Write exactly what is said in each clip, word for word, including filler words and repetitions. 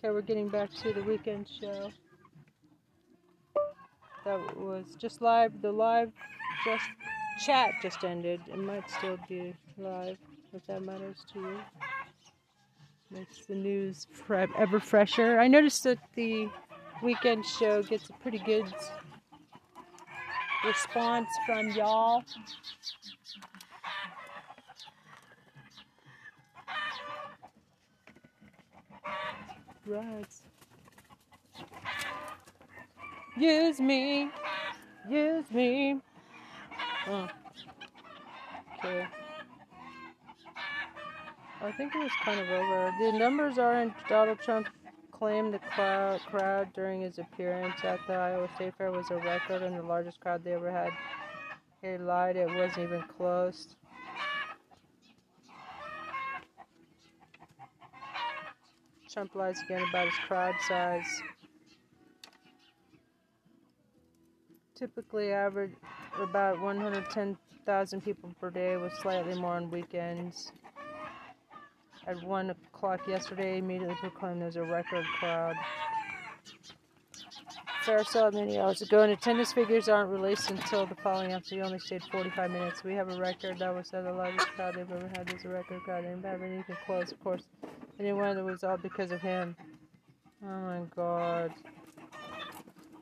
Okay, we're getting back to the weekend show. That was just live. The live just chat just ended. It might still be live, if that matters to you. Makes the news ever fresher. I noticed that the weekend show gets a pretty good response from y'all. Right. Use me. Use me. Oh. Okay. I think it was kind of over. The numbers aren't. Donald Trump claimed the cloud, crowd during his appearance at the Iowa State Fair was a record and the largest crowd they ever had. He lied. It wasn't even close. Trump lies again about his crowd size. Typically average about one hundred ten thousand people per day, with slightly more on weekends. At one o'clock yesterday, immediately proclaimed there's a record crowd. Fair sold many hours ago, and attendance figures aren't released until the following after. You only stayed forty-five minutes. We have a record. That was said the largest crowd they've ever had. There's a record crowd. They didn't have anything close, of course. And it was all because of him. Oh my God.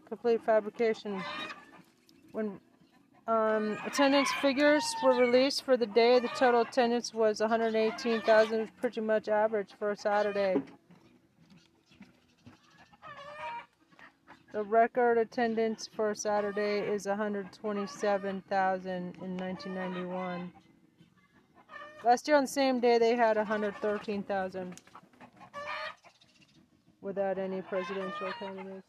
Complete fabrication. When um, attendance figures were released for the day, the total attendance was one hundred eighteen thousand, pretty much average for a Saturday. The record attendance for Saturday is one hundred twenty-seven thousand in nineteen ninety-one. Last year on the same day, they had one hundred thirteen thousand without any presidential candidates.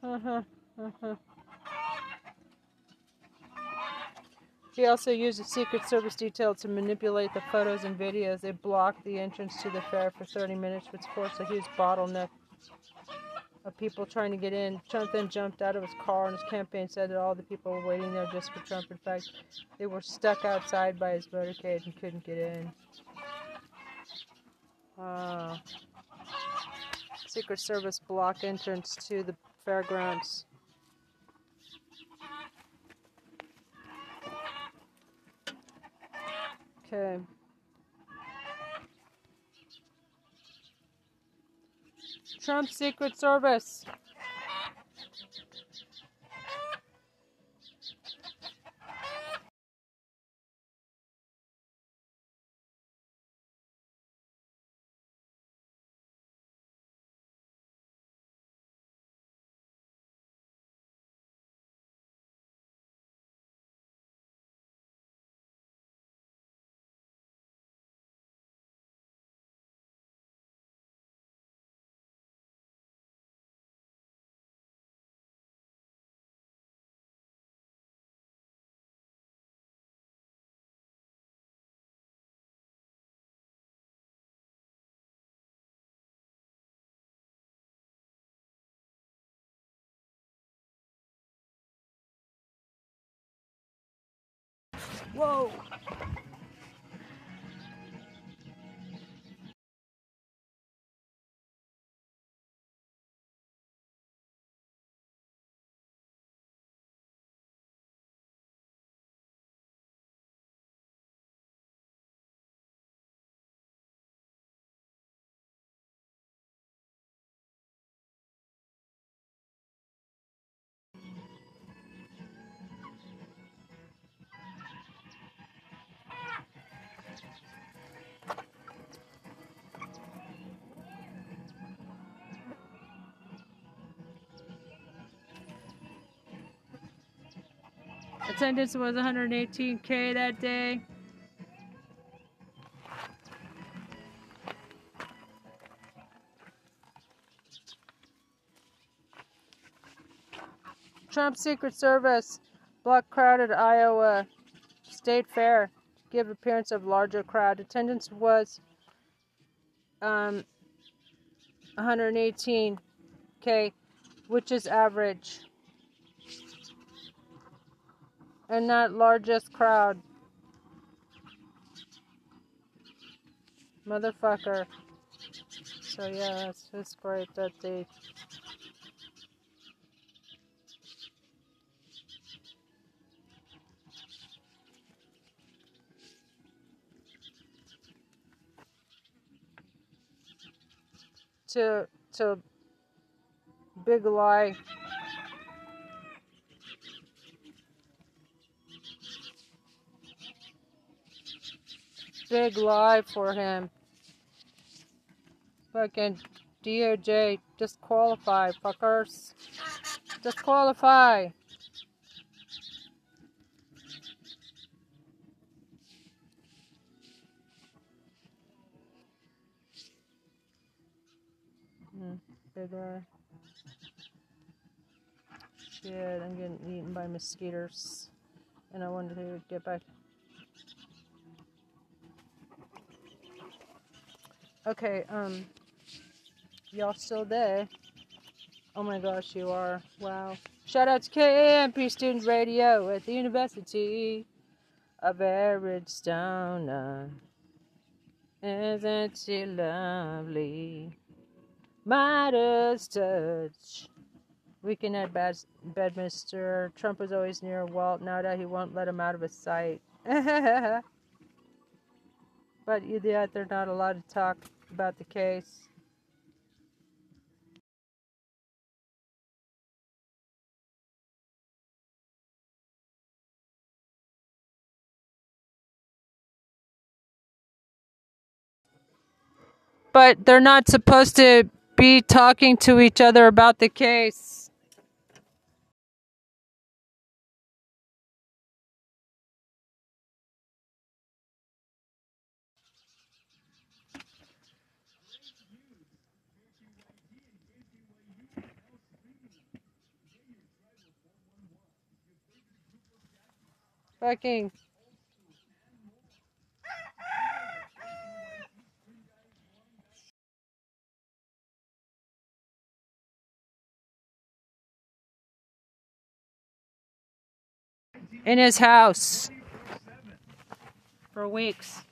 Uh-huh, uh-huh. He also used a Secret Service detail to manipulate the photos and videos. They blocked the entrance to the fair for thirty minutes, which forced a huge bottleneck of people trying to get in. Trump then jumped out of his car, and his campaign said that all the people were waiting there just for Trump. In fact, they were stuck outside by his motorcade and couldn't get in. Uh, Secret Service blocked entrance to the fairgrounds. Okay. Trump's Secret Service. Whoa! Attendance was one hundred eighteen thousand that day. Trump's Secret Service blocked crowded Iowa State Fair to give appearance of larger crowd. Attendance was um, one hundred eighteen thousand, which is average. And that largest crowd. Motherfucker. So yeah, it's, it's great that they to to big lie. Big lie for him. Fucking D O J, disqualify, fuckers. Disqualify. Hmm, big lie. Shit, I'm getting eaten by mosquitoes. And I wanted to get back. Okay, um, y'all still there? Oh my gosh, you are. Wow. Shout out to K A M P Student Radio at the University of Arizona. Isn't she lovely? Midas Touch. Weekend at Bad, Bedminster. Trump was always near Walt. Now that he won't let him out of his sight. But yeah, they're not allowed to talk about the case. But they're not supposed to be talking to each other about the case. Fucking. In his house. For weeks.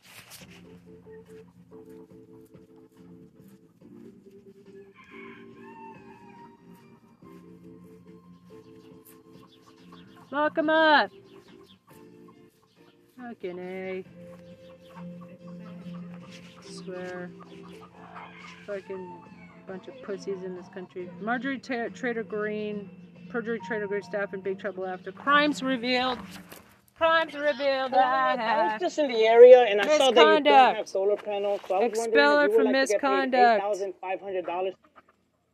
Lock him up. Fucking A. I swear. Fucking bunch of pussies in this country. Marjorie T- Trader Green, perjury Trader Green staff in big trouble after crimes revealed. Crimes revealed. Uh, I was just in the area and I misconduct. Saw that you don't have solar panels. So I was expel her for like misconduct. eight thousand five hundred dollars.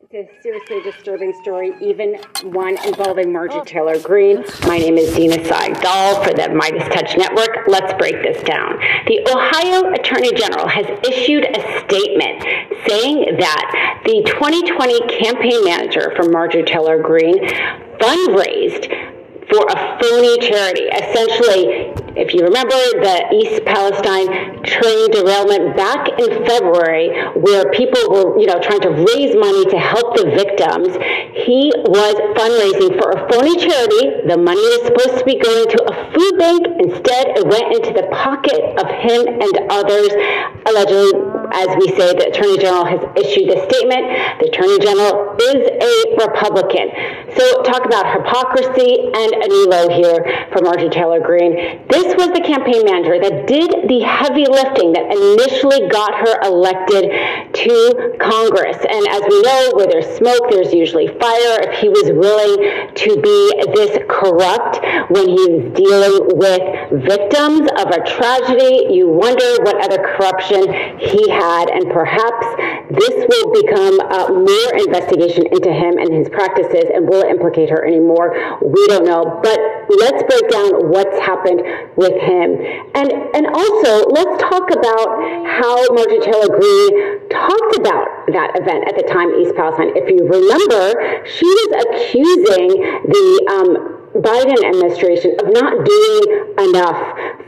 It's a seriously disturbing story, even one involving Marjorie oh. Taylor Greene. My name is Dina Seidel for the Midas Touch Network. Let's break this down. The Ohio Attorney General has issued a statement saying that the twenty twenty campaign manager for Marjorie Taylor Greene fundraised for a phony charity. Essentially, if you remember the East Palestine train derailment back in February, where people were, you know, trying to raise money to help the victims, he was fundraising for a phony charity. The money was supposed to be going to a food bank. Instead, it went into the pocket of him and others. Allegedly, as we say, the Attorney General has issued a statement. The Attorney General is a Republican. So talk about hypocrisy and a new low here for Marjorie Taylor Greene. This was the campaign manager that did the heavy lifting that initially got her elected to Congress. And as we know, where there's smoke, there's usually fire. If he was willing to be this corrupt when he was dealing with victims of a tragedy, you wonder what other corruption he had. And perhaps this will become uh, more investigation into him and his practices, and will it implicate her anymore? We don't know. But let's break down what's happened with him. And and also, let's talk about how Marjorie Taylor Greene talked about that event at the time, East Palestine. If you remember, she was accusing the um, Biden administration of not doing enough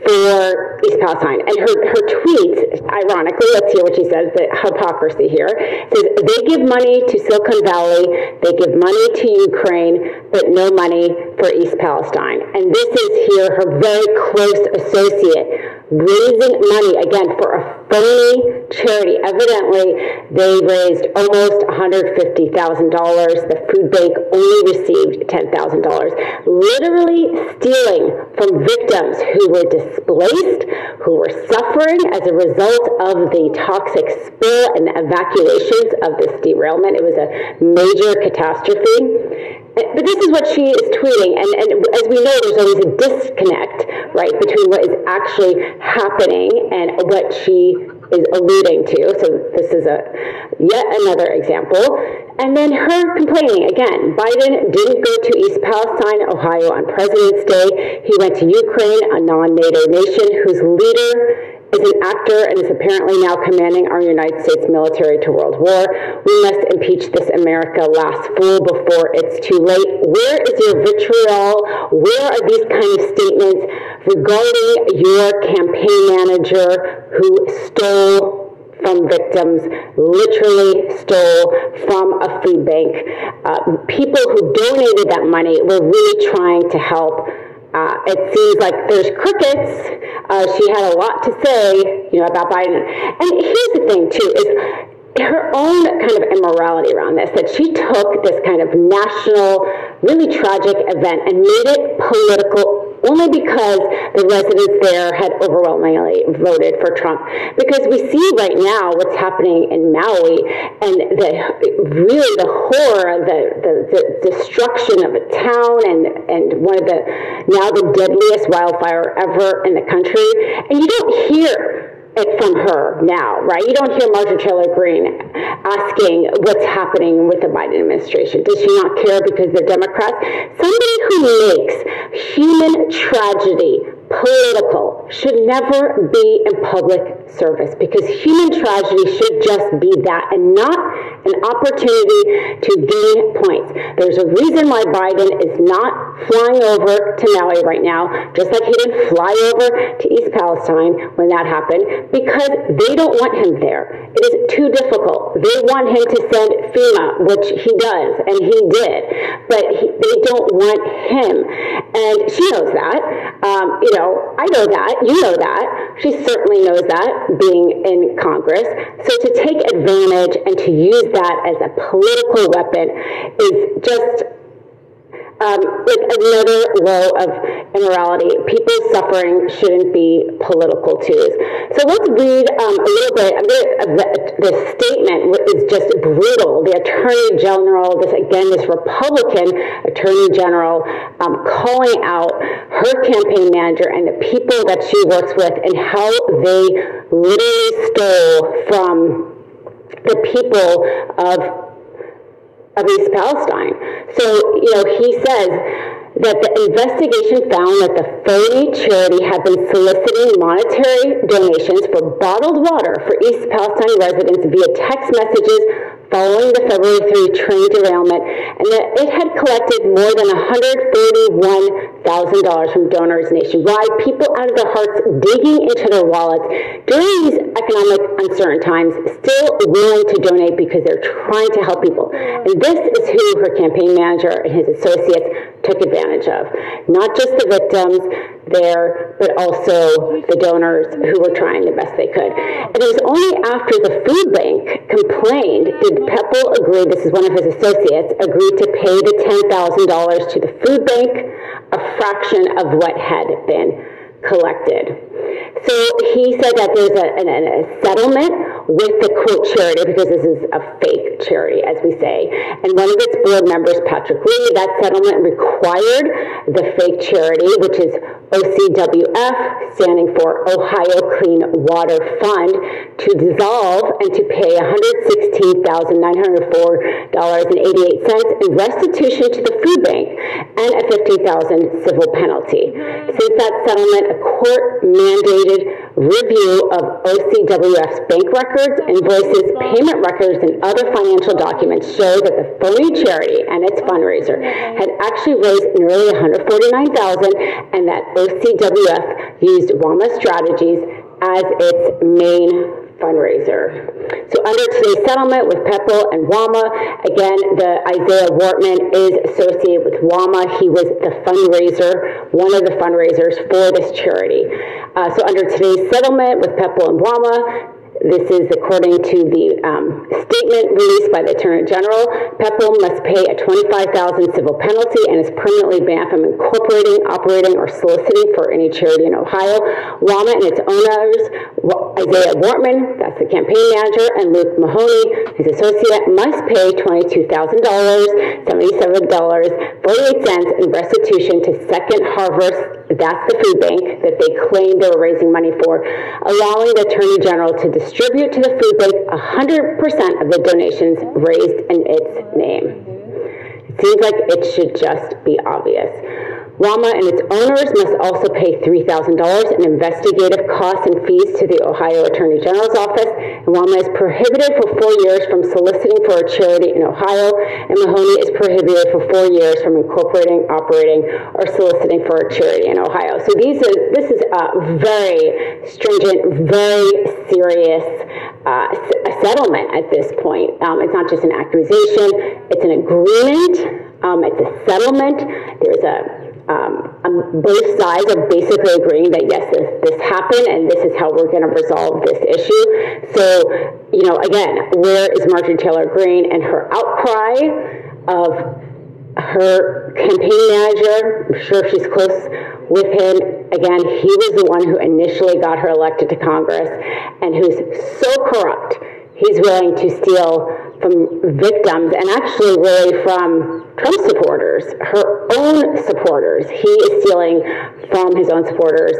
for East Palestine. And her, her tweets, ironically, let's hear what she says, the hypocrisy here, says they give money to Silicon Valley, they give money to Ukraine, but no money for East Palestine. And this is here her very close associate raising money, again, for a phony charity. Evidently, they raised almost one hundred fifty thousand dollars. The food bank only received ten thousand dollars. Literally stealing from victims who were displaced, who were suffering as a result of the toxic spill and the evacuations of this derailment. It was a major catastrophe. But this is what she is tweeting, and, and as we know, there's always a disconnect, right, between what is actually happening and what she is alluding to. So this is a yet another example. And then her complaining, again, Biden didn't go to East Palestine, Ohio on President's Day. He went to Ukraine, a non-NATO nation whose leader is an actor and is apparently now commanding our United States military to world war. We must impeach this America last fool before it's too late. Where is your vitriol? Where are these kind of statements regarding your campaign manager who stole from victims, literally stole from a food bank? Uh, people who donated that money were really trying to help. Uh, it seems like there's crickets. Uh, she had a lot to say, you know, about Biden. And here's the thing, too, is her own kind of immorality around this, that she took this kind of national, really tragic event and made it political only because the residents there had overwhelmingly voted for Trump. Because we see right now what's happening in Maui and the really the horror, the, the, the destruction of a town and, and one of the now the deadliest wildfire ever in the country. And you don't hear it from her now, right? You don't hear Marjorie Taylor Greene asking what's happening with the Biden administration. Does she not care because they're Democrats? Somebody who makes human tragedy political should never be in public service, because human tragedy should just be that and not an opportunity to gain points. There's a reason why Biden is not flying over to Maui right now, just like he didn't fly over to East Palestine when that happened, because they don't want him there. It is too difficult. They want him to send FEMA, which he does, and he did, but he, they don't want him. And she knows that. Um, you know, I know that, you know that, she certainly knows that, being in Congress. So to take advantage and to use that as a political weapon is just um, it's another row of immorality. People suffering shouldn't be political twos. So let's read um, a little bit of the, the statement, which is just brutal. The Attorney General, this again, this Republican Attorney General, um, calling out her campaign manager and the people that she works with and how they literally stole from the people of of East Palestine. So, you know, he says that the investigation found that the phony charity had been soliciting monetary donations for bottled water for East Palestine residents via text messages following the February third train derailment, and that it had collected more than one hundred thirty-one thousand dollars from donors nationwide, people out of their hearts digging into their wallets during these economic uncertain times, still willing to donate because they're trying to help people. And this is who her campaign manager and his associates took advantage of. Not just the victims there, but also the donors who were trying the best they could. And it was only after the food bank complained did Pepple agree, this is one of his associates, agreed to pay the ten thousand dollars to the food bank, a fraction of what had been collected. So he said that there's a, an, a settlement with the quote charity, because this is a fake charity, as we say. And one of its board members, Patrick Lee, that settlement required the fake charity, which is O C W F, standing for Ohio Clean Water Fund, to dissolve and to pay one hundred sixteen thousand nine hundred four dollars and eighty-eight cents in restitution to the food bank and a fifteen thousand dollars civil penalty. Since that settlement a court-mandated review of O C W F's bank records, invoices, payment records, and other financial documents show that the phony charity and its fundraiser had actually raised nearly one hundred forty-nine thousand dollars and that O C W F used WAMA strategies as its main fundraiser. So under today's settlement with Pepple and WAMA, again, the Isaiah Wortman is associated with WAMA. He was the fundraiser, one of the fundraisers for this charity. Uh, so under today's settlement with Pepple and WAMA, this is according to the um, statement released by the Attorney General. Pepple must pay a twenty-five thousand dollars civil penalty and is permanently banned from incorporating, operating, or soliciting for any charity in Ohio. WAMA and its owners, Isaiah Wortman, that's the campaign manager, and Luke Mahoney, his associate, must pay twenty-two thousand dollars, seventy-seven dollars and forty-eight cents in restitution to Second Harvest, that's the food bank that they claimed they were raising money for, allowing the Attorney General to distribute to the food bank one hundred percent of the donations raised in its name. It seems like it should just be obvious. WAMA and its owners must also pay three thousand dollars in investigative costs and fees to the Ohio Attorney General's office. And WAMA is prohibited for four years from soliciting for a charity in Ohio, and Mahoney is prohibited for four years from incorporating, operating, or soliciting for a charity in Ohio. So these are, this is a very stringent, very serious uh, a settlement at this point. Um, it's not just an accusation, it's an agreement. Um, it's a settlement. There's a Um, um, both sides are basically agreeing that, yes, this, this happened, and this is how we're going to resolve this issue. So, you know, again, where is Marjorie Taylor Greene and her outcry of her campaign manager? I'm sure she's close with him. Again, he was the one who initially got her elected to Congress and who's so corrupt, he's willing to steal from victims and actually really from Trump supporters, her own supporters. He is stealing from his own supporters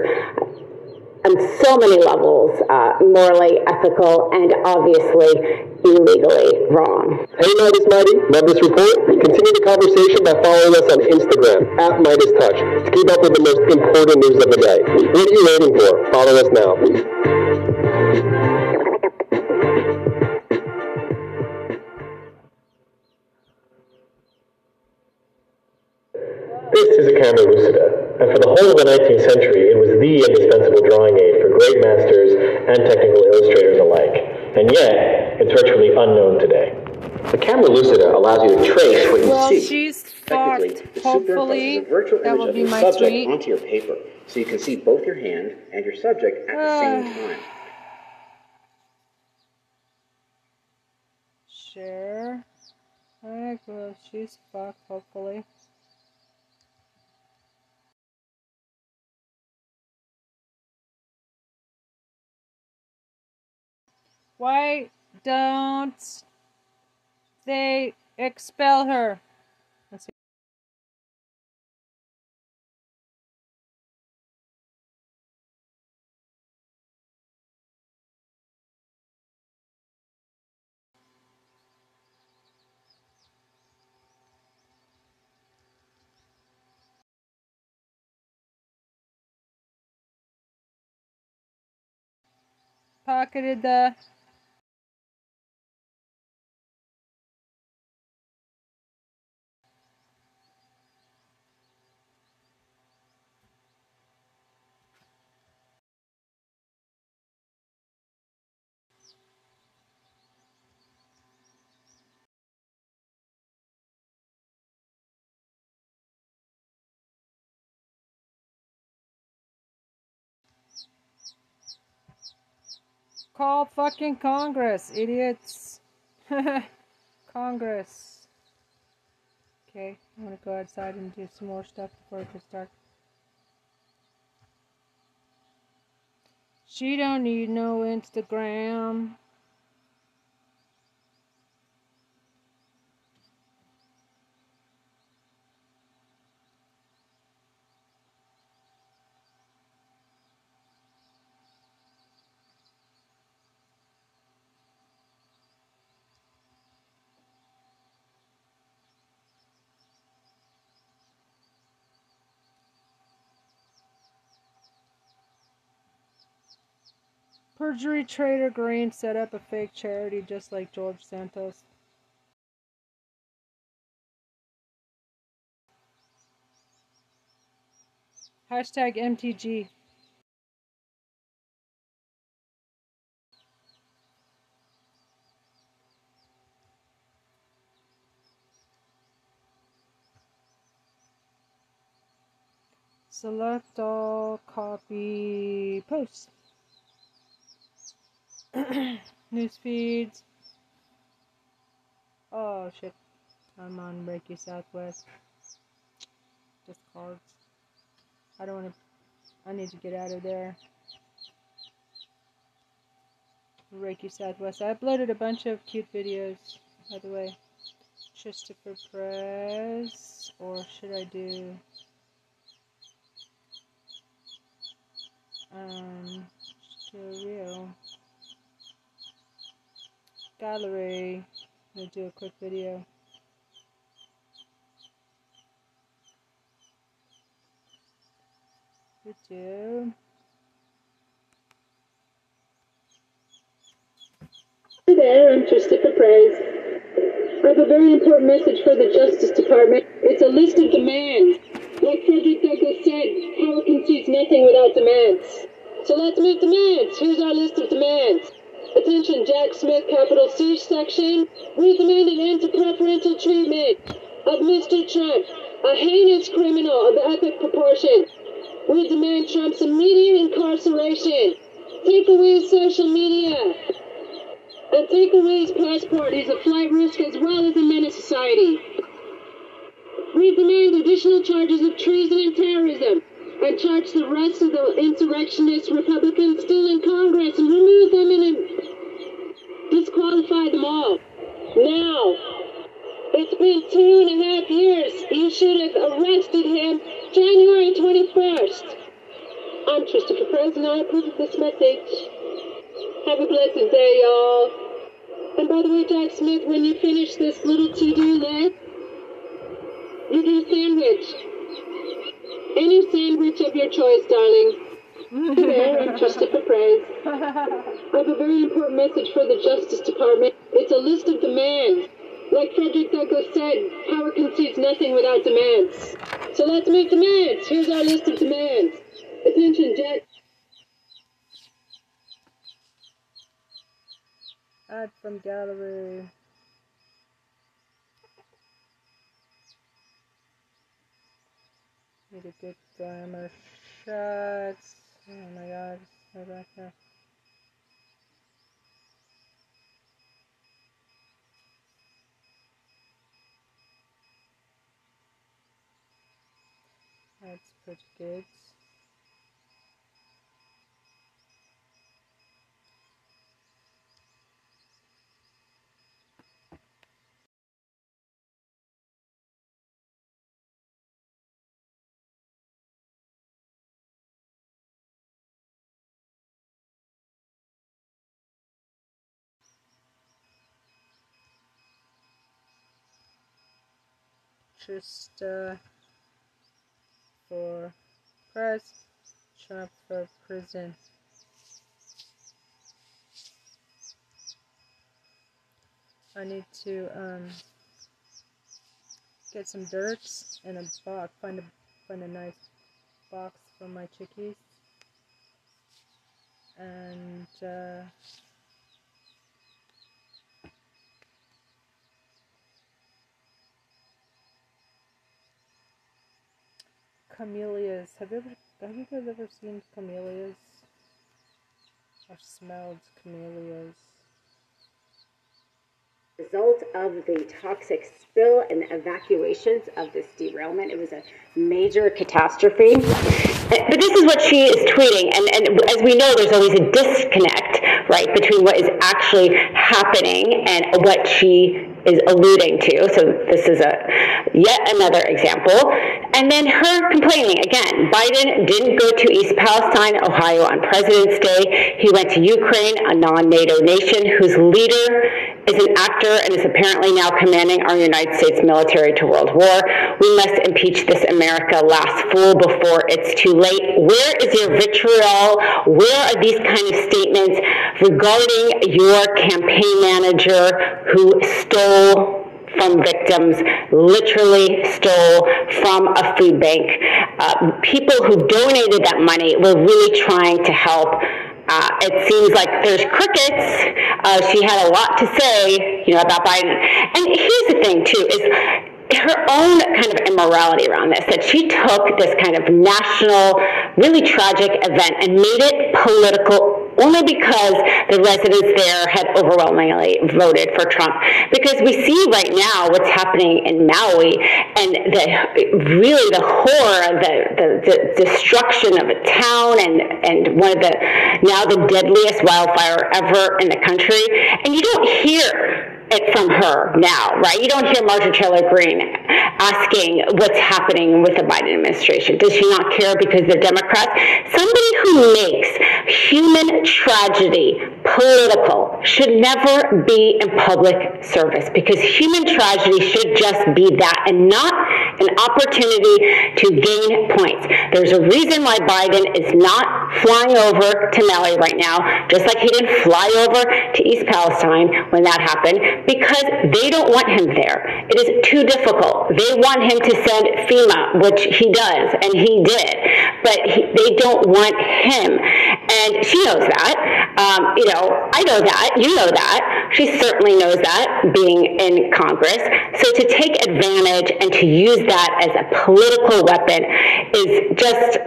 on so many levels, uh, morally, ethical, and obviously illegally wrong. Hey, Midas Mighty, love this report? Continue the conversation by following us on Instagram, at Midas Touch, to keep up with the most important news of the day. What are you waiting for? Follow us now. This is a camera lucida, and for the whole of the nineteenth century, it was the indispensable drawing aid for great masters and technical illustrators alike. And yet, it's virtually unknown today. The camera lucida allows you to trace what you well, see. She's Technically, the hopefully, virtual that image will be of your my subject tweet. Onto your paper, so you can see both your hand and your subject at uh, the same time. Sure. I will. She's fucked, hopefully. Why don't they expel her? Let's see. Pocketed the... Call fucking Congress, idiots. Congress. Okay, I'm gonna go outside and do some more stuff before it gets dark. She don't need no Instagram. Perjury Trader Green set up a fake charity just like George Santos. Hashtag M T G. Select all, copy, post. News feeds. Oh shit. I'm on Reiki Southwest. Just cards. I don't want to. I need to get out of there. Reiki Southwest. I uploaded a bunch of cute videos, by the way. Christopher Press. Or should I do. Um, real gallery. I'm gonna do a quick video. We do. Hey there, I'm Christopher Press. I have a very important message for the Justice Department. It's a list of demands. Like Frederick Douglass said, power concedes nothing without demands. So let's make demands. Here's our list of demands. Attention, Jack Smith, capital C section. We demand an end to preferential treatment of Mister Trump, a heinous criminal of epic proportions. We demand Trump's immediate incarceration. Take away his social media. And take away his passport. He's a flight risk as well as a menace to society. We demand additional charges of treason and terrorism and charge the rest of the insurrectionist Republicans still in Congress and remove them and disqualify them all. Now, it's been two and a half years. You should have arrested him January twenty-first. I'm Christopher Press and I approve of this message. Have a blessed day, y'all. And by the way, Jack Smith, when you finish this little to-do list, you do a sandwich. Any sandwich of your choice, darling. There, I'm Christopher Press. I have a very important message for the Justice Department. It's a list of demands. Like Frederick Douglass said, power concedes nothing without demands. So let's make demands. Here's our list of demands. Attention, Jack. Ad from gallery. Need a good glamour shots. Oh my god, go back there. That's pretty good. Just uh, for press, Trump for prison. I need to um, get some dirts and a box. Find a find a nice box for my chickies, and uh, camellias. Have you ever, have you guys ever seen camellias? Or smelled camellias? Result of the toxic spill and evacuations of this derailment, it was a major catastrophe. But this is what she is tweeting, and, and as we know, there's always a disconnect, right, between what is actually happening and what she is alluding to. So this is a yet another example. And then her complaining again. Biden didn't go to East Palestine, Ohio on President's Day. He went to Ukraine, a non-NATO nation whose leader is an actor and is apparently now commanding our United States military to world war. We must impeach this America last fool before it's too late. Where is your vitriol? Where are these kind of statements regarding your campaign manager who stole from victims, literally stole from a food bank? Uh, people who donated that money were really trying to help. Uh, it seems like there's crickets. Uh, she had a lot to say, you know, about Biden. And here's the thing, too, is her own kind of immorality around this, that she took this kind of national, really tragic event and made it political only because the residents there had overwhelmingly voted for Trump. Because we see right now what's happening in Maui and the, really the horror, the, the, the destruction of a town and, and one of the, now the deadliest wildfire ever in the country. And you don't hear it from her now, right? You don't hear Marjorie Taylor Greene asking what's happening with the Biden administration. Does she not care because they're Democrats? Somebody who makes human tragedy political should never be in public service, because human tragedy should just be that and not an opportunity to gain points. There's a reason why Biden is not flying over to Maui right now, just like he didn't fly over to East Palestine when that happened, because they don't want him there. It is too difficult. They want him to send FEMA, which he does, and he did, but he, they don't want him. And she knows that. Um, you know, I know that. You know that. She certainly knows that, being in Congress. So to take advantage and to use that as a political weapon is just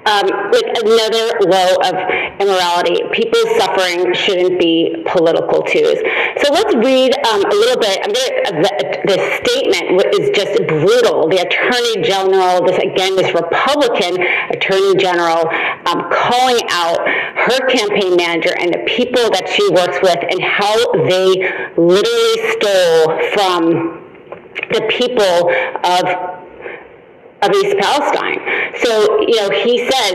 Um, like another low of immorality. People's suffering shouldn't be political twos. So let's read um, a little bit. I'm gonna, uh, the, the statement is just brutal. The Attorney General, this again, this Republican Attorney General, um, calling out her campaign manager and the people that she works with and how they literally stole from the people of of East Palestine. So, you know, he says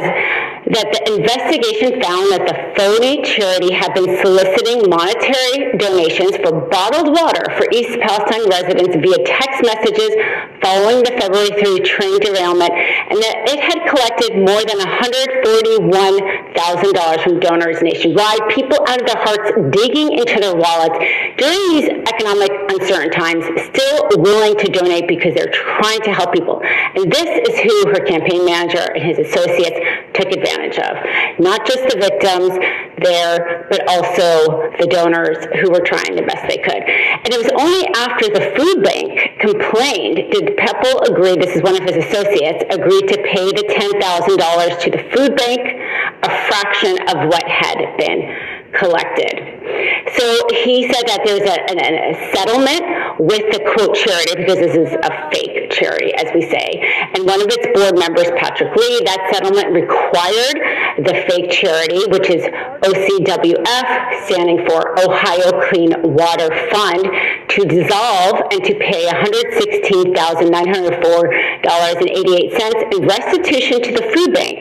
that the investigation found that the phony charity had been soliciting monetary donations for bottled water for East Palestine residents via text messages following the February third train derailment, and that it had collected more than one hundred forty-one thousand dollars from donors nationwide, people out of their hearts digging into their wallets during these economic uncertain times, still willing to donate because they're trying to help people. And this is who her campaign manager and his associates took advantage of. Not just the victims there, but also the donors who were trying the best they could. And it was only after the food bank complained did Pepple agree, this is one of his associates, agreed to pay the ten thousand dollars to the food bank, a fraction of what had been collected. So he said that there's a, a, a settlement with the quote charity, because this is a fake charity, as we say, and one of its board members, Patrick Lee, that settlement required the fake charity, which is O C W F, standing for Ohio Clean Water Fund, to dissolve and to pay one hundred sixteen thousand nine hundred four dollars and eighty-eight cents in restitution to the food bank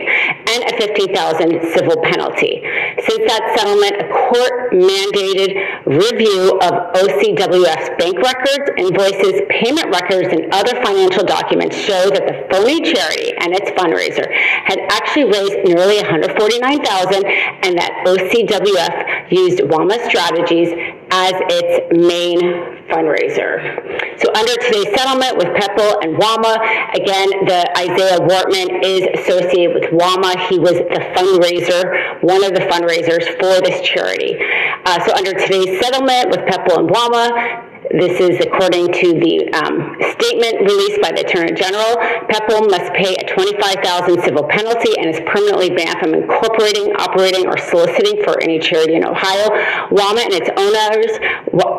and a fifteen thousand dollars civil penalty. Since that settlement, a court-mandated review of O C W F's bank records, invoices, payment records, and other financial documents show that the phony charity and its fundraiser had actually raised nearly one hundred forty-nine thousand dollars, and that O C W F used WAMA strategies as its main fundraiser. So under today's settlement with Pepple and WAMA, again, the Isaiah Wortman is associated with WAMA. He was the fundraiser, one of the fundraisers for this charity. Uh, so under today's settlement with Pepple and WAMA, this is according to the um, statement released by the Attorney General, Pepple must pay a twenty-five thousand dollars civil penalty and is permanently banned from incorporating, operating, or soliciting for any charity in Ohio. WAMA and its owners,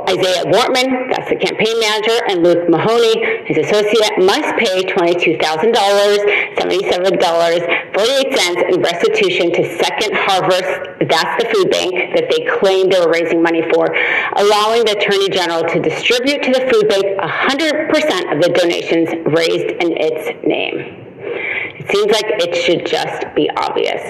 Isaiah Wortman, that's the campaign manager, and Luke Mahoney, his associate, must pay twenty-two thousand seventy-seven dollars and forty-eight cents in restitution to Second Harvest, that's the food bank that they claimed they were raising money for, allowing the Attorney General to distribute to the food bank one hundred percent of the donations raised in its name. Seems like it should just be obvious.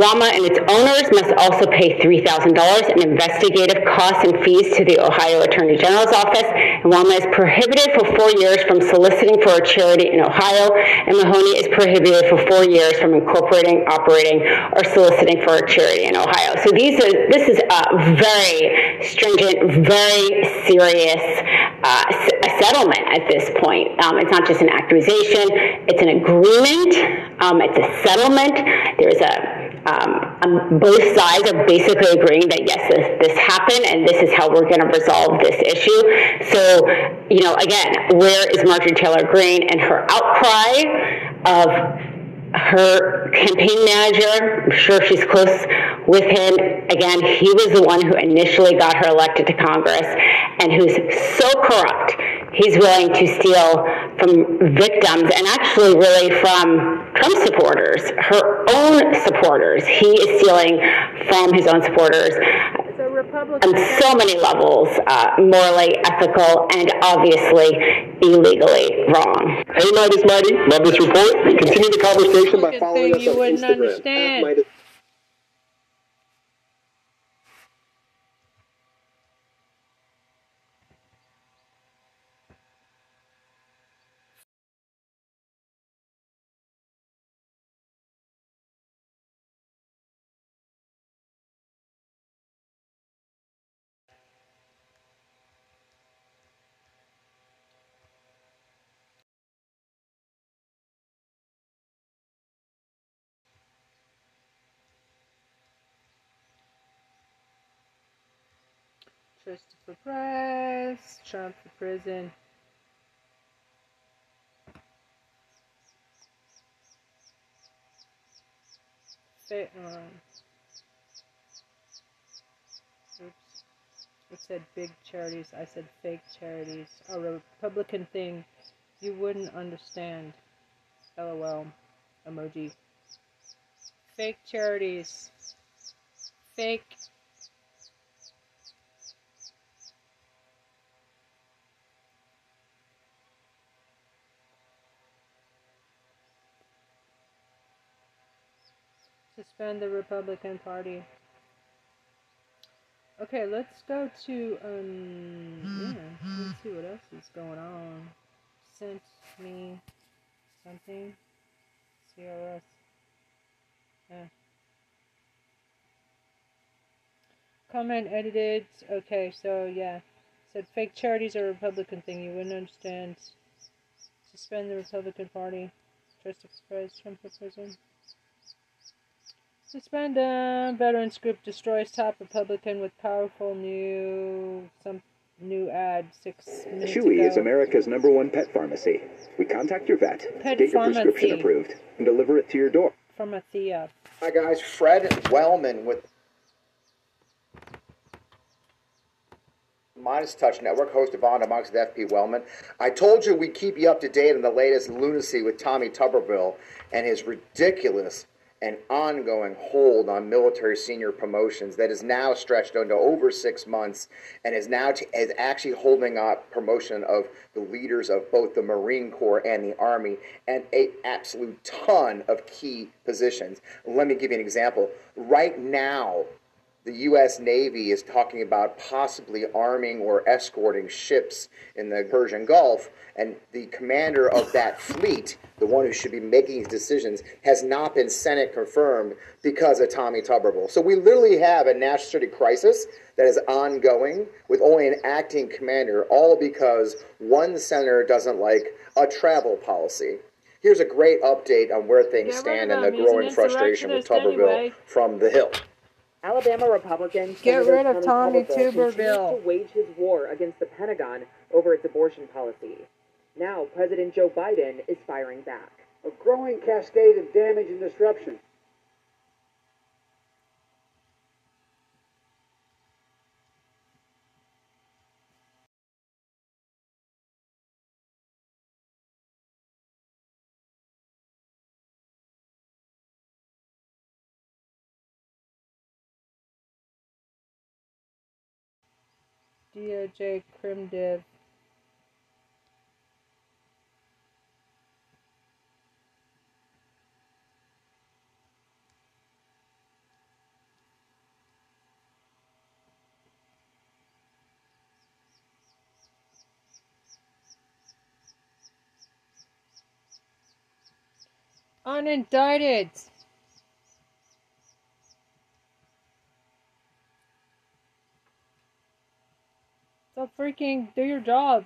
WAMA and its owners must also pay three thousand dollars in investigative costs and fees to the Ohio Attorney General's office, and WAMA is prohibited for four years from soliciting for a charity in Ohio, and Mahoney is prohibited for four years from incorporating, operating, or soliciting for a charity in Ohio. So these are, this is a very stringent, very serious uh, settlement at this point. Um, it's not just an accusation, it's an agreement. Um, it's a settlement. There's a, um, um, both sides are basically agreeing that yes, this, this happened and this is how we're going to resolve this issue. So, you know, again, where is Marjorie Taylor Greene and her outcry of her campaign manager? I'm sure she's close with him. Again, he was the one who initially got her elected to Congress and who's so corrupt. He's willing to steal from victims and actually really from Trump supporters, her own supporters. He is stealing from his own supporters on so many levels, uh, morally, ethical, and obviously illegally wrong. Hey, Midas Mighty, love this report. Continue the conversation by following us on Instagram. Christopher Press, Trump for prison. Fit on. Oops. It said big charities. I said fake charities. A Republican thing you wouldn't understand. LOL. Emoji. Fake charities. Fake Suspend the Republican Party. Okay, let's go to, um, yeah, let's see what else is going on. Sent me something. C R S. Yeah. Comment edited. Okay, so yeah. Said fake charities are a Republican thing. You wouldn't understand. Suspend the Republican Party. Trust Express, Trump for prison. Suspend them. Veterans group destroys top Republican with powerful new some new ad six minutes Chewy ago. Is America's number one pet pharmacy. We contact your vet, pet get your pharmacy. Prescription approved, and deliver it to your door. Pharmacia. Hi guys, Fred Wellman with Midas Touch Network, host of On Amongst with F P Wellman. I told you we'd keep you up to date on the latest lunacy with Tommy Tuberville and his ridiculous an ongoing hold on military senior promotions that is now stretched into over six months and is now t- is actually holding up promotion of the leaders of both the Marine Corps and the Army and an absolute ton of key positions. Let me give you an example. Right now, the U S Navy is talking about possibly arming or escorting ships in the Persian Gulf, and the commander of that fleet, the one who should be making these decisions, has not been Senate confirmed because of Tommy Tuberville. So we literally have a national security crisis that is ongoing with only an acting commander, all because one senator doesn't like a travel policy. Here's a great update on where things yeah, stand and the growing frustration with Tuberville anyway. From the Hill. Alabama Republican Get rid of Tommy Tuberville to wage his war against the Pentagon over its abortion policy. Now, President Joe Biden is firing back. A growing cascade of damage and disruption. D O J Crim Div. unindicted. So freaking do your job.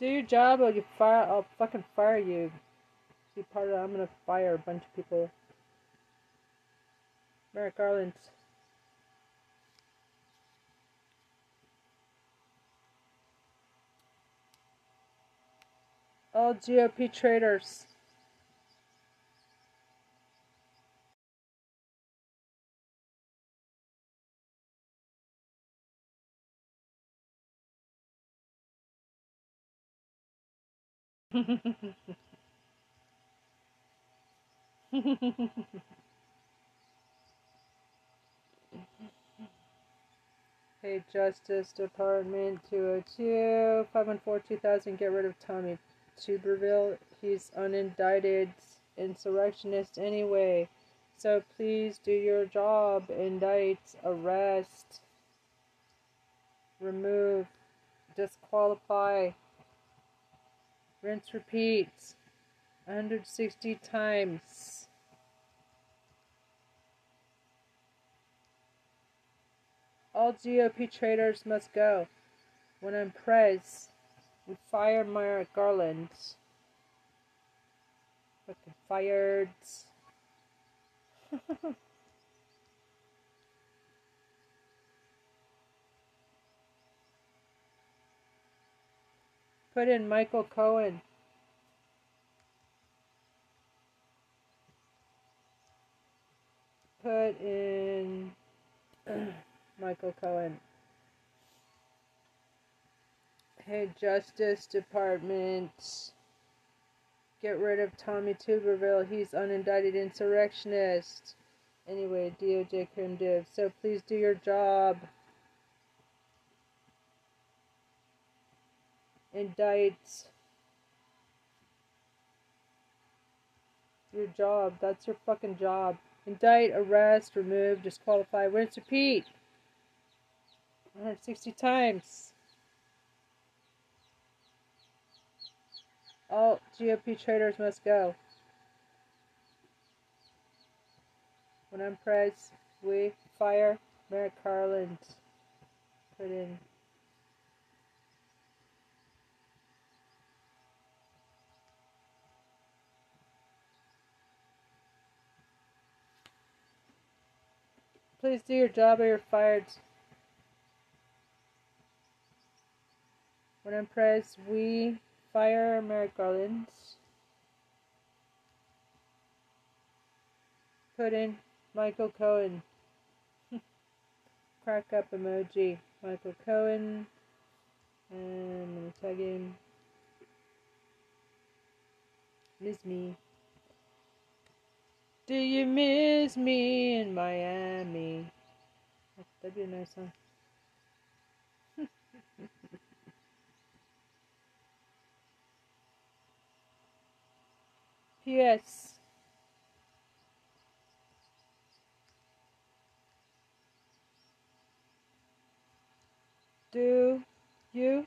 Do your job or you fire, I'll fucking fire you. Be part of that. I'm gonna fire a bunch of people. Merrick Garland. All G O P traitors. Hey, Justice Department two oh two, five one four two thousand, get rid of Tommy Tuberville. He's unindicted insurrectionist anyway. So please do your job. Indict, arrest, remove, disqualify. Rinse, repeat, one hundred sixty times. All G O P traitors must go. When I'm pressed, we fire Merrick Garland. Fucking fired. Put in Michael Cohen. Put in Michael Cohen. Hey, Justice Department, get rid of Tommy Tuberville. He's unindicted insurrectionist. Anyway, D O J Crim Div. So please do your job. Indict. Your job. That's your fucking job. Indict, arrest, remove, disqualify, rinse, repeat. one hundred sixty times. All G O P traitors must go. When I'm pressed, we fire Merrick Garland. Put in. Please do your job or you're fired. When I'm pressed, we fire Merrick Garland. Put in Michael Cohen. Crack up emoji. Michael Cohen. And I'm going to tag him. Miss me. Do you miss me in Miami? That'd be a nice song. P S. Do you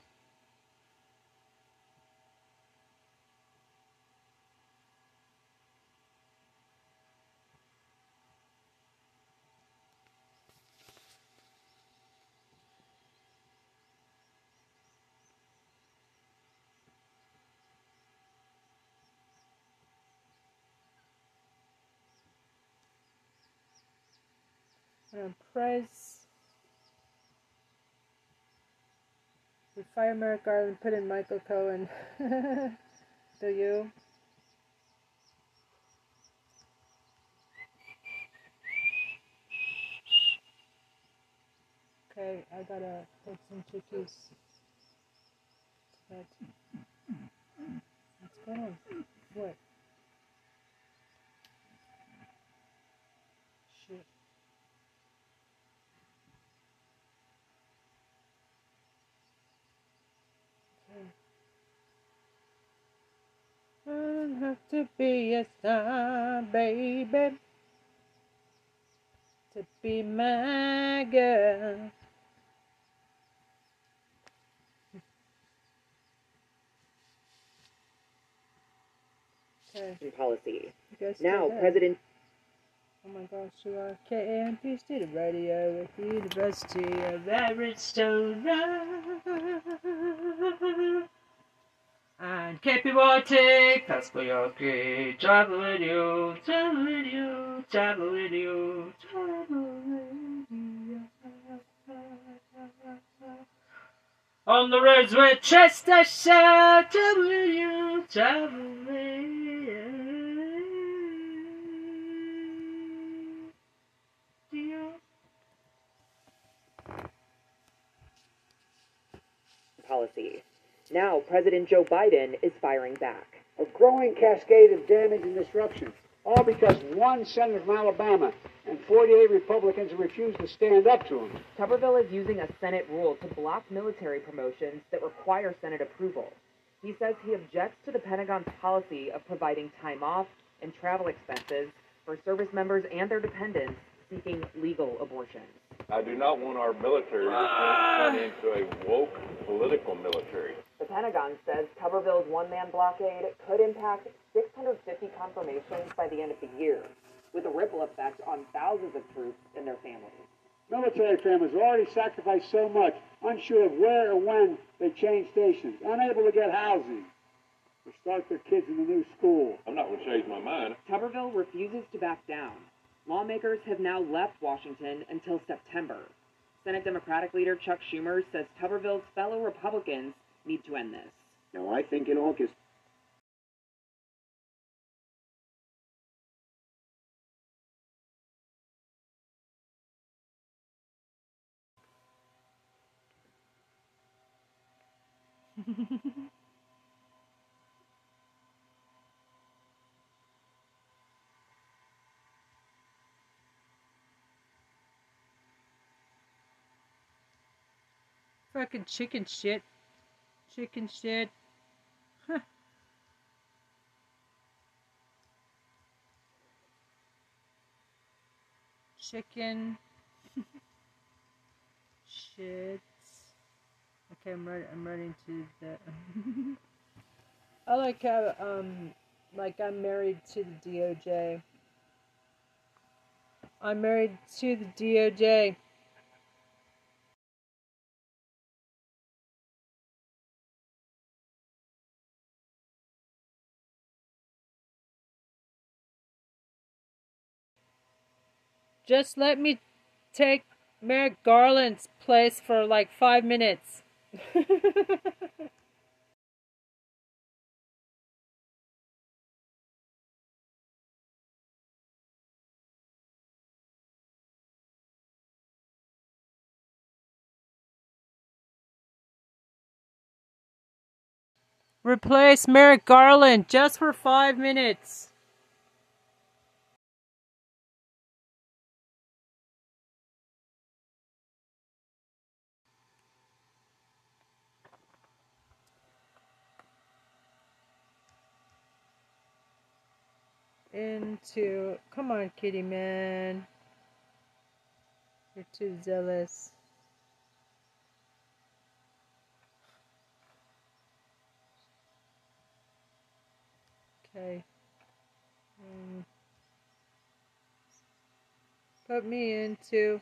and press the fire Merrick Garland, put in Michael Cohen. Do you? okay, I gotta take some chickies. But it's gonna work. Shit. Okay. I don't have to be a star, baby, to be my girl. Okay. Policy. Now, President. Oh my gosh, you are K A M P Student Radio at the University of Arizona. And K P Y T, Pascal Yorkie, travel with you, travel with you, travel with you, travel with you. On the roads with Chestershire, travel with you, travel with you. Policy. Now, President Joe Biden is firing back. A growing cascade of damage and disruption, all because one senator from Alabama and forty-eight Republicans refused to stand up to him. Tuberville is using a Senate rule to block military promotions that require Senate approval. He says he objects to the Pentagon's policy of providing time off and travel expenses for service members and their dependents seeking legal abortions. I do not want our military to turn into a woke political military. The Pentagon says Tuberville's one-man blockade could impact six hundred fifty confirmations by the end of the year, with a ripple effect on thousands of troops and their families. Military families already sacrificed so much, unsure of where or when they change stations, unable to get housing, to start their kids in the new school. I'm not going to change my mind. Tuberville refuses to back down. Lawmakers have now left Washington until September. Senate Democratic leader Chuck Schumer says Tuberville's fellow Republicans need to end this. Now, I think in August... Fucking chicken shit. Chicken shit. Huh. Chicken. Shit. Okay, I'm right, I'm running to the... I like how, um, like I'm married to the D O J. I'm married to the D O J. Just let me take Merrick Garland's place for like five minutes. Replace Merrick Garland just for five minutes. Into, come on, kitty man. You're too zealous. Okay. Um, put me into.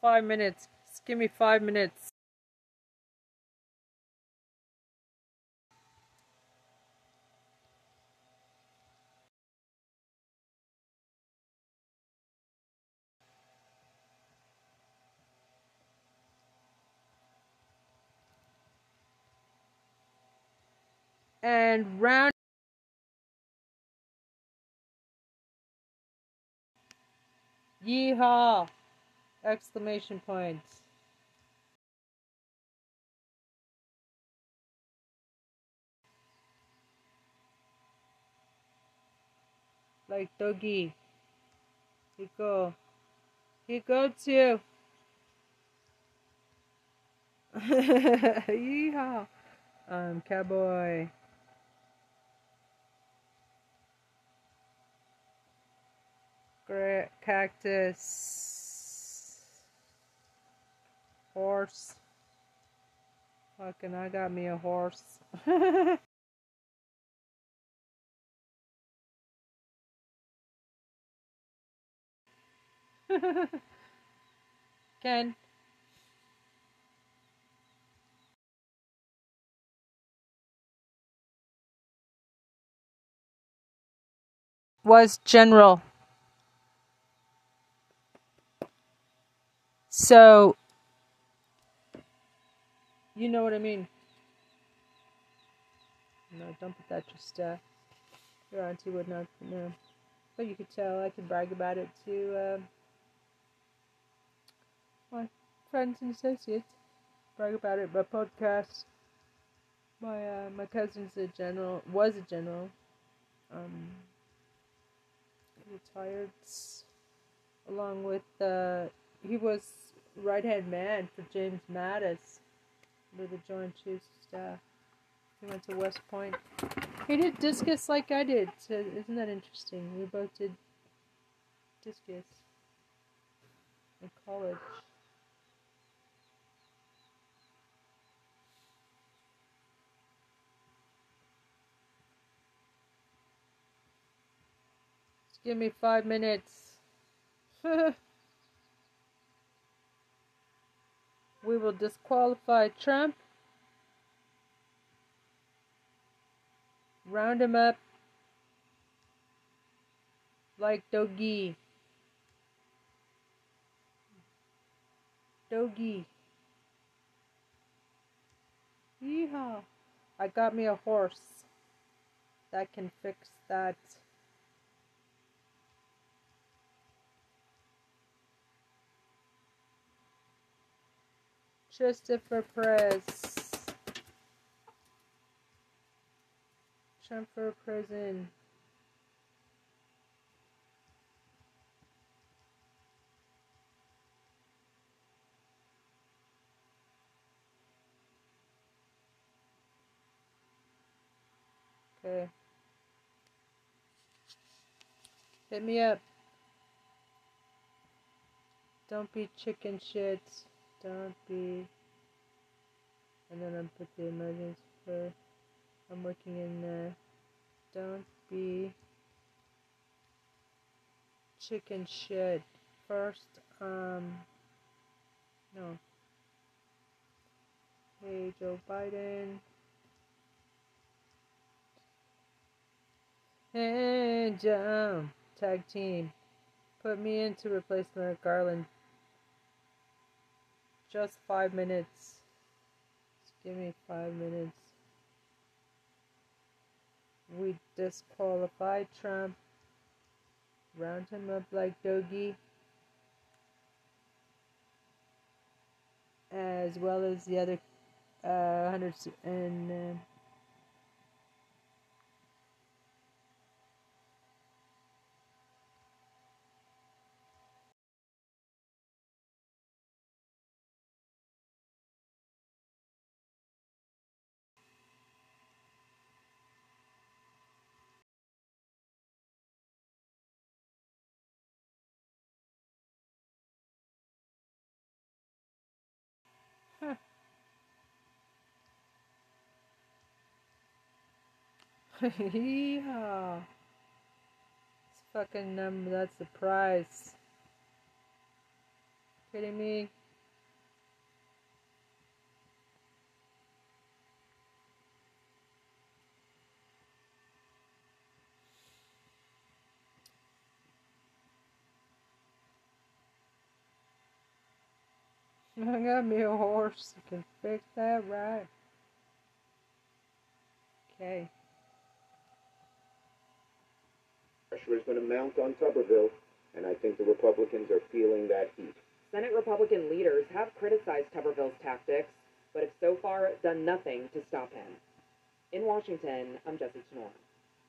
Five minutes. Just give me five minutes. And round Yeehaw! Exclamation points. Like doggy. He go. He go too. Yeehaw. Um, cowboy. Cactus. Horse. Fucking, I got me a horse. Ken. Was general. So, you know what I mean. No, don't put that just, uh, your auntie would not know. But you could tell, I could brag about it to, um, my friends and associates. Brag about it, my podcast. My, uh, my cousin's a general, was a general. Um, retired, along with, uh, he was right-hand man for James Mattis with the Joint Chiefs of Staff. He went to West Point. He did discus like I did. So isn't that interesting? We both did discus in college. Just give me five minutes. We will disqualify Trump, round him up like doggy. Doggy. Yeehaw. I got me a horse that can fix that. Christopher Press. Trump for prison. Okay. Hit me up. Don't be chicken shit. Don't be, and then I put the emergency for, I'm working in there. Don't be chicken shit. First, um, no. Hey, Joe Biden. Hey, Joe. Tag team. Put me in to replace Merrick Garland. Just five minutes. Just give me five minutes. We disqualified Trump. Round him up like doggy. As well as the other uh, hundreds and... Uh, yeah. It's fucking number, that's the price. Kidding me? I got me a horse that can fix that right. Okay. Pressure is going to mount on Tuberville And I think the Republicans are feeling that heat. Senate Republican leaders have criticized Tuberville's tactics, but have so far done nothing to stop him. In Washington, I'm Jesse Tenor.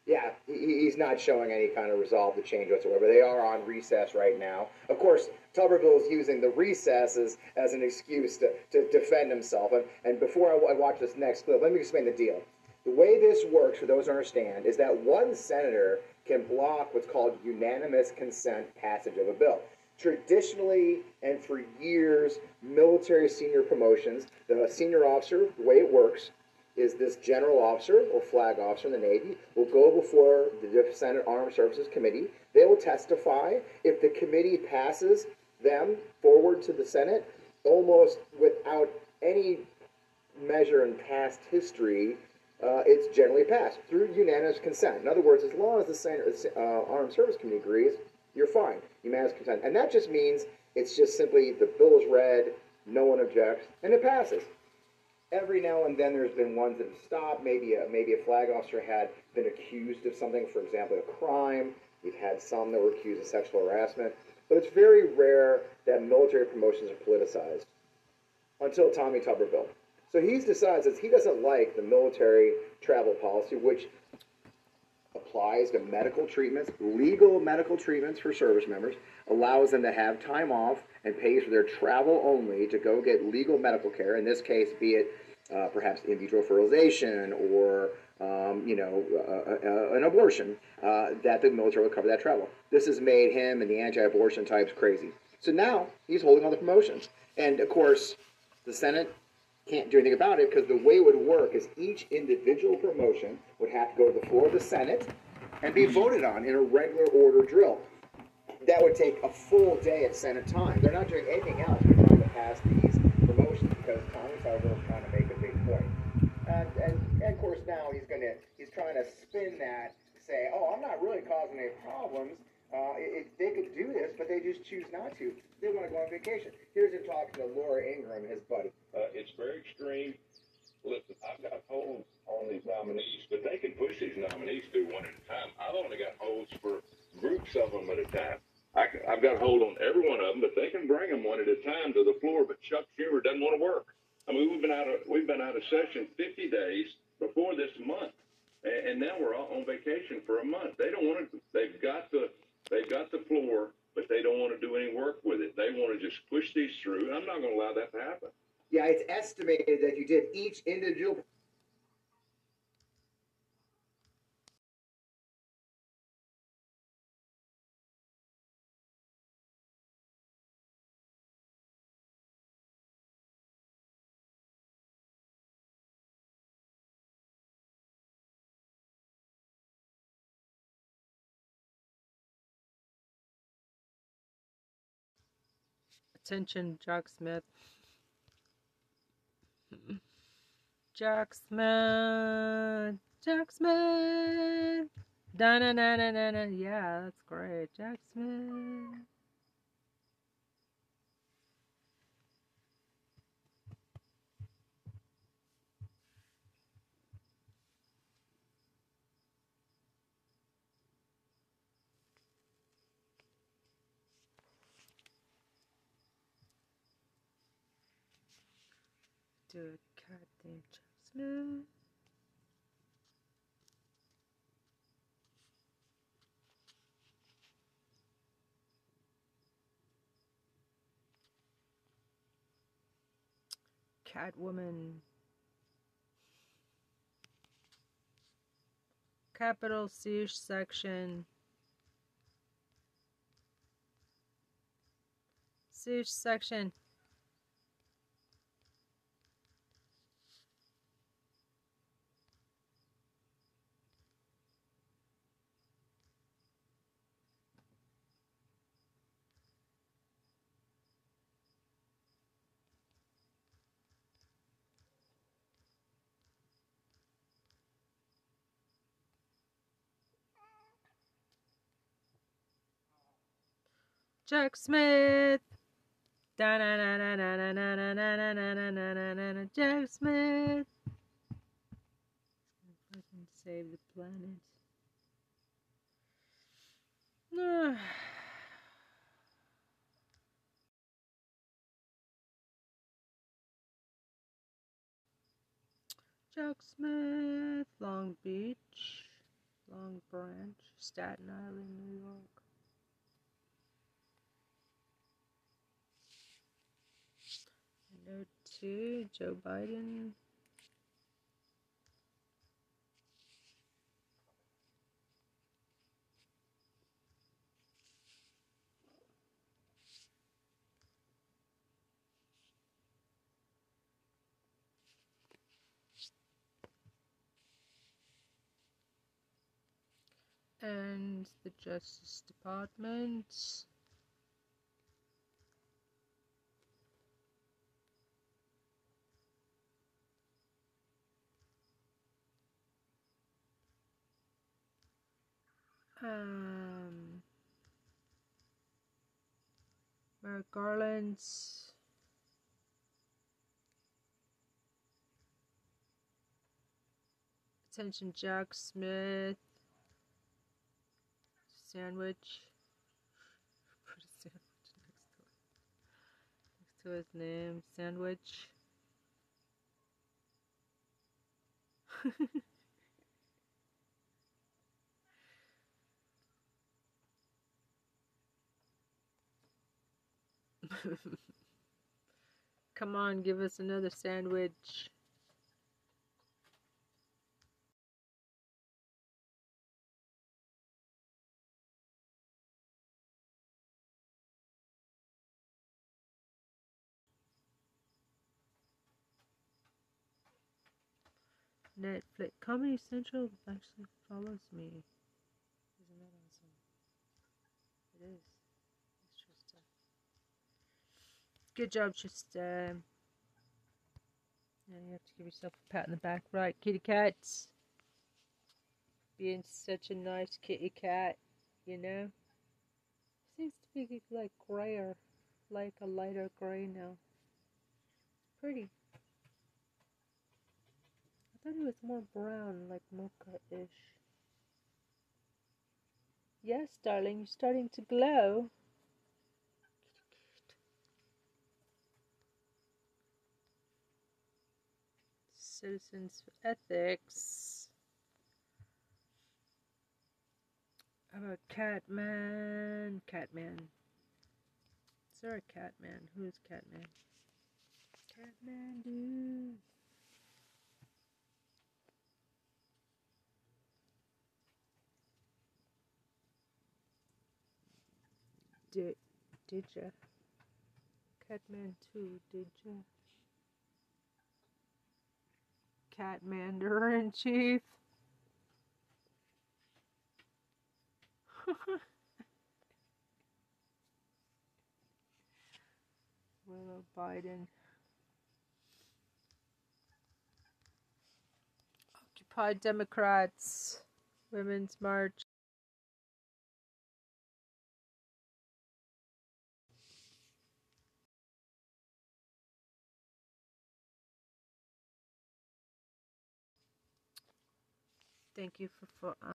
Yeah, he's not showing any kind of resolve to change whatsoever. They are on recess right now. Of course, Tuberville is using the recesses as an excuse to, to defend himself. And, and before I watch this next clip, let me explain the deal. The way this works, for those who understand, is that one senator can block what's called unanimous consent passage of a bill. Traditionally, and for years, military senior promotions, the senior officer, the way it works, is this general officer or flag officer in the Navy will go before the Senate Armed Services Committee. They will testify. If the committee passes them forward to the Senate, almost without any measure in past history, uh, it's generally passed through unanimous consent. In other words, as long as the Senate uh, Armed Services Committee agrees, you're fine, unanimous consent. And that just means it's just simply the bill is read, no one objects, and it passes. Every now and then there's been ones that have stopped. Maybe a, maybe a flag officer had been accused of something, for example, a crime. We've had some that were accused of sexual harassment. But it's very rare that military promotions are politicized until Tommy Tuberville. So he decides that he doesn't like the military travel policy, which applies to medical treatments, legal medical treatments for service members, allows them to have time off and pays for their travel only to go get legal medical care, in this case, be it uh, perhaps in vitro fertilization or, um, you know, uh, uh, an abortion, uh, that the military will cover that travel. This has made him and the anti-abortion types crazy. So now he's holding all the promotions. And, of course, the Senate can't do anything about it because the way it would work is each individual promotion would have to go to the floor of the Senate and be voted on in a regular order drill. That would take a full day of Senate time. They're not doing anything else. They're trying to pass these promotions because Tommy Tuberville is trying to make a big point. And, and, and of course, now he's going to, he's trying to spin that, say, oh, I'm not really causing any problems. Uh, it, it, they could do this, but they just choose not to. They want to go on vacation. Here's him talking to Laura Ingraham, his buddy. Uh, it's very extreme. Listen, I've got holds on these nominees, but they can push these nominees through one at a time. I've only got holds for groups of them at a time. I, I've got a hold on every one of them, but they can bring them one at a time to the floor. But Chuck Schumer doesn't want to work. I mean, we've been out of we've been out of session fifty days before this month, and, and now we're all on vacation for a month. They don't want to. They've got the they've got the floor, but they don't want to do any work with it. They want to just push these through, and I'm not going to allow that to happen. Yeah, it's estimated that you did each individual. Attention, Jack Smith. Jack Smith. Jack Smith. Da na na na na na. Yeah, that's great. Jack Smith. Dude, goddamn Jack Smith. Catwoman. Capital C section. C section. Jack Smith. Da na na na na na na na na na na na na. Jack Smith. Fucking save the planet. Jack Smith, Long Beach, Long Branch, Staten Island, New York. Number two, Joe Biden. And the Justice Department. Um, Merrick Garland. Attention, Jack Smith. Sandwich. Put a sandwich next to it. Next to his name. Sandwich. Come on, give us another sandwich. Netflix. Comedy Central actually follows me. Isn't that awesome? It is. It's Trista. Good job, Trista. Now you have to give yourself a pat on the back. Right, kitty cats. Being such a nice kitty cat, you know. Seems to be like grayer. Like a lighter gray now. It's pretty. I thought it was more brown, like mocha-ish. Yes, darling, you're starting to glow. Citizens for Ethics. How about Catman? Catman. Is there a Catman? Who is Catman? Catman, dude. Did, did ya? Catman two, did ya? Catmander in chief. Willow Biden. Occupy Democrats. Women's March. Thank you for, for um,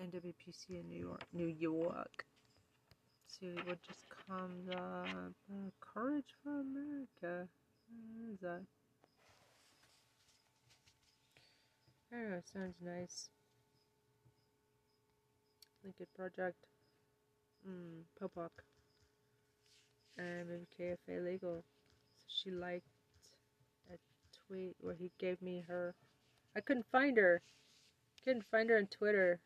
N W P C in New York. New York. Let's see what just comes up. Uh, Courage for America. What is that? I don't know. It sounds nice. Lincoln Project. Mm, Popoc. And maybe K F A Legal. So she liked. Tweet where he gave me her. I couldn't find her. Couldn't find her on Twitter.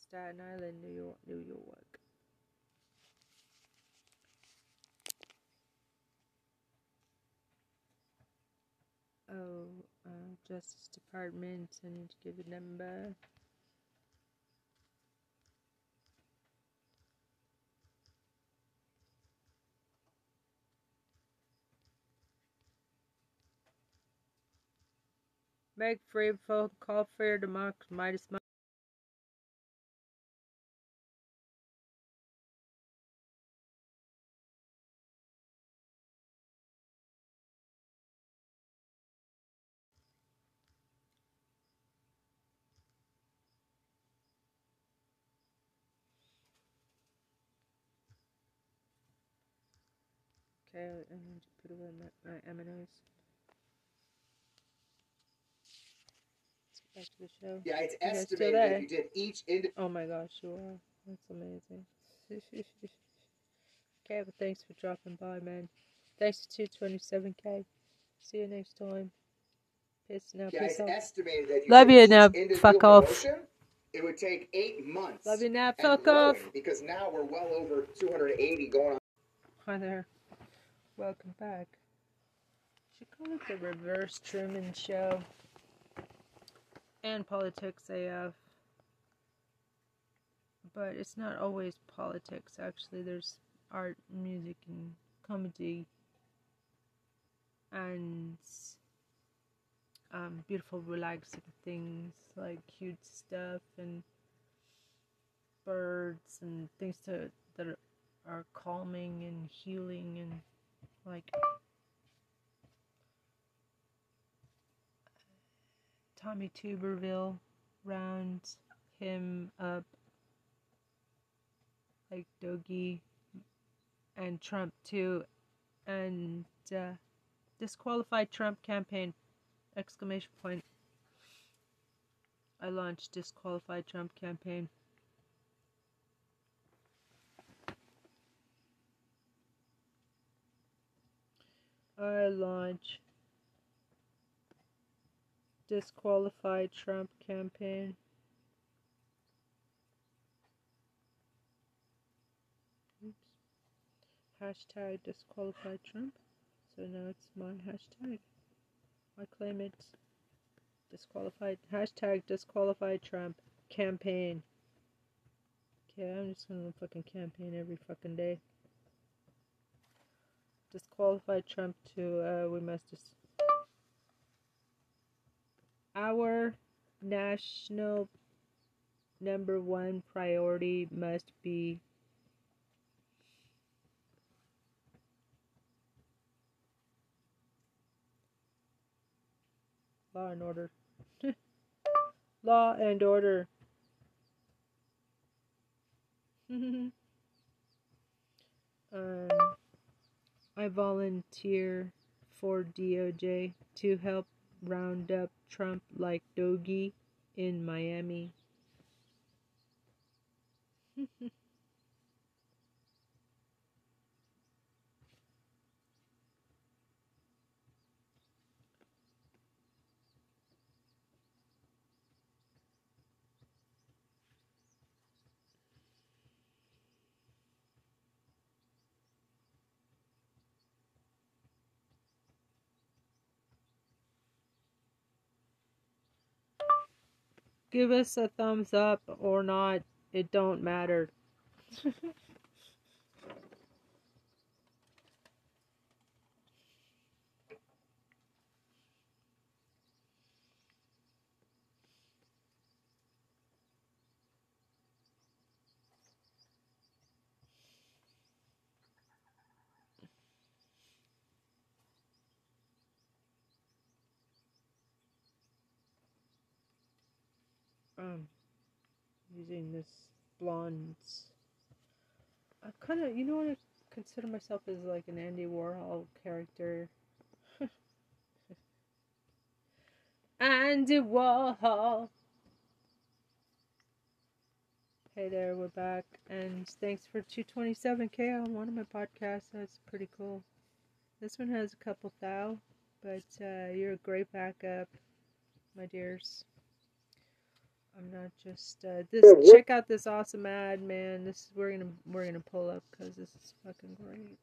Staten Island, New York, New York. Oh, uh, Justice Department. I need to give a number. Make free phone call for your democracy. Midas kale and put away my, my M and O's. Let's get back to the show. Yeah, it's you estimated that you did each individual. Oh my gosh, you are. That's amazing. Okay, well, thanks for dropping by, man. Thanks to two twenty-seven K. See you next time. Peace now. Yeah, peace out. Estimated that you love you now. Fuck off. Promotion, it would take eight months. Love you now. Fuck off. Because now we're well over two hundred eighty going on. Hi there. Welcome back. She called it the Reverse Truman Show and Politics A F. But it's not always politics, actually. There's art, music, and comedy, and um, beautiful, relaxing things like cute stuff and birds and things to, that are calming and healing and like Tommy Tuberville. Round him up like Doggy. And Trump too, and uh, disqualified Trump campaign, exclamation point. I launched disqualified Trump campaign. I launch disqualified Trump campaign. Hashtag disqualified Trump. So now it's my hashtag. I claim it. Disqualified. Hashtag disqualified Trump campaign. Okay, I'm just gonna fucking campaign every fucking day. Disqualified Trump to, uh, we must just. Our national number one priority must be. Law and order. Law and order. um, I volunteer for D O J to help round up Trump like Doggy in Miami. Give us a thumbs up or not, it don't matter. Um, using this blonde, I kind of, you know what, I consider myself as like an Andy Warhol character. Andy Warhol. Hey there, we're back, and thanks for two twenty-seven K on one of my podcasts. That's pretty cool. This one has a couple thou, but uh, you're a great backup, my dears. I'm not just uh, this. Check out this awesome ad, man. This we're gonna we're gonna pull up because this is fucking great.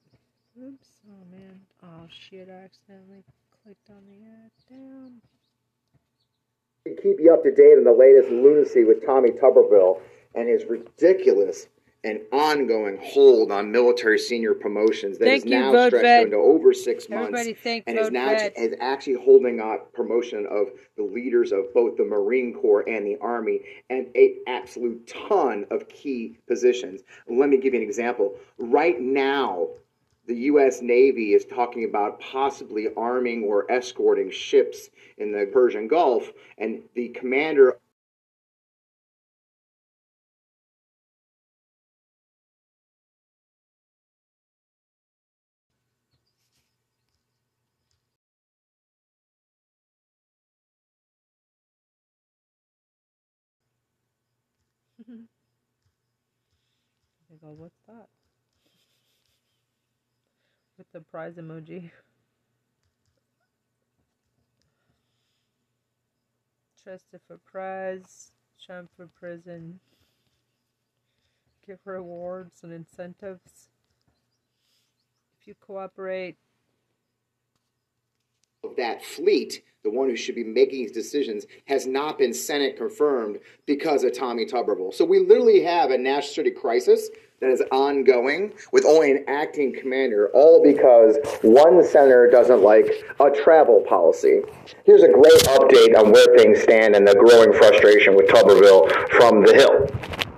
Oops, oh man, oh shit, I accidentally clicked on the ad. Damn. Keep you up to date on the latest lunacy with Tommy Tuberville and his ridiculous and ongoing hold on military senior promotions that thank is you, now Vote stretched Fed. Into over six everybody months and Vote is now Fed. Is actually holding a promotion of the leaders of both the Marine Corps and the Army and an absolute ton of key positions. Let me give you an example. Right now, the U S Navy is talking about possibly arming or escorting ships in the Persian Gulf, and the commander Mm-hmm. They go, what's that? With the prize emoji. Trusted for prize, Trump for prison. Give rewards and incentives. If you cooperate. Of that fleet, the one who should be making these decisions has not been Senate confirmed because of Tommy Tuberville. So we literally have a national security crisis that is ongoing with only an acting commander, all because one senator doesn't like a travel policy. Here's a great update on where things stand and the growing frustration with Tuberville from the Hill.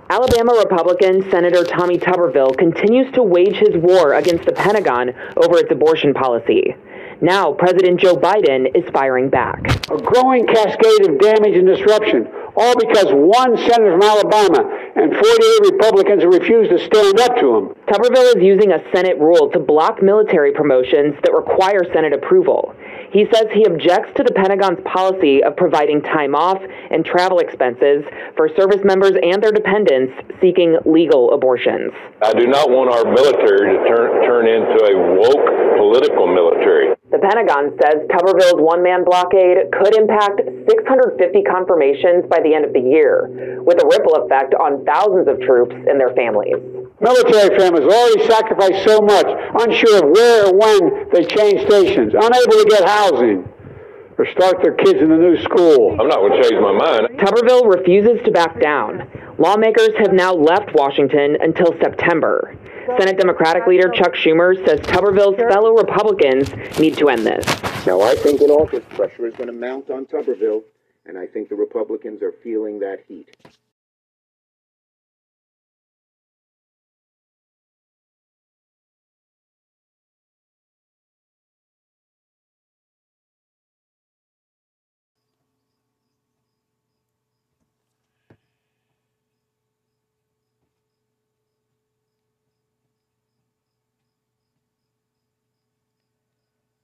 Alabama Republican Senator Tommy Tuberville continues to wage his war against the Pentagon over its abortion policy. Now, President Joe Biden is firing back. A growing cascade of damage and disruption, all because one senator from Alabama and forty-eight Republicans refuse to stand up to him. Tuberville is using a Senate rule to block military promotions that require Senate approval. He says he objects to the Pentagon's policy of providing time off and travel expenses for service members and their dependents seeking legal abortions. I do not want our military to turn, turn into a woke political military. The Pentagon says Tuberville's one-man blockade could impact six hundred fifty confirmations by the end of the year, with a ripple effect on thousands of troops and their families. Military families already sacrificed so much, unsure of where or when they change stations, unable to get housing or start their kids in the new school. I'm not going to change my mind. Tuberville refuses to back down. Lawmakers have now left Washington until September. Senate Democratic leader Chuck Schumer says Tuberville's fellow Republicans need to end this. Now, I think in August, pressure is going to mount on Tuberville, and I think the Republicans are feeling that heat.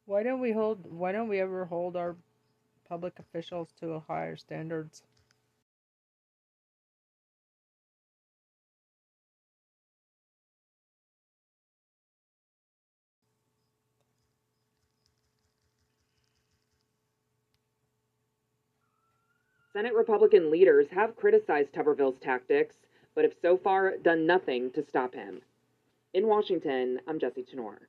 Why don't we hold, why don't we ever hold our public officials to higher standards? Senate Republican leaders have criticized Tuberville's tactics, but have so far done nothing to stop him. In Washington, I'm Jesse Tenor.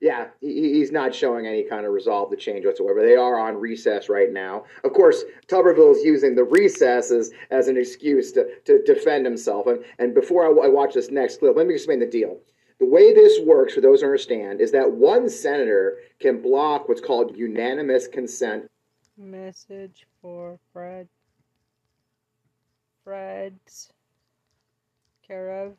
Yeah, he's not showing any kind of resolve to change whatsoever. They are on recess right now. Of course, Tuberville is using the recesses as an excuse to, to defend himself. And, and before I, I watch this next clip, let me explain the deal. The way this works, for those who understand, is that one senator can block what's called unanimous consent. Message for Fred. Fred's care of.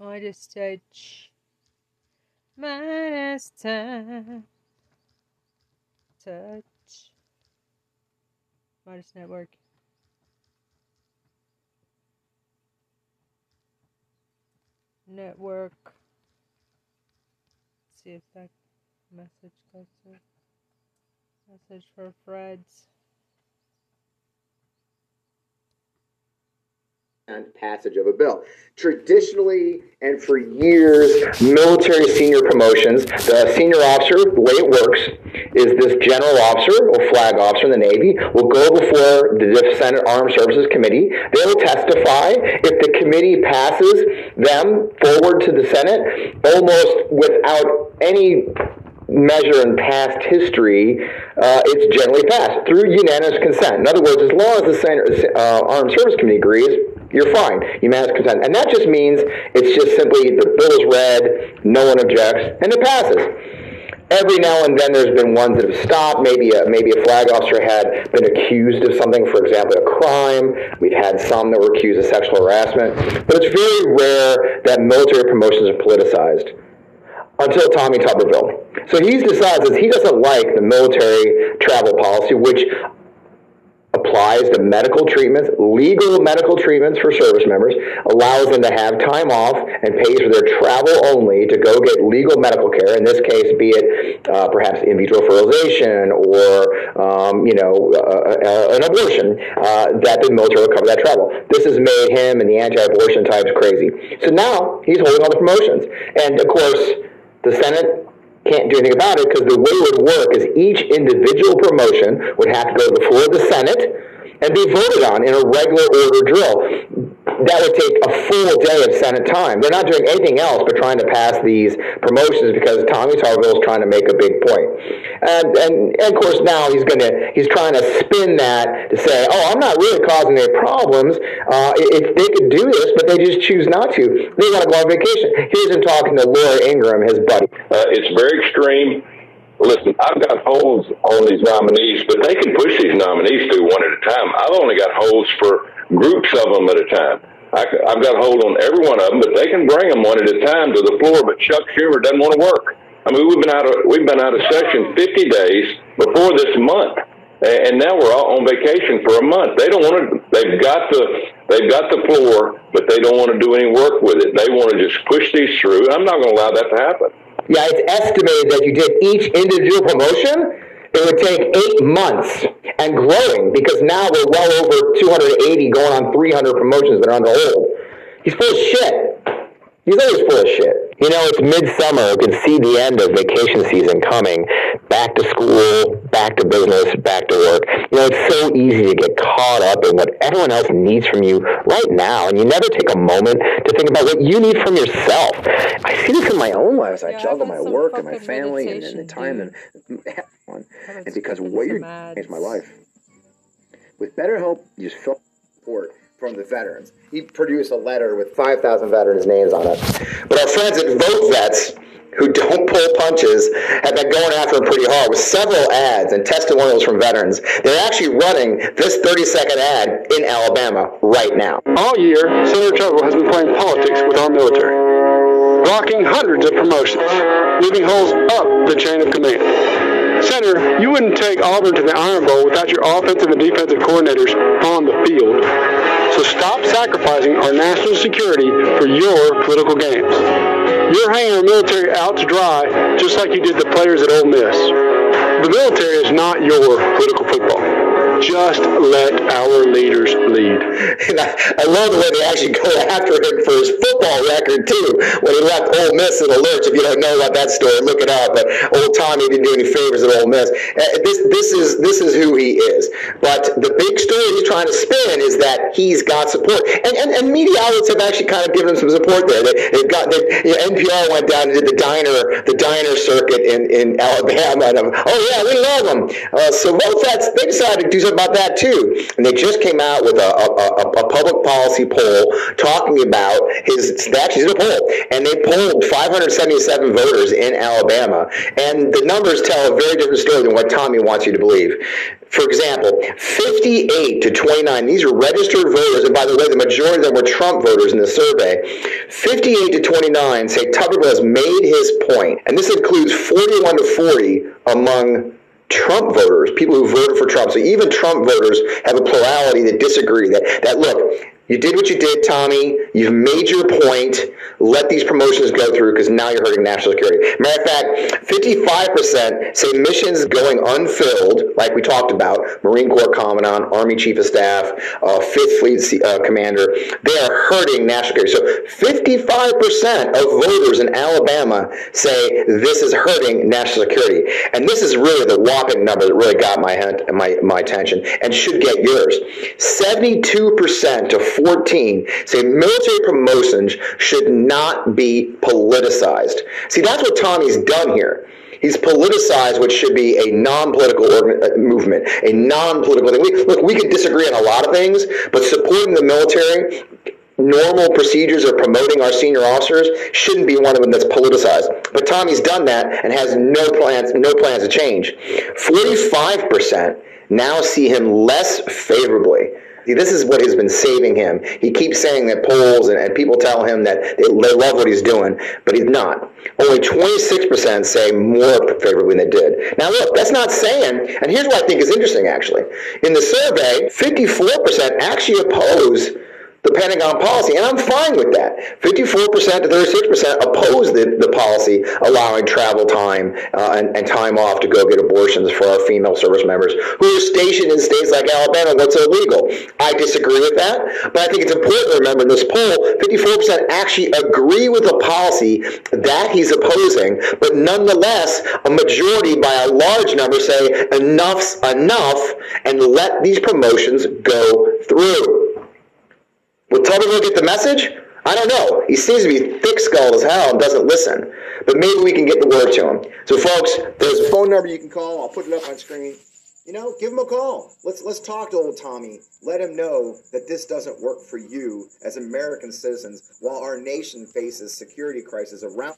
Midas Touch. Midas Touch. Touch. Midas Network. Network. Let's see if that message goes through. Message for Fred's. And passage of a bill. Traditionally, and for years, military senior promotions, the senior officer, the way it works, is this general officer or flag officer in the Navy will go before the Senate Armed Services Committee. They will testify. If the committee passes them forward to the Senate, almost without any measure in past history, uh, it's generally passed through unanimous consent. In other words, as long as the Senate uh, Armed Services Committee agrees, you're fine. Unanimous consent. And that just means it's just simply the bill is read, no one objects, and it passes. Every now and then there's been ones that have stopped. Maybe a, maybe a flag officer had been accused of something, for example, a crime. We've had some that were accused of sexual harassment. But it's very rare that military promotions are politicized. Until Tommy Tuberville. So he decides that he doesn't like the military travel policy, which applies to medical treatments, legal medical treatments for service members, allows them to have time off, and pays for their travel only to go get legal medical care. In this case, be it uh, perhaps in vitro fertilization or um, you know uh, uh, an abortion, uh, that the military will cover that travel. This has made him and the anti-abortion types crazy. So now he's holding all the promotions, and of course the Senate can't do anything about it, because the way it would work is each individual promotion would have to go before the Senate and be voted on in a regular order drill. That would take a full day of Senate time. They're not doing anything else but trying to pass these promotions because Tommy Tuberville is trying to make a big point. And, and, and of course now he's going to he's trying to spin that to say, oh, I'm not really causing any problems. Uh, if they could do this, but they just choose not to. They want to go on vacation. Here's him talking to Laura Ingraham, his buddy. Uh, it's very extreme. Listen, I've got holds on these nominees, but they can push these nominees through one at a time. I've only got holds for groups of them at a time. I, I've got hold on every one of them, but they can bring them one at a time to the floor. But Chuck Schumer doesn't want to work. I mean, we've been out of we've been out of session fifty days before this month, and now we're all on vacation for a month. They don't want to. They've got the they've got the floor, but they don't want to do any work with it. They want to just push these through. I'm not going to allow that to happen. Yeah, it's estimated that you did each individual promotion, it would take eight months and growing, because now we're well over two hundred eighty going on three hundred promotions that are on the hold. He's full of shit. He's always full of shit. You know, it's midsummer. We can see the end of vacation season coming. Back to school, back to business, back to work. You know, it's so easy to get caught up in what everyone else needs from you right now, and you never take a moment to think about what you need from yourself. I see this in my own life as I yeah, juggle my work and my family and, and the time and, and, and because what you're doing is my life. With BetterHelp, you just feel support from the veterans. He produced a letter with five thousand veterans' names on it. But our friends at Vote Vets, who don't pull punches, have been going after him pretty hard with several ads and testimonials from veterans. They're actually running this thirty-second ad in Alabama right now. All year, Senator Tuberville has been playing politics with our military, blocking hundreds of promotions, leaving holes up the chain of command. Senator, you wouldn't take Auburn to the Iron Bowl without your offensive and defensive coordinators on the field. So stop sacrificing our national security for your political games. You're hanging our military out to dry just like you did the players at Ole Miss. The military is not your political football. Just let our leaders lead. And I, I love the way they actually go after him for his football record, too. When he left Ole Miss in a lurch, if you don't know about that story, look it up. But old Tommy didn't do any favors at Ole Miss. Uh, this, this, is, this is who he is. But the big story he's trying to spin is that he's got support. And, and, and media outlets have actually kind of given him some support there. They, they've got they, you know, N P R went down and did the diner, the diner circuit in, in Alabama. And I'm, oh, yeah, we love him. Uh, so well, that's, they decided to do about that too, and they just came out with a, a, a, a public policy poll talking about his. They actually did a poll, and they polled five hundred seventy-seven voters in Alabama, and the numbers tell a very different story than what Tommy wants you to believe. For example, fifty-eight to twenty-nine, these are registered voters, and by the way, the majority of them were Trump voters in the survey. fifty-eight to twenty-nine say Tuberville has made his point, and this includes forty-one to forty among Trump voters, people who voted for Trump. So even Trump voters have a plurality that disagree. That, that look, you did what you did, Tommy. You've made your point. Let these promotions go through because now you're hurting national security. Matter of fact, fifty-five percent say missions going unfilled, like we talked about, Marine Corps Commandant, Army Chief of Staff, uh, Fifth Fleet uh, Commander, they are hurting national security. So fifty-five percent of voters in Alabama say this is hurting national security. And this is really the whopping number that really got my, head, my, my attention and should get yours. seventy-two percent to fourteen say military promotions should not be politicized. See, that's what Tommy's done here. He's politicized what should be a non-political organ- movement, a non-political thing. We, look, we could disagree on a lot of things, but supporting the military, normal procedures of promoting our senior officers shouldn't be one of them that's politicized. But Tommy's done that and has no plans, no plans to change. forty-five percent now see him less favorably See, this is what has been saving him. He keeps saying that polls and, and people tell him that they, they love what he's doing, but he's not. Only twenty-six percent say more favorably than they did. Now, look, that's not saying, and here's what I think is interesting, actually. In the survey, fifty-four percent actually oppose the Pentagon policy, and I'm fine with that. fifty-four percent to thirty-six percent oppose the, the policy allowing travel time uh, and, and time off to go get abortions for our female service members who are stationed in states like Alabama, what's illegal. I disagree with that, but I think it's important to remember in this poll, fifty-four percent actually agree with the policy that he's opposing, but nonetheless, a majority by a large number say enough's enough and let these promotions go through. Will Tuberville get the message? I don't know. He seems to be thick-skulled as hell and doesn't listen. But maybe we can get the word to him. So, folks, there's a phone number you can call. I'll put it up on screen. You know, give him a call. Let's let's talk to old Tommy. Let him know that this doesn't work for you as American citizens while our nation faces security crisis around...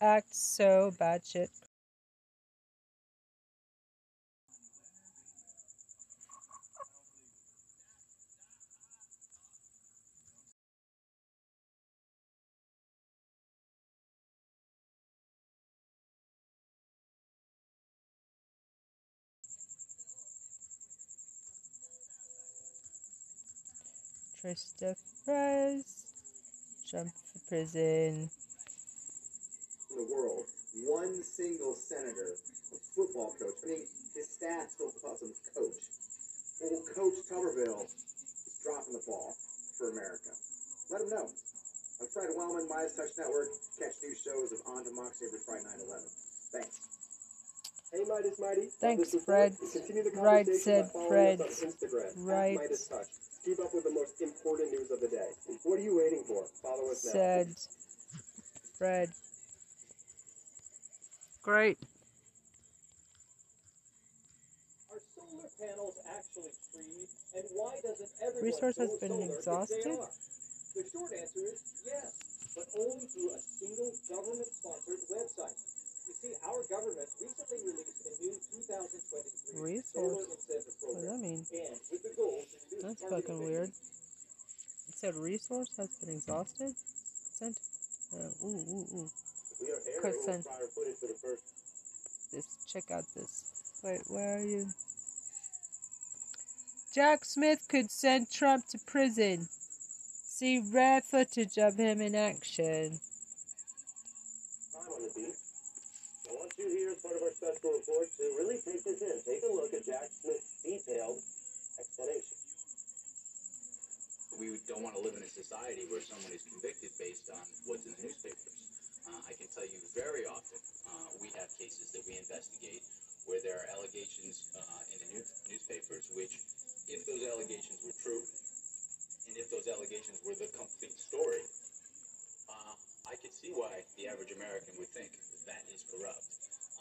Act so bad shit. Christopher Press, jump for prison. The world, one single senator, a football coach. I mean, his staff still calls him coach. Well, Coach Tuberville is dropping the ball for America. Let him know. I'm Friday Wellman, Midas Touch Network. Catch new shows of On Democracy every Friday night eleven. Thanks. Hey, Midas Mighty. Thanks, Fred. Continue the conversation said by following Fred. Us on Instagram. Right. At Midas Touch. Keep up with the most important news of the day. What are you waiting for? Follow us said now. Said Fred. Great. Are solar panels actually free, and why doesn't everyone resource has been exhausted? The short answer is yes, but only through a single government-sponsored website. You see, our government recently released a new twenty twenty-three resource. Solar incentive program. What does that mean? And with the goal to reduce that's fucking weird. It said resource has been exhausted. Sent. Uh, ooh, ooh, ooh. We are airing prior footage for the first. This, check out this. Wait, where are you? Jack Smith could send Trump to prison. See rare footage of him in action. Time on the beat. I want you here as part of our special report to really take this in. Take a look at Jack Smith's detailed explanation. We don't want to live in a society where someone is convicted based on what's in the newspapers. Uh, I can tell you very often uh, we have cases that we investigate where there are allegations uh, in the new- newspapers which, if those allegations were true, and if those allegations were the complete story, uh, I could see why the average American would think that is corrupt.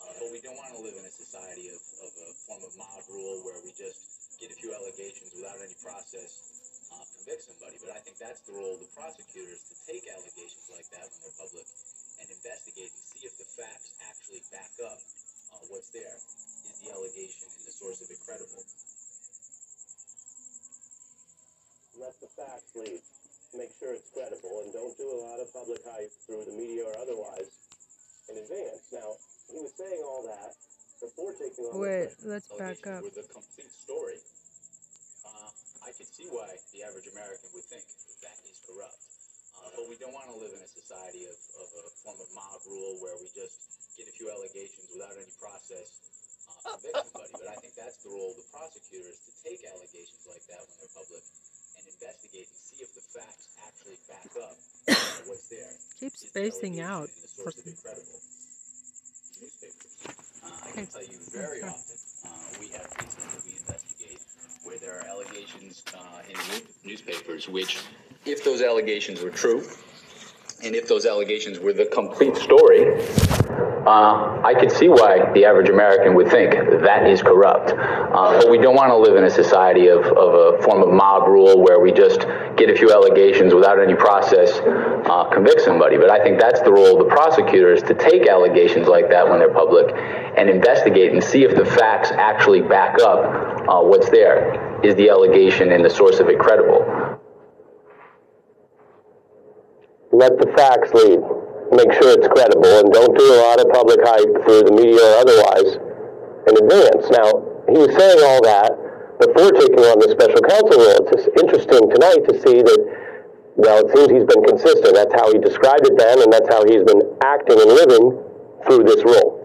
Uh, but we don't want to live in a society of, of a form of mob rule where we just get a few allegations without any process, uh, convict somebody. But I think that's the role of the prosecutors, to take allegations like that when they're public and investigate and see if the facts actually back up uh, what's there. Is the allegation and the source of it credible? Let the facts lead. Make sure it's credible, and don't do a lot of public hype through the media or otherwise in advance. Now, he was saying all that before taking on... Wait, let's back up. ...with a complete story, uh, I could see why the average American would think that is corrupt. Uh, but we don't want to live in a society of, of a form of mob rule where we just get a few allegations without any process, uh, convict somebody. But I think that's the role of the prosecutors, to take allegations like that when they're public and investigate and see if the facts actually back up uh, what's there. Keep spacing out. The source of it credible. Newspapers. Uh, I can tell you very often uh, we have cases that we investigate where there are allegations uh, in newspapers which, if those allegations were true, and if those allegations were the complete story, uh, I could see why the average American would think that is corrupt. Uh, but we don't want to live in a society of, of a form of mob rule where we just get a few allegations without any process, uh, convict somebody. But I think that's the role of the prosecutors, to take allegations like that when they're public and investigate and see if the facts actually back up uh, what's there. Is the allegation and the source of it credible? Let the facts lead. Make sure it's credible, and don't do a lot of public hype through the media or otherwise in advance. Now, he was saying all that before taking on the special counsel role. It's just interesting tonight to see that, well, it seems he's been consistent. That's how he described it then, and that's how he's been acting and living through this role.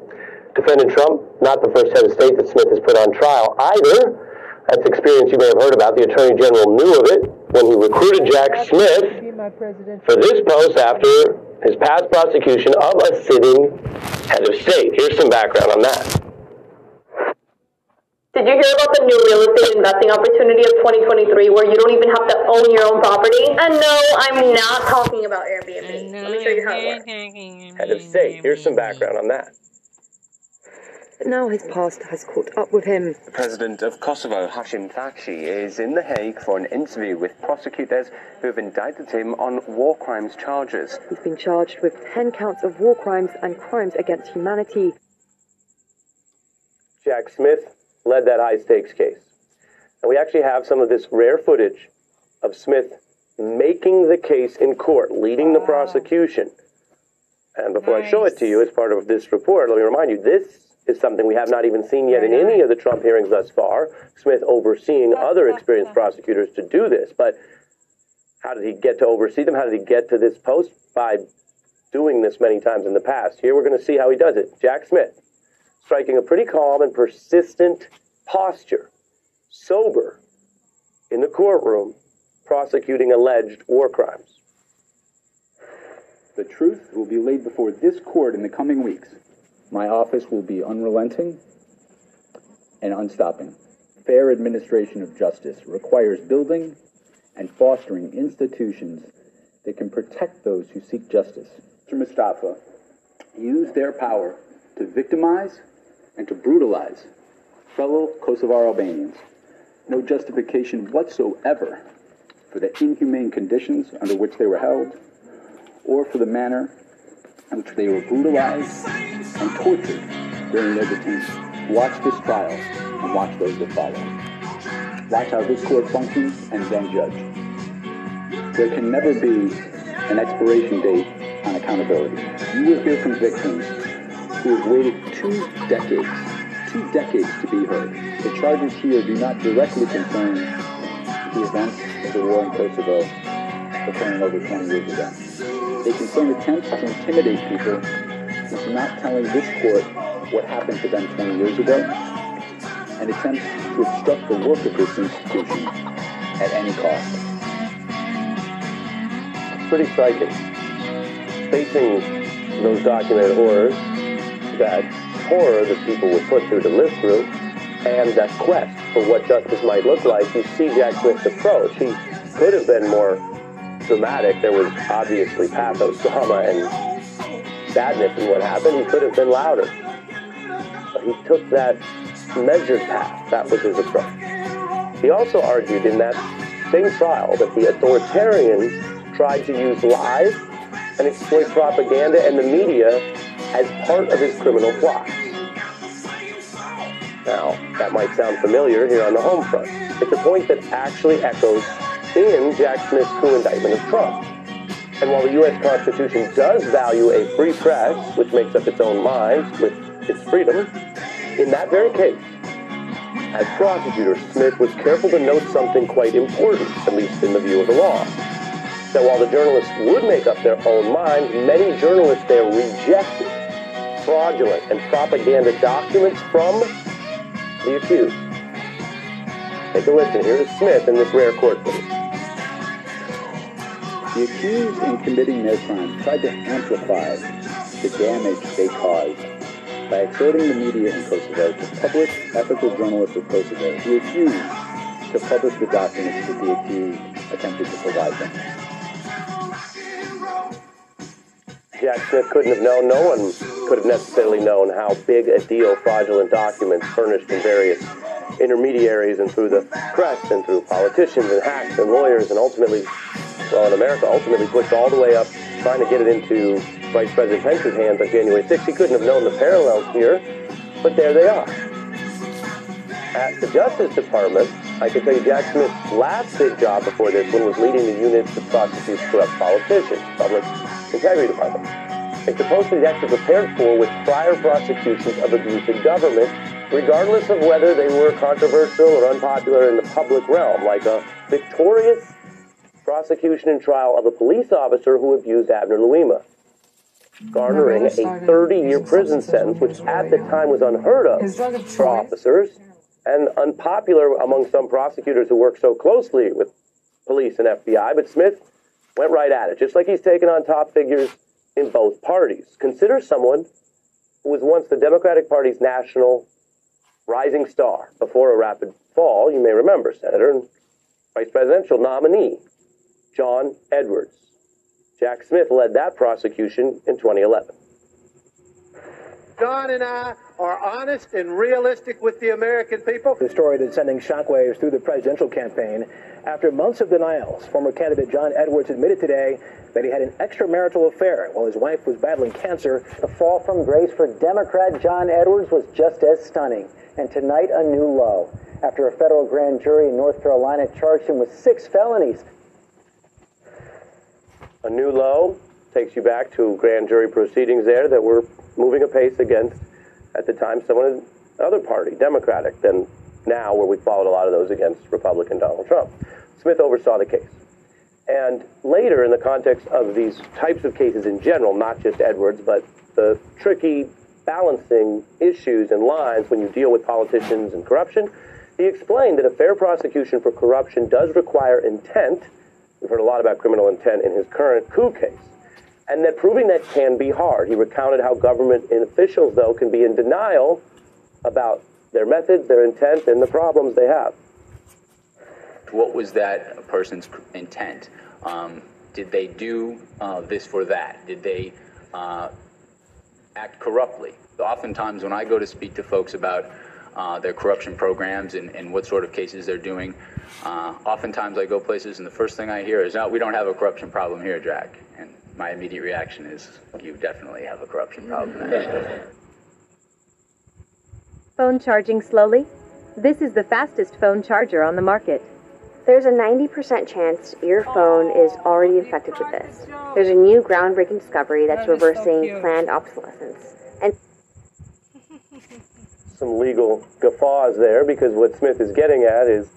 Defendant Trump, not the first head of state that Smith has put on trial either. That's experience you may have heard about. The Attorney General knew of it when he recruited Jack Smith for this post after his past prosecution of a sitting head of state. Here's some background on that. Did you hear about the new real estate investing opportunity of twenty twenty-three where you don't even have to own your own property? And no, I'm not talking about Airbnb. Let me show you how it works. Head of state. Here's some background on that. But now his past has caught up with him. The president of Kosovo, Hashim Thaçi, is in The Hague for an interview with prosecutors who have indicted him on war crimes charges. He's been charged with ten counts of war crimes and crimes against humanity. Jack Smith led that high-stakes case. And we actually have some of this rare footage of Smith making the case in court, leading the prosecution. And before nice. I show it to you as part of this report, let me remind you, this is something we have not even seen yet in any of the Trump hearings thus far, Smith overseeing other experienced prosecutors to do this. But how did he get to oversee them? How did he get to this post? By doing this many times in the past. Here we're going to see how he does it. Jack Smith, striking a pretty calm and persistent posture, sober, in the courtroom, prosecuting alleged war crimes. The truth will be laid before this court in the coming weeks. My office will be unrelenting and unstopping. Fair administration of justice requires building and fostering institutions that can protect those who seek justice. Mister Mustafa used their power to victimize and to brutalize fellow Kosovar Albanians. No justification whatsoever for the inhumane conditions under which they were held or for the manner in which they were brutalized and tortured during their detention. Watch this trial and watch those that follow. Watch how this court functions and then judge. There can never be an expiration date on accountability. You will hear from victims who have waited two decades, two decades to be heard. The charges here do not directly concern the events of the war in Kosovo occurring over twenty years ago. They concern attempts to intimidate people into not telling this court what happened to them twenty years ago, and attempts to obstruct the work of this institution at any cost. It's pretty striking. Facing those documented horrors, that horror that people would put through to live through, and that quest for what justice might look like, you see Jack Smith's approach. He could have been more dramatic. There was obviously pathos, drama, and sadness in what happened. He could have been louder. But he took that measured path. That was his approach. He also argued in that same trial that the authoritarians tried to use lies and exploit propaganda and the media as part of his criminal plots. Now, that might sound familiar here on the home front. It's a point that actually echoes in Jack Smith's coup indictment of Trump. And while the U S Constitution does value a free press, which makes up its own mind with its freedom, in that very case, as prosecutor, Smith was careful to note something quite important, at least in the view of the law, that while the journalists would make up their own mind, many journalists there rejected fraudulent and propaganda documents from the accused. Take a listen. Here is Smith in this rare court case. The accused, in committing their crimes, tried to amplify the damage they caused by exhorting the media in Kosovo to publish ethical journalists of Kosovo who refused to publish the documents that the accused attempted to provide them. Jack Smith couldn't have known, no one could have necessarily known how big a deal fraudulent documents furnished in various intermediaries and through the press and through politicians and hacks and lawyers and ultimately, well, in America, ultimately pushed all the way up, trying to get it into Vice President Pence's hands on January sixth. He couldn't have known the parallels here, but there they are. At the Justice Department, I can tell you Jack Smith's last big job before this one was leading the units that prosecutes corrupt politicians, Public Integrity Department. It's supposedly actually prepared for with prior prosecutions of abuse in government, regardless of whether they were controversial or unpopular in the public realm, like a victorious prosecution and trial of a police officer who abused Abner Louima, garnering a thirty-year prison sentence, which at the time was unheard of for officers and unpopular among some prosecutors who work so closely with police and F B I. But Smith went right at it, just like he's taken on top figures in both parties. Consider someone who was once the Democratic Party's national rising star before a rapid fall. You may remember Senator and Vice Presidential nominee John Edwards. Jack Smith led that prosecution in twenty eleven. John and I are honest and realistic with the American people. The story that's sending shockwaves through the presidential campaign. After months of denials, former candidate John Edwards admitted today that he had an extramarital affair while his wife was battling cancer. The fall from grace for Democrat John Edwards was just as stunning, and tonight a new low, after a federal grand jury in North Carolina charged him with six felonies. A new low takes you back to grand jury proceedings there that were moving apace against, at the time, someone in another party, Democratic, than now, where we followed a lot of those against Republican Donald Trump. Smith oversaw the case. And later, in the context of these types of cases in general, not just Edwards, but the tricky balancing issues and lines when you deal with politicians and corruption, he explained that a fair prosecution for corruption does require intent. We've heard a lot about criminal intent in his current coup case. And that proving that can be hard. He recounted how government officials, though, can be in denial about their methods, their intent, and the problems they have. What was that person's intent? Um, did they do uh, this for that? Did they uh, act corruptly? Oftentimes when I go to speak to folks about uh, their corruption programs and, and what sort of cases they're doing, uh, oftentimes I go places and the first thing I hear is, no, we don't have a corruption problem here, Jack. And my immediate reaction is, you definitely have a corruption problem. Phone charging slowly? This is the fastest phone charger on the market. There's a ninety percent chance your phone is already infected with this. There's a new groundbreaking discovery that's reversing planned obsolescence. And some legal guffaws there, because what Smith is getting at is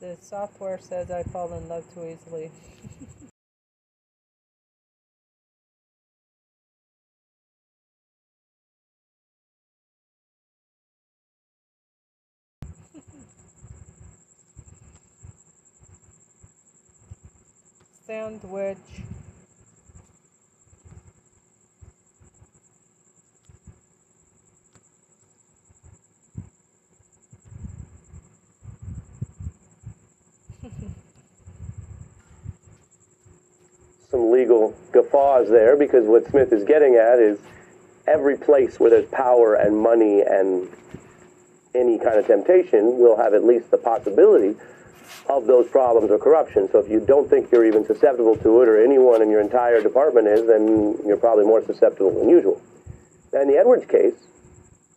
the software says I fall in love too easily. Sandwich. Some legal guffaws there, because what Smith is getting at is every place where there's power and money and any kind of temptation will have at least the possibility of those problems or corruption. So if you don't think you're even susceptible to it, or anyone in your entire department is, then you're probably more susceptible than usual. In the Edwards case,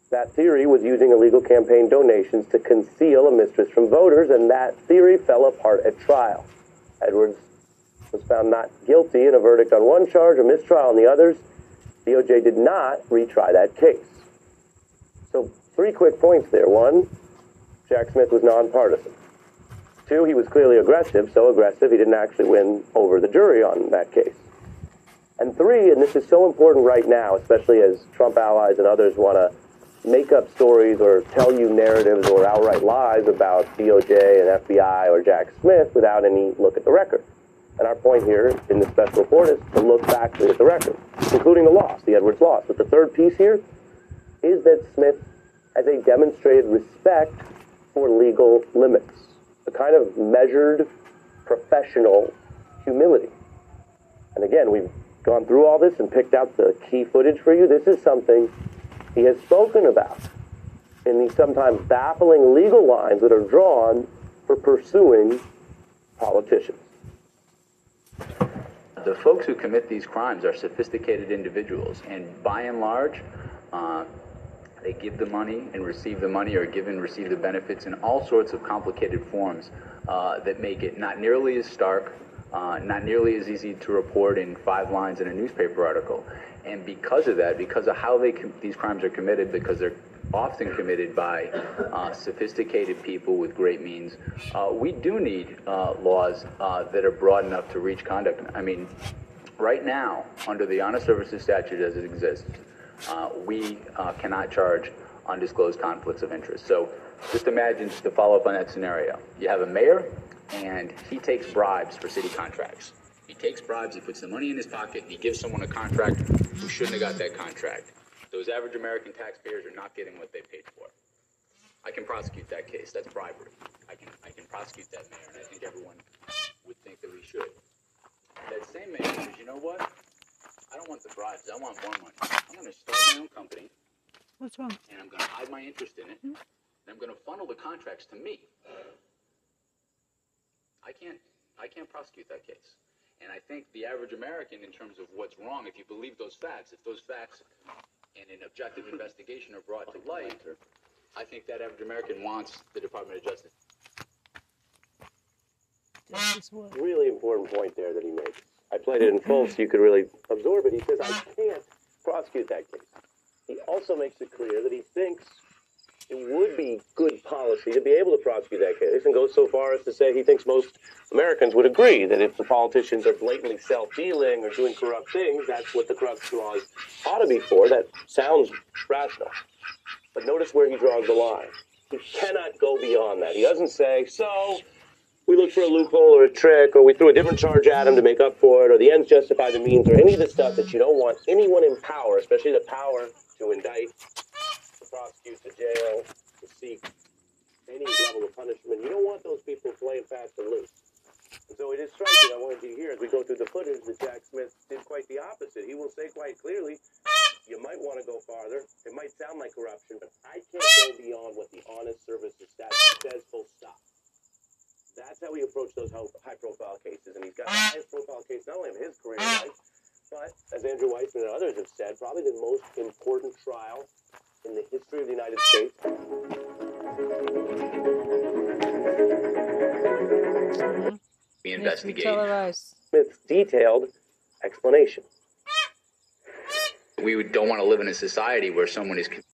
that theory was using illegal campaign donations to conceal a mistress from voters, and that theory fell apart at trial. Edwards was found not guilty in a verdict on one charge, a mistrial on the others. D O J did not retry that case. So three quick points there. One, Jack Smith was nonpartisan. Two, he was clearly aggressive, so aggressive he didn't actually win over the jury on that case. And three, and this is so important right now, especially as Trump allies and others want to make up stories or tell you narratives or outright lies about D O J and F B I or Jack Smith without any look at the record. And our point here in this special report is to look back at the record, including the loss, the Edwards loss. But the third piece here is that Smith has a demonstrated respect for legal limits, a kind of measured, professional humility. And again, we've gone through all this and picked out the key footage for you. This is something he has spoken about in these sometimes baffling legal lines that are drawn for pursuing politicians. The folks who commit these crimes are sophisticated individuals, and by and large, uh, they give the money and receive the money, or give and receive the benefits in all sorts of complicated forms uh, that make it not nearly as stark, uh, not nearly as easy to report in five lines in a newspaper article. And because of that, because of how they com these crimes are committed, because they're often committed by uh, sophisticated people with great means, uh, we do need uh, laws uh, that are broad enough to reach conduct. I mean, right now, under the Honest Services statute as it exists, uh, we uh, cannot charge undisclosed conflicts of interest. So just imagine, just to follow up on that scenario, you have a mayor and he takes bribes for city contracts. He takes bribes, he puts the money in his pocket, he gives someone a contract who shouldn't have got that contract. Those average American taxpayers are not getting what they paid for. I can prosecute that case. That's bribery. I can, I can prosecute that mayor, and I think everyone would think that we should. That same mayor says, you know what? I don't want the bribes. I want more money. I'm going to start my own company. What's wrong? And I'm going to hide my interest in it, and I'm going to funnel the contracts to me. I can't, I can't prosecute that case. And I think the average American, in terms of what's wrong, if you believe those facts, if those facts and an objective investigation are brought to light, I think that average American wants the Department of Justice. Really important point there that he made. I played it in full so you could really absorb it. He says, I can't prosecute that case. He also makes it clear that he thinks it would be good policy to be able to prosecute that case, and goes so far as to say he thinks most Americans would agree that if the politicians are blatantly self-dealing or doing corrupt things, that's what the corrupt laws ought to be for. That sounds rational. But notice where he draws the line. He cannot go beyond that. He doesn't say, so we looked for a loophole or a trick, or we threw a different charge at him to make up for it, or the ends justify the means, or any of the stuff that you don't want anyone in power, especially the power to indict, prosecute, to jail, to seek any level of punishment. You don't want those people playing fast and loose. And so it is striking, I wanted you to hear as we go through the footage, that Jack Smith did quite the opposite. He will say quite clearly, you might want to go farther. It might sound like corruption, but I can't go beyond what the Honest Services statute says, full stop. That's how we approach those high-profile cases. And he's got the highest profile case, not only of his career life, but, as Andrew Weissman and others have said, probably the most important trial in the history of the United States. We investigate Smith's detailed explanation. We don't want to live in a society where someone is convicted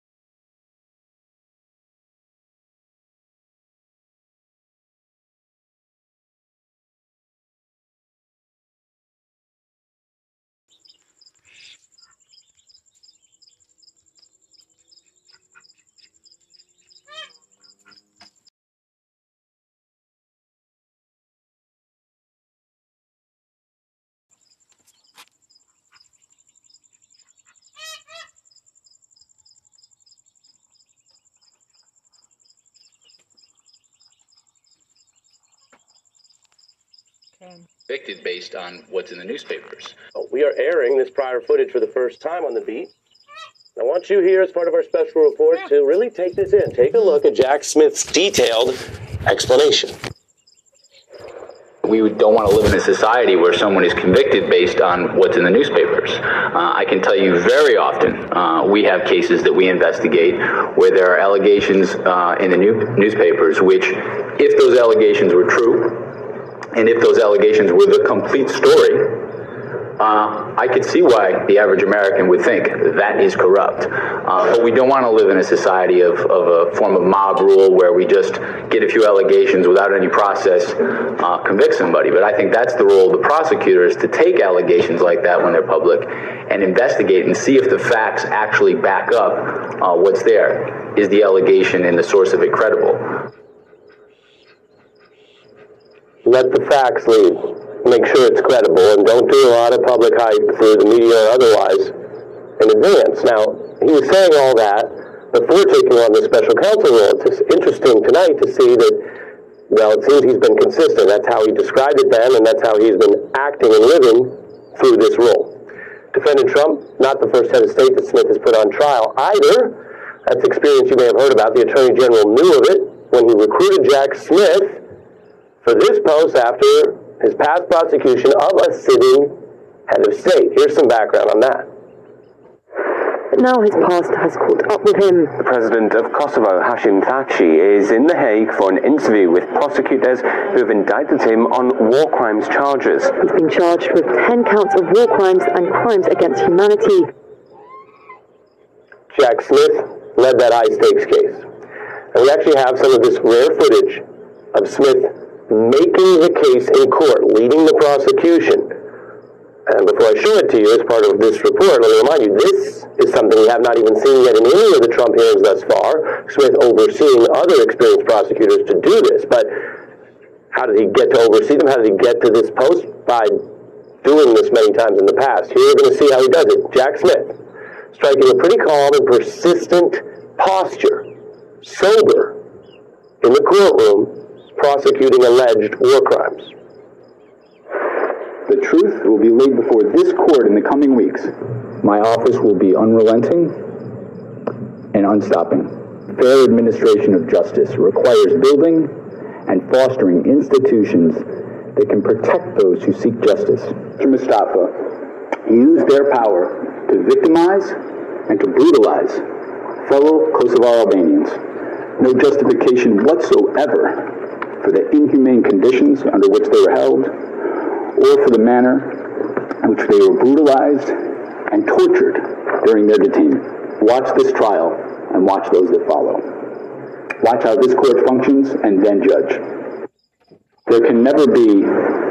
based on what's in the newspapers. Oh, we are airing this prior footage for the first time on The Beat. I want you here as part of our special report to really take this in. Take a look at Jack Smith's detailed explanation. We don't want to live in a society where someone is convicted based on what's in the newspapers. Uh, I can tell you very often uh, we have cases that we investigate where there are allegations uh, in the new newspapers which, if those allegations were true, and if those allegations were the complete story, uh, I could see why the average American would think that is corrupt. Uh, but we don't want to live in a society of, of a form of mob rule where we just get a few allegations without any process, uh, convict somebody. But I think that's the role of the prosecutors, to take allegations like that when they're public and investigate and see if the facts actually back up uh, what's there. Is the allegation and the source of it credible? Let the facts lead. Make sure it's credible, and don't do a lot of public hype through the media or otherwise in advance. Now, he was saying all that before taking on the special counsel role. It's interesting tonight to see that, well, it seems he's been consistent. That's how he described it then, and that's how he's been acting and living through this role. Defendant Trump, not the first head of state that Smith has put on trial either. That's experience you may have heard about. The Attorney General knew of it when he recruited Jack Smith for this post after his past prosecution of a sitting head of state. Here's some background on that. But now his past has caught up with him. The president of Kosovo, Hashim Thaçi, is in The Hague for an interview with prosecutors who have indicted him on war crimes charges. He's been charged with ten counts of war crimes and crimes against humanity. Jack Smith led that high-stakes case. And we actually have some of this rare footage of Smith making the case in court, leading the prosecution. And before I show it to you as part of this report, let me remind you, this is something we have not even seen yet in any of the Trump hearings thus far, Smith overseeing other experienced prosecutors to do this. But how did he get to oversee them? How did he get to this post? By doing this many times in the past. Here you're going to see how he does it. Jack Smith, striking a pretty calm and persistent posture, sober, in the courtroom, prosecuting alleged war crimes. The truth will be laid before this court in the coming weeks. My office will be unrelenting and unstopping. Fair administration of justice requires building and fostering institutions that can protect those who seek justice. Mister Mustafa used their power to victimize and to brutalize fellow Kosovo Albanians. No justification whatsoever for the inhumane conditions under which they were held, or for the manner in which they were brutalized and tortured during their detainment. Watch this trial and watch those that follow. Watch how this court functions and then judge. There can never be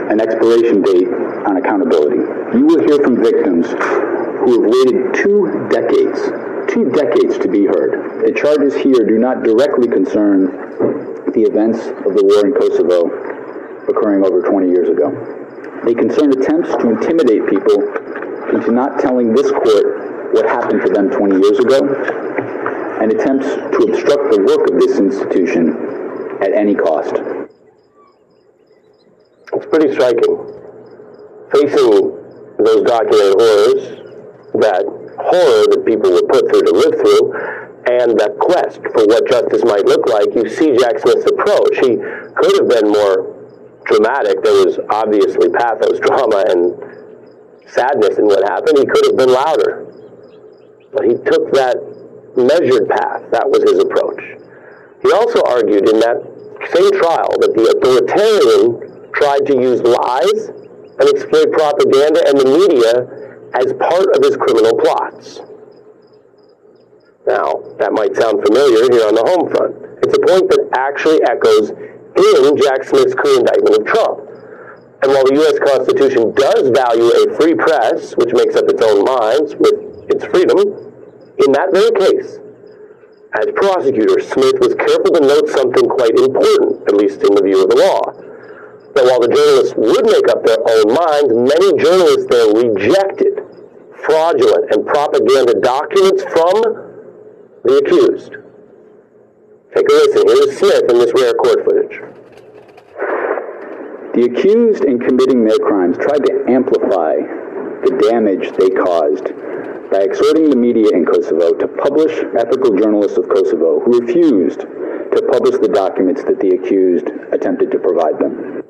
an expiration date on accountability. You will hear from victims who have waited two decades, two decades to be heard. The charges here do not directly concern the events of the war in Kosovo occurring over twenty years ago. They concern attempts to intimidate people into not telling this court what happened to them twenty years ago, and attempts to obstruct the work of this institution at any cost. It's pretty striking. Facing those documented horrors, that horror that people were put through to live through, and that quest for what justice might look like, you see Jack Smith's approach. He could have been more dramatic. There was obviously pathos, drama, and sadness in what happened. He could have been louder. But he took that measured path. That was his approach. He also argued in that same trial that the authoritarian tried to use lies and exploit propaganda and the media as part of his criminal plots. Now, that might sound familiar here on the home front. It's a point that actually echoes in Jack Smith's clear indictment of Trump. And while the U S Constitution does value a free press, which makes up its own minds with its freedom, in that very case, as prosecutor, Smith was careful to note something quite important, at least in the view of the law. That while the journalists would make up their own minds, many journalists there rejected fraudulent and propaganda documents from the accused. Take a listen. Here's Smith in this rare court footage. The accused, in committing their crimes, tried to amplify the damage they caused by exhorting the media in Kosovo to publish ethical journalists of Kosovo who refused to publish the documents that the accused attempted to provide them.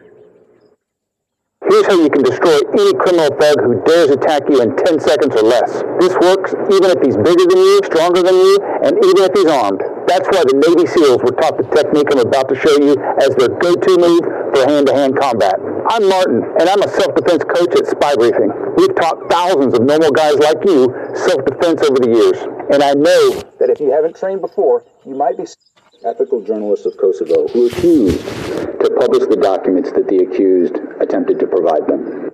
Here's how you can destroy any criminal thug who dares attack you in ten seconds or less. This works even if he's bigger than you, stronger than you, and even if he's armed. That's why the Navy SEALs were taught the technique I'm about to show you as their go-to move for hand-to-hand combat. I'm Martin, and I'm a self-defense coach at Spy Briefing. We've taught thousands of normal guys like you self-defense over the years. And I know that if you haven't trained before, you might be... Ethical journalists of Kosovo who accused to publish the documents that the accused attempted to provide them.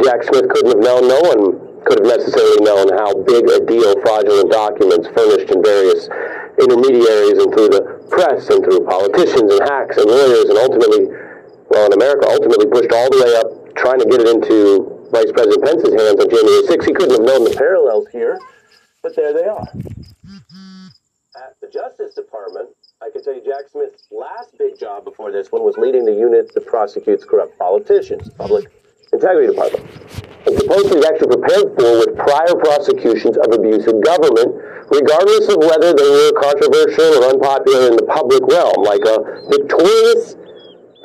Jack Smith could have now known, could have necessarily known how big a deal fraudulent documents furnished in various intermediaries and through the press and through politicians and hacks and lawyers and ultimately, well, in America, ultimately pushed all the way up, trying to get it into Vice President Pence's hands on January sixth. He couldn't have known the parallels here, but there they are. At the Justice Department, I can tell you Jack Smith's last big job before this one was leading the unit that prosecutes corrupt politicians, Public Integrity Department. And supposedly actually prepared for with prior prosecutions of abuse of government, regardless of whether they were controversial or unpopular in the public realm, like a victorious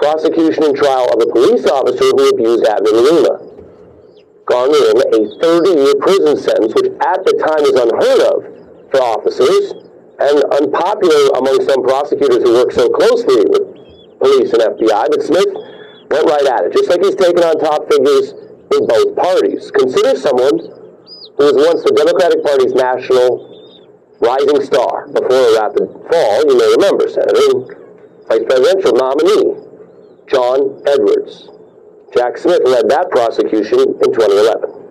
prosecution and trial of a police officer who abused Admiral Luna. Garner him a thirty-year prison sentence, which at the time is unheard of for officers and unpopular among some prosecutors who work so closely with police and F B I, but Smith went right at it, just like he's taken on top figures in both parties. Consider someone who was once the Democratic Party's national rising star before a rapid fall, you may remember, Senator, Vice Presidential nominee, John Edwards. Jack Smith led that prosecution in twenty eleven.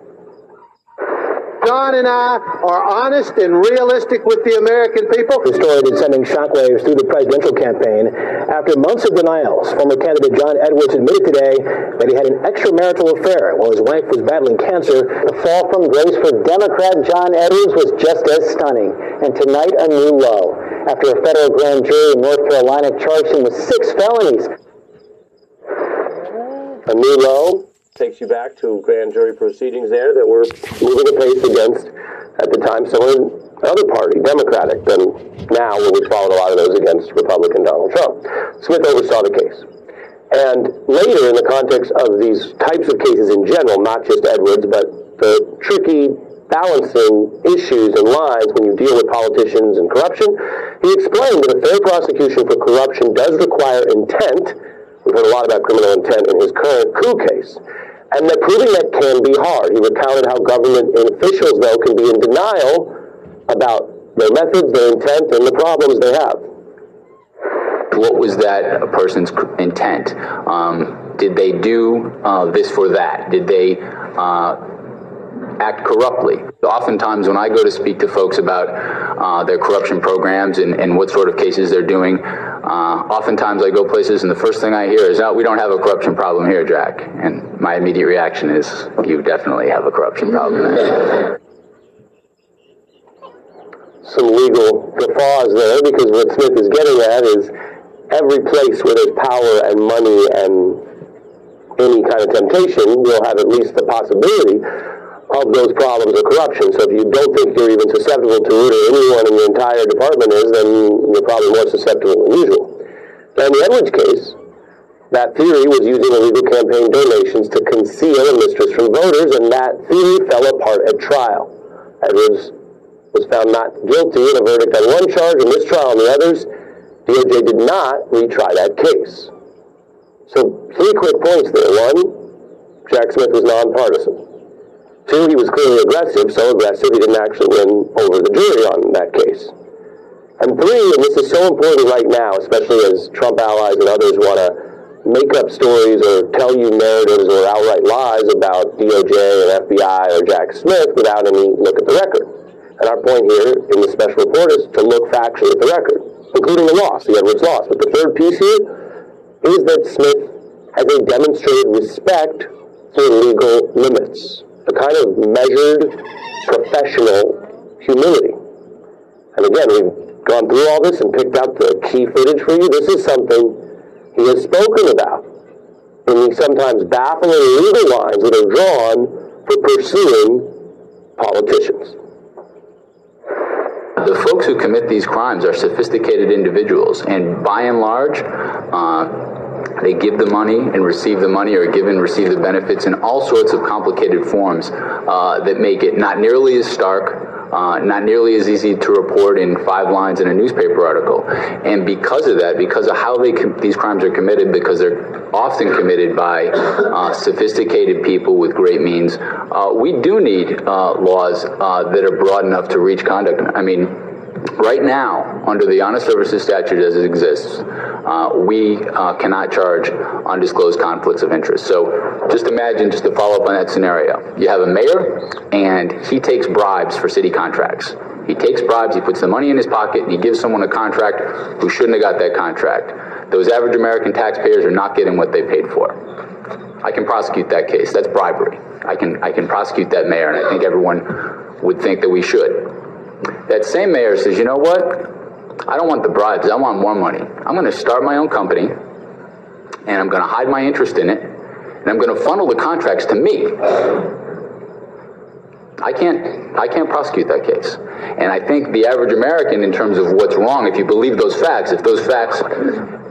John and I are honest and realistic with the American people. The story is sending shockwaves through the presidential campaign. After months of denials, former candidate John Edwards admitted today that he had an extramarital affair while his wife was battling cancer. The fall from grace for Democrat John Edwards was just as stunning, and tonight a new low, after a federal grand jury in North Carolina charged him with six felonies. A new low takes you back to grand jury proceedings there that were moving the pace against, at the time, someone in another party, Democratic, than now, which followed a lot of those against Republican Donald Trump. Smith oversaw the case. And later, in the context of these types of cases in general, not just Edwards, but the tricky balancing issues and lines when you deal with politicians and corruption, he explained that a fair prosecution for corruption does require intent. We've heard a lot about criminal intent in his current coup case. And that proving that can be hard. He recounted how government officials, though, can be in denial about their methods, their intent, and the problems they have. What was that person's intent? Um, did they do uh, this for that? Did they uh, act corruptly? Oftentimes when I go to speak to folks about uh, their corruption programs and, and what sort of cases they're doing, Uh, oftentimes I go places and the first thing I hear is, oh, we don't have a corruption problem here, Jack. And my immediate reaction is, you definitely have a corruption problem there. Some legal guffaws there, because what Smith is getting at is every place where there's power and money and any kind of temptation will have at least the possibility of those problems of corruption. So if you don't think you're even susceptible to it, or anyone in your entire department is, then you're probably more susceptible than usual. Now, in the Edwards case, that theory was using illegal campaign donations to conceal a mistress from voters, and that theory fell apart at trial. Edwards was found not guilty in a verdict on one charge and mistrial on the others. D O J did not retry that case. So three quick points there. One, Jack Smith was nonpartisan. Two, he was clearly aggressive, so aggressive he didn't actually win over the jury on that case. And three, and this is so important right now, especially as Trump allies and others want to make up stories or tell you narratives or outright lies about D O J and F B I or Jack Smith without any look at the record. And our point here in the special report is to look factually at the record, including the loss, the Edwards loss. But the third piece here is that Smith has a demonstrated respect for legal limits. A kind of measured, professional humility. And again, we've gone through all this and picked out the key footage for you. This is something he has spoken about in the sometimes baffling legal lines that are drawn for pursuing politicians. The folks who commit these crimes are sophisticated individuals, and by and large, uh, they give the money and receive the money, or give and receive the benefits in all sorts of complicated forms uh, that make it not nearly as stark uh, not nearly as easy to report in five lines in a newspaper article. And because of that, because of how they com- these crimes are committed, because they're often committed by uh, sophisticated people with great means, uh, we do need uh, laws uh, that are broad enough to reach conduct. I mean, right now, under the honest services statute as it exists, uh, we uh, cannot charge undisclosed conflicts of interest. So just imagine, just to follow up on that scenario, you have a mayor and he takes bribes for city contracts. He takes bribes, he puts the money in his pocket, and he gives someone a contract who shouldn't have got that contract. Those average American taxpayers are not getting what they paid for. I can prosecute that case. That's bribery. I can I can prosecute that mayor, and I think everyone would think that we should. That same mayor says, you know what? I don't want the bribes. I want more money. I'm going to start my own company, and I'm going to hide my interest in it, and I'm going to funnel the contracts to me. I can't I can't prosecute that case. And I think the average American, in terms of what's wrong, if you believe those facts, if those facts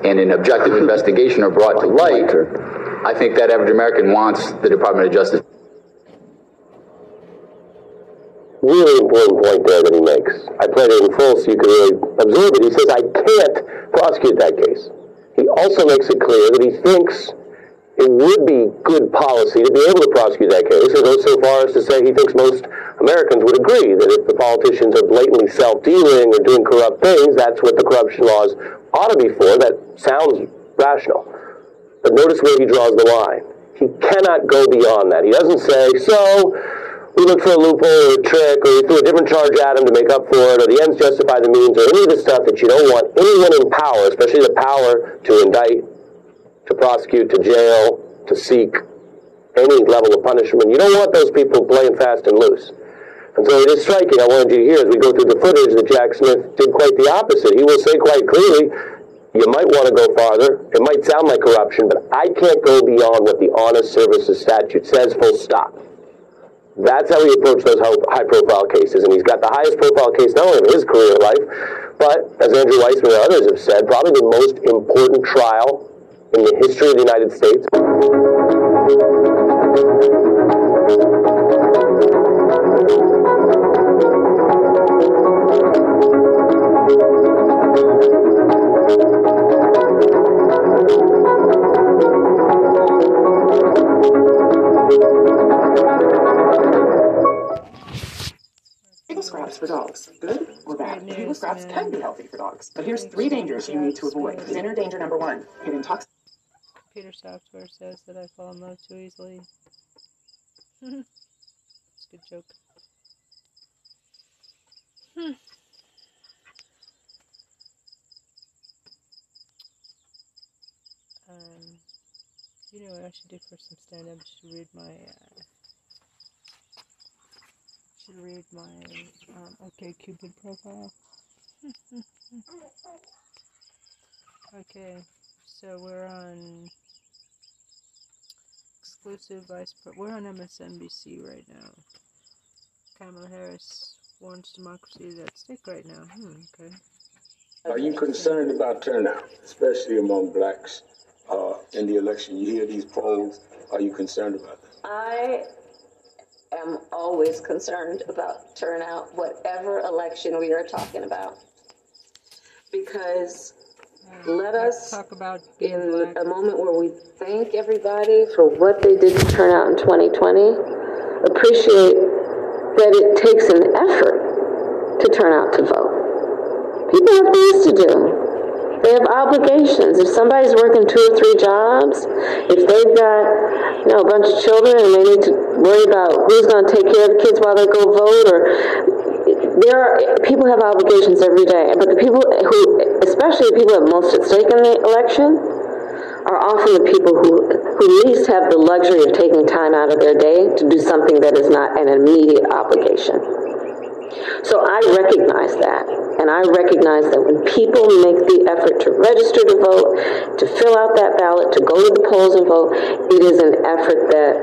in an objective investigation are brought to light, I think that average American wants the Department of Justice. Really important point there that he makes. I played it in full so you can really observe it. He says, I can't prosecute that case. He also makes it clear that he thinks it would be good policy to be able to prosecute that case. He goes so far as to say he thinks most Americans would agree that if the politicians are blatantly self-dealing or doing corrupt things, that's what the corruption laws ought to be for. That sounds rational. But notice where he draws the line. He cannot go beyond that. He doesn't say, so we looked for a loophole or a trick, or we threw a different charge at him to make up for it, or the ends justify the means, or any of the stuff that you don't want anyone in power, especially the power to indict, to prosecute, to jail, to seek any level of punishment. You don't want those people playing fast and loose. And so it is striking, I wanted you to hear, as we go through the footage, that Jack Smith did quite the opposite. He will say quite clearly, you might want to go farther. It might sound like corruption, but I can't go beyond what the honest services statute says, full stop. That's how he approached those high-profile cases, and he's got the highest profile case not only of his career life, but, as Andrew Weissman and others have said, probably the most important trial in the history of the United States. Scraps for dogs, good or bad? Table scraps can be healthy for dogs, but here's three dangers you need to avoid. Dinner danger number one, it intoxicates. Computer software says that I fall in love too easily. It's a good joke. Hmm. Um, you know what I should do for some stand-up? I should read my, uh, should read my um, OkCupid profile. Okay, so we're on exclusive vice. Pro- we're on M S N B C right now. Kamala Harris warns democracy is at stake right now. Hmm, okay. Are you concerned about turnout, especially among blacks uh, in the election? You hear these polls. Are you concerned about that? I. I'm always concerned about turnout, whatever election we are talking about, because uh, let us talk about in a moment where we thank everybody for what they did to turnout in twenty twenty, appreciate that it takes an effort to turn out to vote. People have things to do. They have obligations. If somebody's working two or three jobs, if they've got, you know, a bunch of children and they need to worry about who's going to take care of the kids while they go vote, or there are, people have obligations every day. But the people who, especially the people that are most at stake in the election, are often the people who, who least have the luxury of taking time out of their day to do something that is not an immediate obligation. So I recognize that, and I recognize that when people make the effort to register to vote, to fill out that ballot, to go to the polls and vote, it is an effort that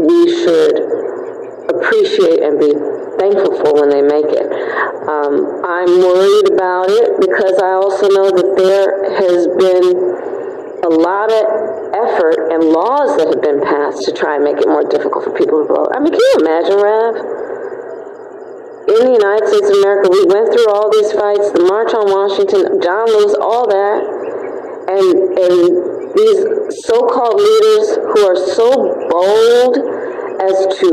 we should appreciate and be thankful for when they make it. Um, I'm worried about it because I also know that there has been a lot of effort and laws that have been passed to try and make it more difficult for people to vote. I mean, can you imagine, Rav? in the United States of America. We went through all these fights, the March on Washington, John Lewis, all that, and and these so-called leaders who are so bold as to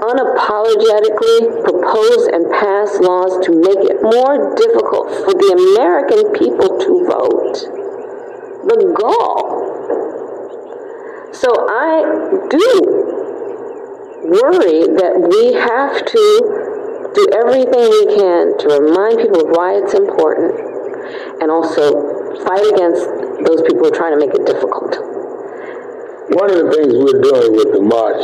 unapologetically propose and pass laws to make it more difficult for the American people to vote. The gall. So I do worry that we have to do everything we can to remind people of why it's important and also fight against those people who are trying to make it difficult. One of the things we're doing with the march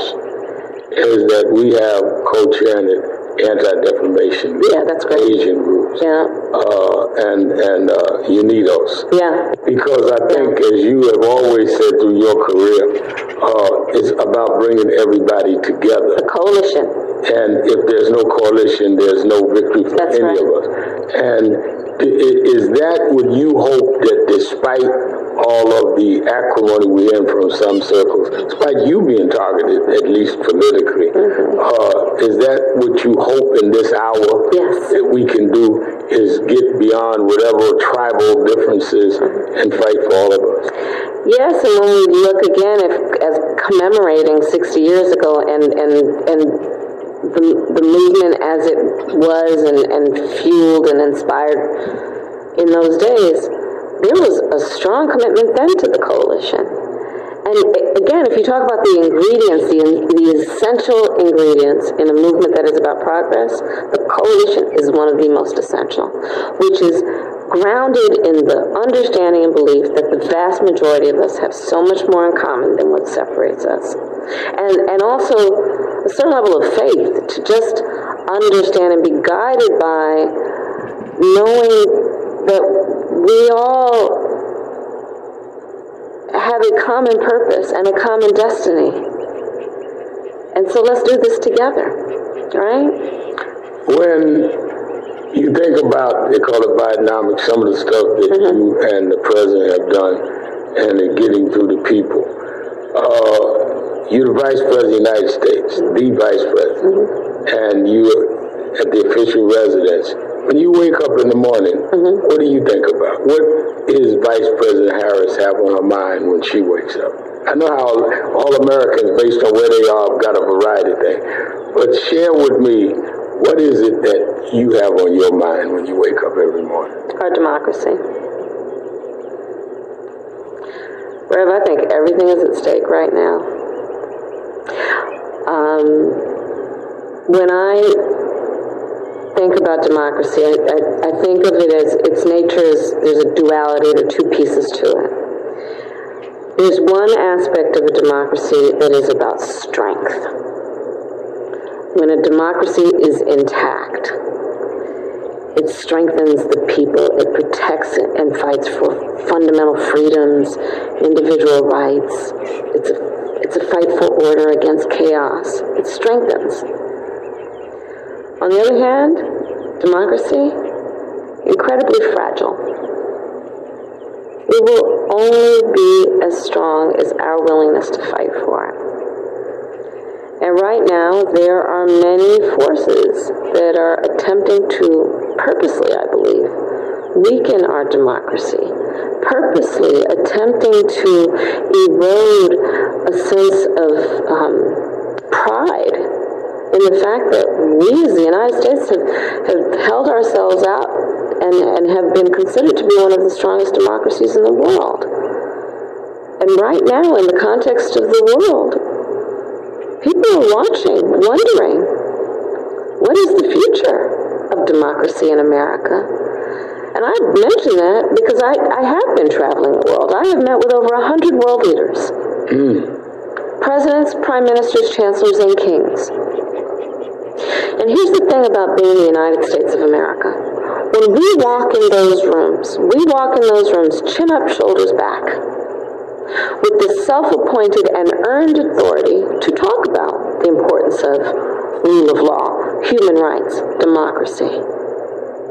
is that we have co-chaired anti-defamation yeah, that's great. Asian groups yeah. uh, and, and uh, UNIDOS. Yeah. Because I think, yeah. as you have always said through your career, Uh, it's about bringing everybody together. The coalition. And if there's no coalition, there's no victory for That's any right. of us. And is that what you hope that despite all of the acrimony we in from some circles, despite you being targeted, at least politically, mm-hmm. uh, is that what you hope in this hour yes. that we can do is get beyond whatever tribal differences and fight for all of us? Yes, and when we look again if, as commemorating sixty years ago and, and, and the, the movement as it was and, and fueled and inspired in those days, there was a strong commitment then to the coalition. And again, if you talk about the ingredients, the, the essential ingredients in a movement that is about progress, the coalition is one of the most essential, which is grounded in the understanding and belief that the vast majority of us have so much more in common than what separates us. And, and also a certain level of faith to just understand and be guided by knowing that we all have a common purpose and a common destiny. And so let's do this together, right? When you think about, they call it Bidenomics, some of the stuff that mm-hmm. you and the president have done and in getting to the people. Uh, you're the vice president of the United States, the vice president, mm-hmm. and you're at the official residence. When you wake up in the morning, mm-hmm. what do you think about? What is Vice President Harris have on her mind when she wakes up? I know how all Americans, based on where they are, have got a variety of things. But share with me, what is it that you have on your mind when you wake up every morning? Our democracy. Rev, I think everything is at stake right now. Um, when I... think about democracy, I, I, I think of it as its nature is there's a duality, there are two pieces to it. There's one aspect of a democracy that is about strength. When a democracy is intact, it strengthens the people, it protects it and fights for fundamental freedoms, individual rights. It's a, it's a fight for order against chaos. It strengthens. On the other hand, democracy, incredibly fragile. It will only be as strong as our willingness to fight for it. And right now, there are many forces that are attempting to purposely, I believe, weaken our democracy, purposely attempting to erode a sense of um, pride in the fact that we as the United States have, have held ourselves out and, and have been considered to be one of the strongest democracies in the world. And right now, in the context of the world, people are watching, wondering, what is the future of democracy in America? And I mention that because I, I have been traveling the world. I have met with over one hundred world leaders. Presidents, prime ministers, chancellors, and kings. And here's the thing about being the United States of America. When we walk in those rooms, we walk in those rooms chin up, shoulders back, with the self-appointed and earned authority to talk about the importance of rule of law, human rights, democracy.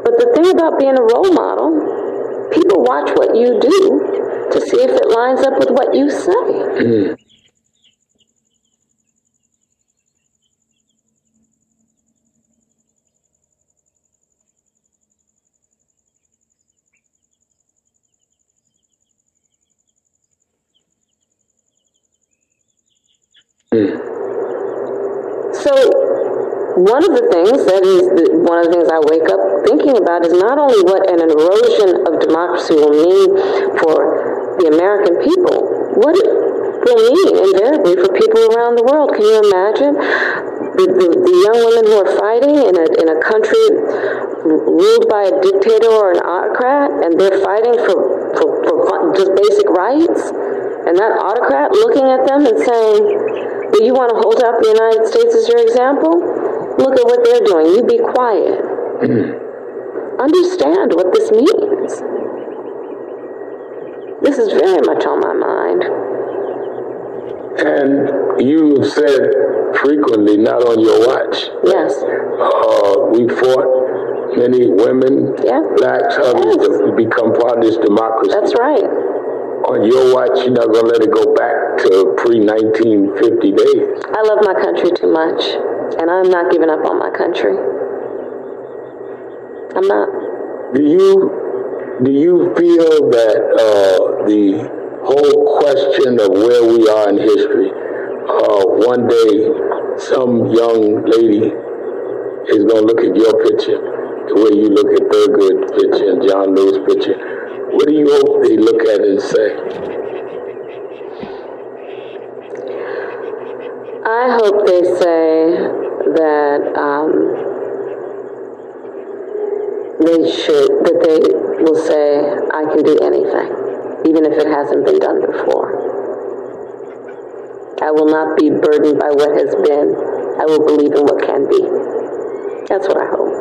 But the thing about being a role model, people watch what you do to see if it lines up with what you say. Mm. So one of the things that is the, one of the things I wake up thinking about is not only what an erosion of democracy will mean for the American people, what it will mean invariably for people around the world. Can you imagine the, the, the young women who are fighting in a in a country ruled by a dictator or an autocrat, and they're fighting for, for, for just basic rights? And that autocrat looking at them and saying, "Do you want to hold up the United States as your example? Look at what they're doing. You be quiet." Understand what this means. This is very much on my mind. And you said frequently, not on your watch. Yes. Uh, we fought many women, yeah. blacks, others yes. to become part of this democracy. That's right. On your watch, you're not going to let it go back to pre nineteen fifty days. I love my country too much, and I'm not giving up on my country. I'm not. Do you, do you feel that uh, the whole question of where we are in history, uh, one day some young lady is going to look at your picture the way you look at Thurgood's picture and John Lewis' picture? What do you hope they look at and say? I hope they say that um, they should, that they will say, I can do anything, even if it hasn't been done before. I will not be burdened by what has been. I will believe in what can be. That's what I hope.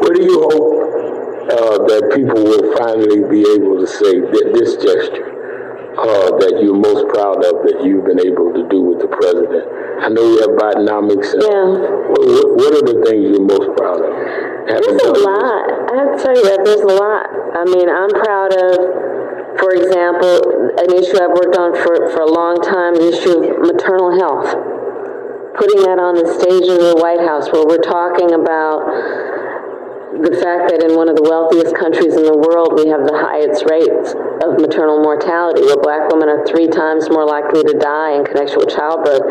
What do you hope? Uh, that people will finally be able to say that this gesture uh, that you're most proud of that you've been able to do with the president. I know we have Bidenomics. And yeah. What, what are the things you're most proud of? There's a lot. I have to tell you that there's a lot. I mean, I'm proud of, for example, an issue I've worked on for, for a long time, the issue of maternal health. Putting that on the stage of the White House where we're talking about the fact that in one of the wealthiest countries in the world, we have the highest rates of maternal mortality, where black women are three times more likely to die in connection with childbirth.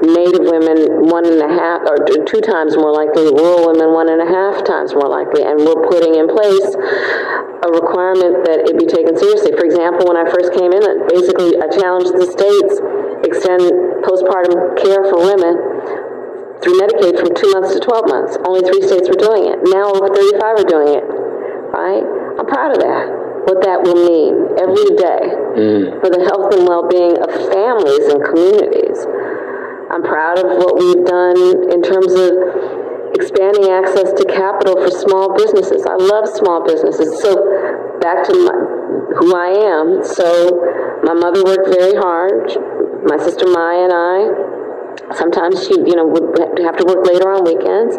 Native women, one and a half, or two times more likely. Rural women, one and a half times more likely. And we're putting in place a requirement that it be taken seriously. For example, when I first came in, basically I challenged the states extend postpartum care for women through Medicaid from two months to twelve months. Only three states were doing it. Now over thirty-five are doing it, right? I'm proud of that, what that will mean every day mm. for the health and well-being of families and communities. I'm proud of what we've done in terms of expanding access to capital for small businesses. I love small businesses. So back to my, who I am. So my mother worked very hard. My sister Maya and I, sometimes she, you know, would have to work later on weekends.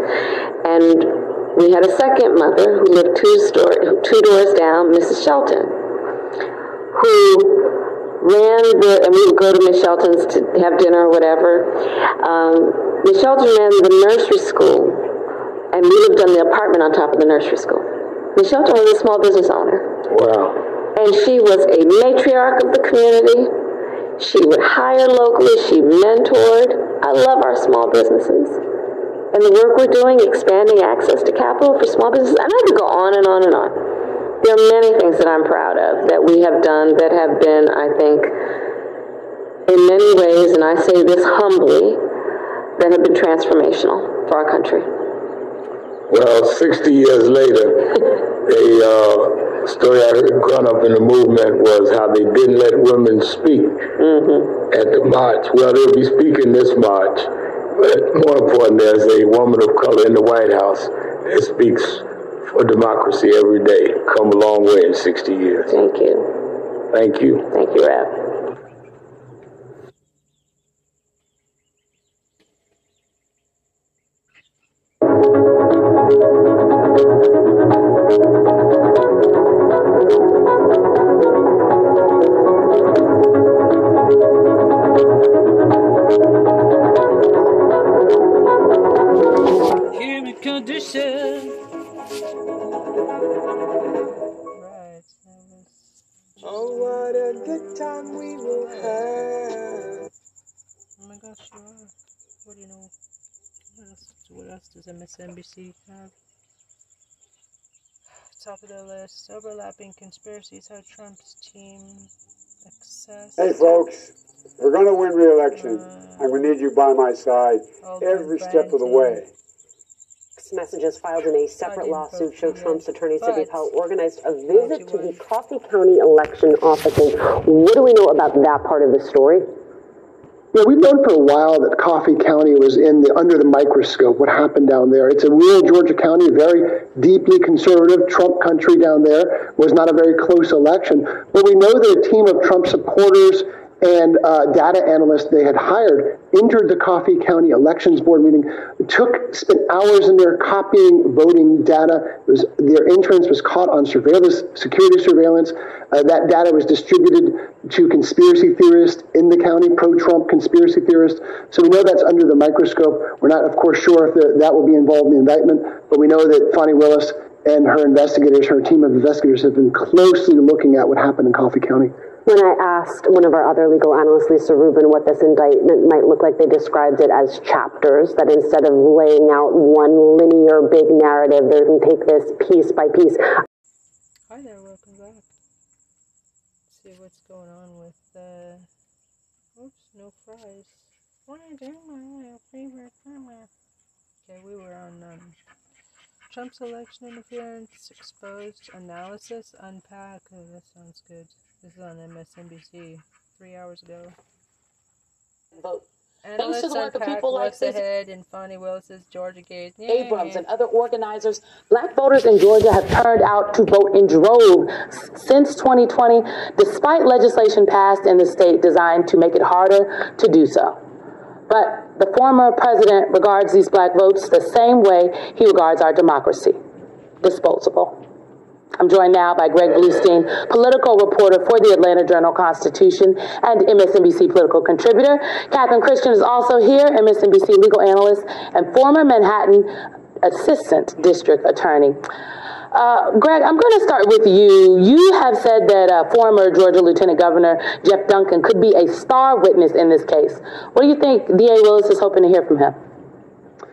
And we had a second mother who lived two, store, two doors down, Missus Shelton, who ran the, and we would go to Miss Shelton's to have dinner or whatever. Um, Miss Shelton ran the nursery school, and we lived in the apartment on top of the nursery school. Miss Shelton was a small business owner. Wow. And she was a matriarch of the community. She would hire locally, she mentored. I love our small businesses. And the work we're doing, expanding access to capital for small businesses, and I could go on and on and on. There are many things that I'm proud of that we have done that have been, I think, in many ways, and I say this humbly, that have been transformational for our country. Well, sixty years later, they... Uh... story I heard growing up in the movement was how they didn't let women speak mm-hmm. at the march. Well, they'll be speaking this march, but more important, there's a woman of color in the White House that speaks for democracy every day. Come a long way in sixty years. Thank you. Thank you. Thank you, Ralph. Oh, what a good time we will have. Oh my God. Yeah, sure. What do you know? What else, what else does M S N B C have? Top of their list, overlapping conspiracies, how Trump's team access. Hey folks, we're going to win re-election. Uh, I'm going to need you by my side every step of the way. Messages filed in a separate lawsuit show Trump's attorney Sidney Powell organized a visit to the Coffee County election offices. What do we know about that part of the story? Yeah, we've known for a while that Coffee County was in the under the microscope, what happened down there. It's a rural Georgia county, very deeply conservative, Trump country down there. Was not a very close election. But we know that a team of Trump supporters and uh, data analysts they had hired entered the Coffee County Elections Board meeting, took spent hours in there copying voting data. It was, their entrance was caught on surveillance, security surveillance. Uh, that data was distributed to conspiracy theorists in the county, pro-Trump conspiracy theorists. So we know that's under the microscope. We're not, of course, sure if the, that will be involved in the indictment, but we know that Fani Willis and her investigators, her team of investigators, have been closely looking at what happened in Coffee County. When I asked one of our other legal analysts, Lisa Rubin, what this indictment might look like, they described it as chapters, that instead of laying out one linear big narrative, they can take this piece by piece. Hi there, welcome back. Let's see what's going on with, uh, oops, no fries. What is my favorite camera? Okay, we were on, um, Trump's election interference, exposed, analysis, unpack. Oh, that sounds good. This is on M S N B C three hours ago. Vote. Thanks to the work of people like Sidney and Fani Willis's Georgia Gate, Abrams and other organizers, black voters in Georgia have turned out to vote in droves since twenty twenty, despite legislation passed in the state designed to make it harder to do so. But the former president regards these black votes the same way he regards our democracy, disposable. I'm joined now by Greg Bluestein, political reporter for the Atlanta Journal-Constitution and M S N B C political contributor. Catherine Christian is also here, M S N B C legal analyst and former Manhattan assistant district attorney. Uh, Greg, I'm going to start with you. You have said that uh, former Georgia Lieutenant Governor Jeff Duncan could be a star witness in this case. What do you think D A Willis is hoping to hear from him?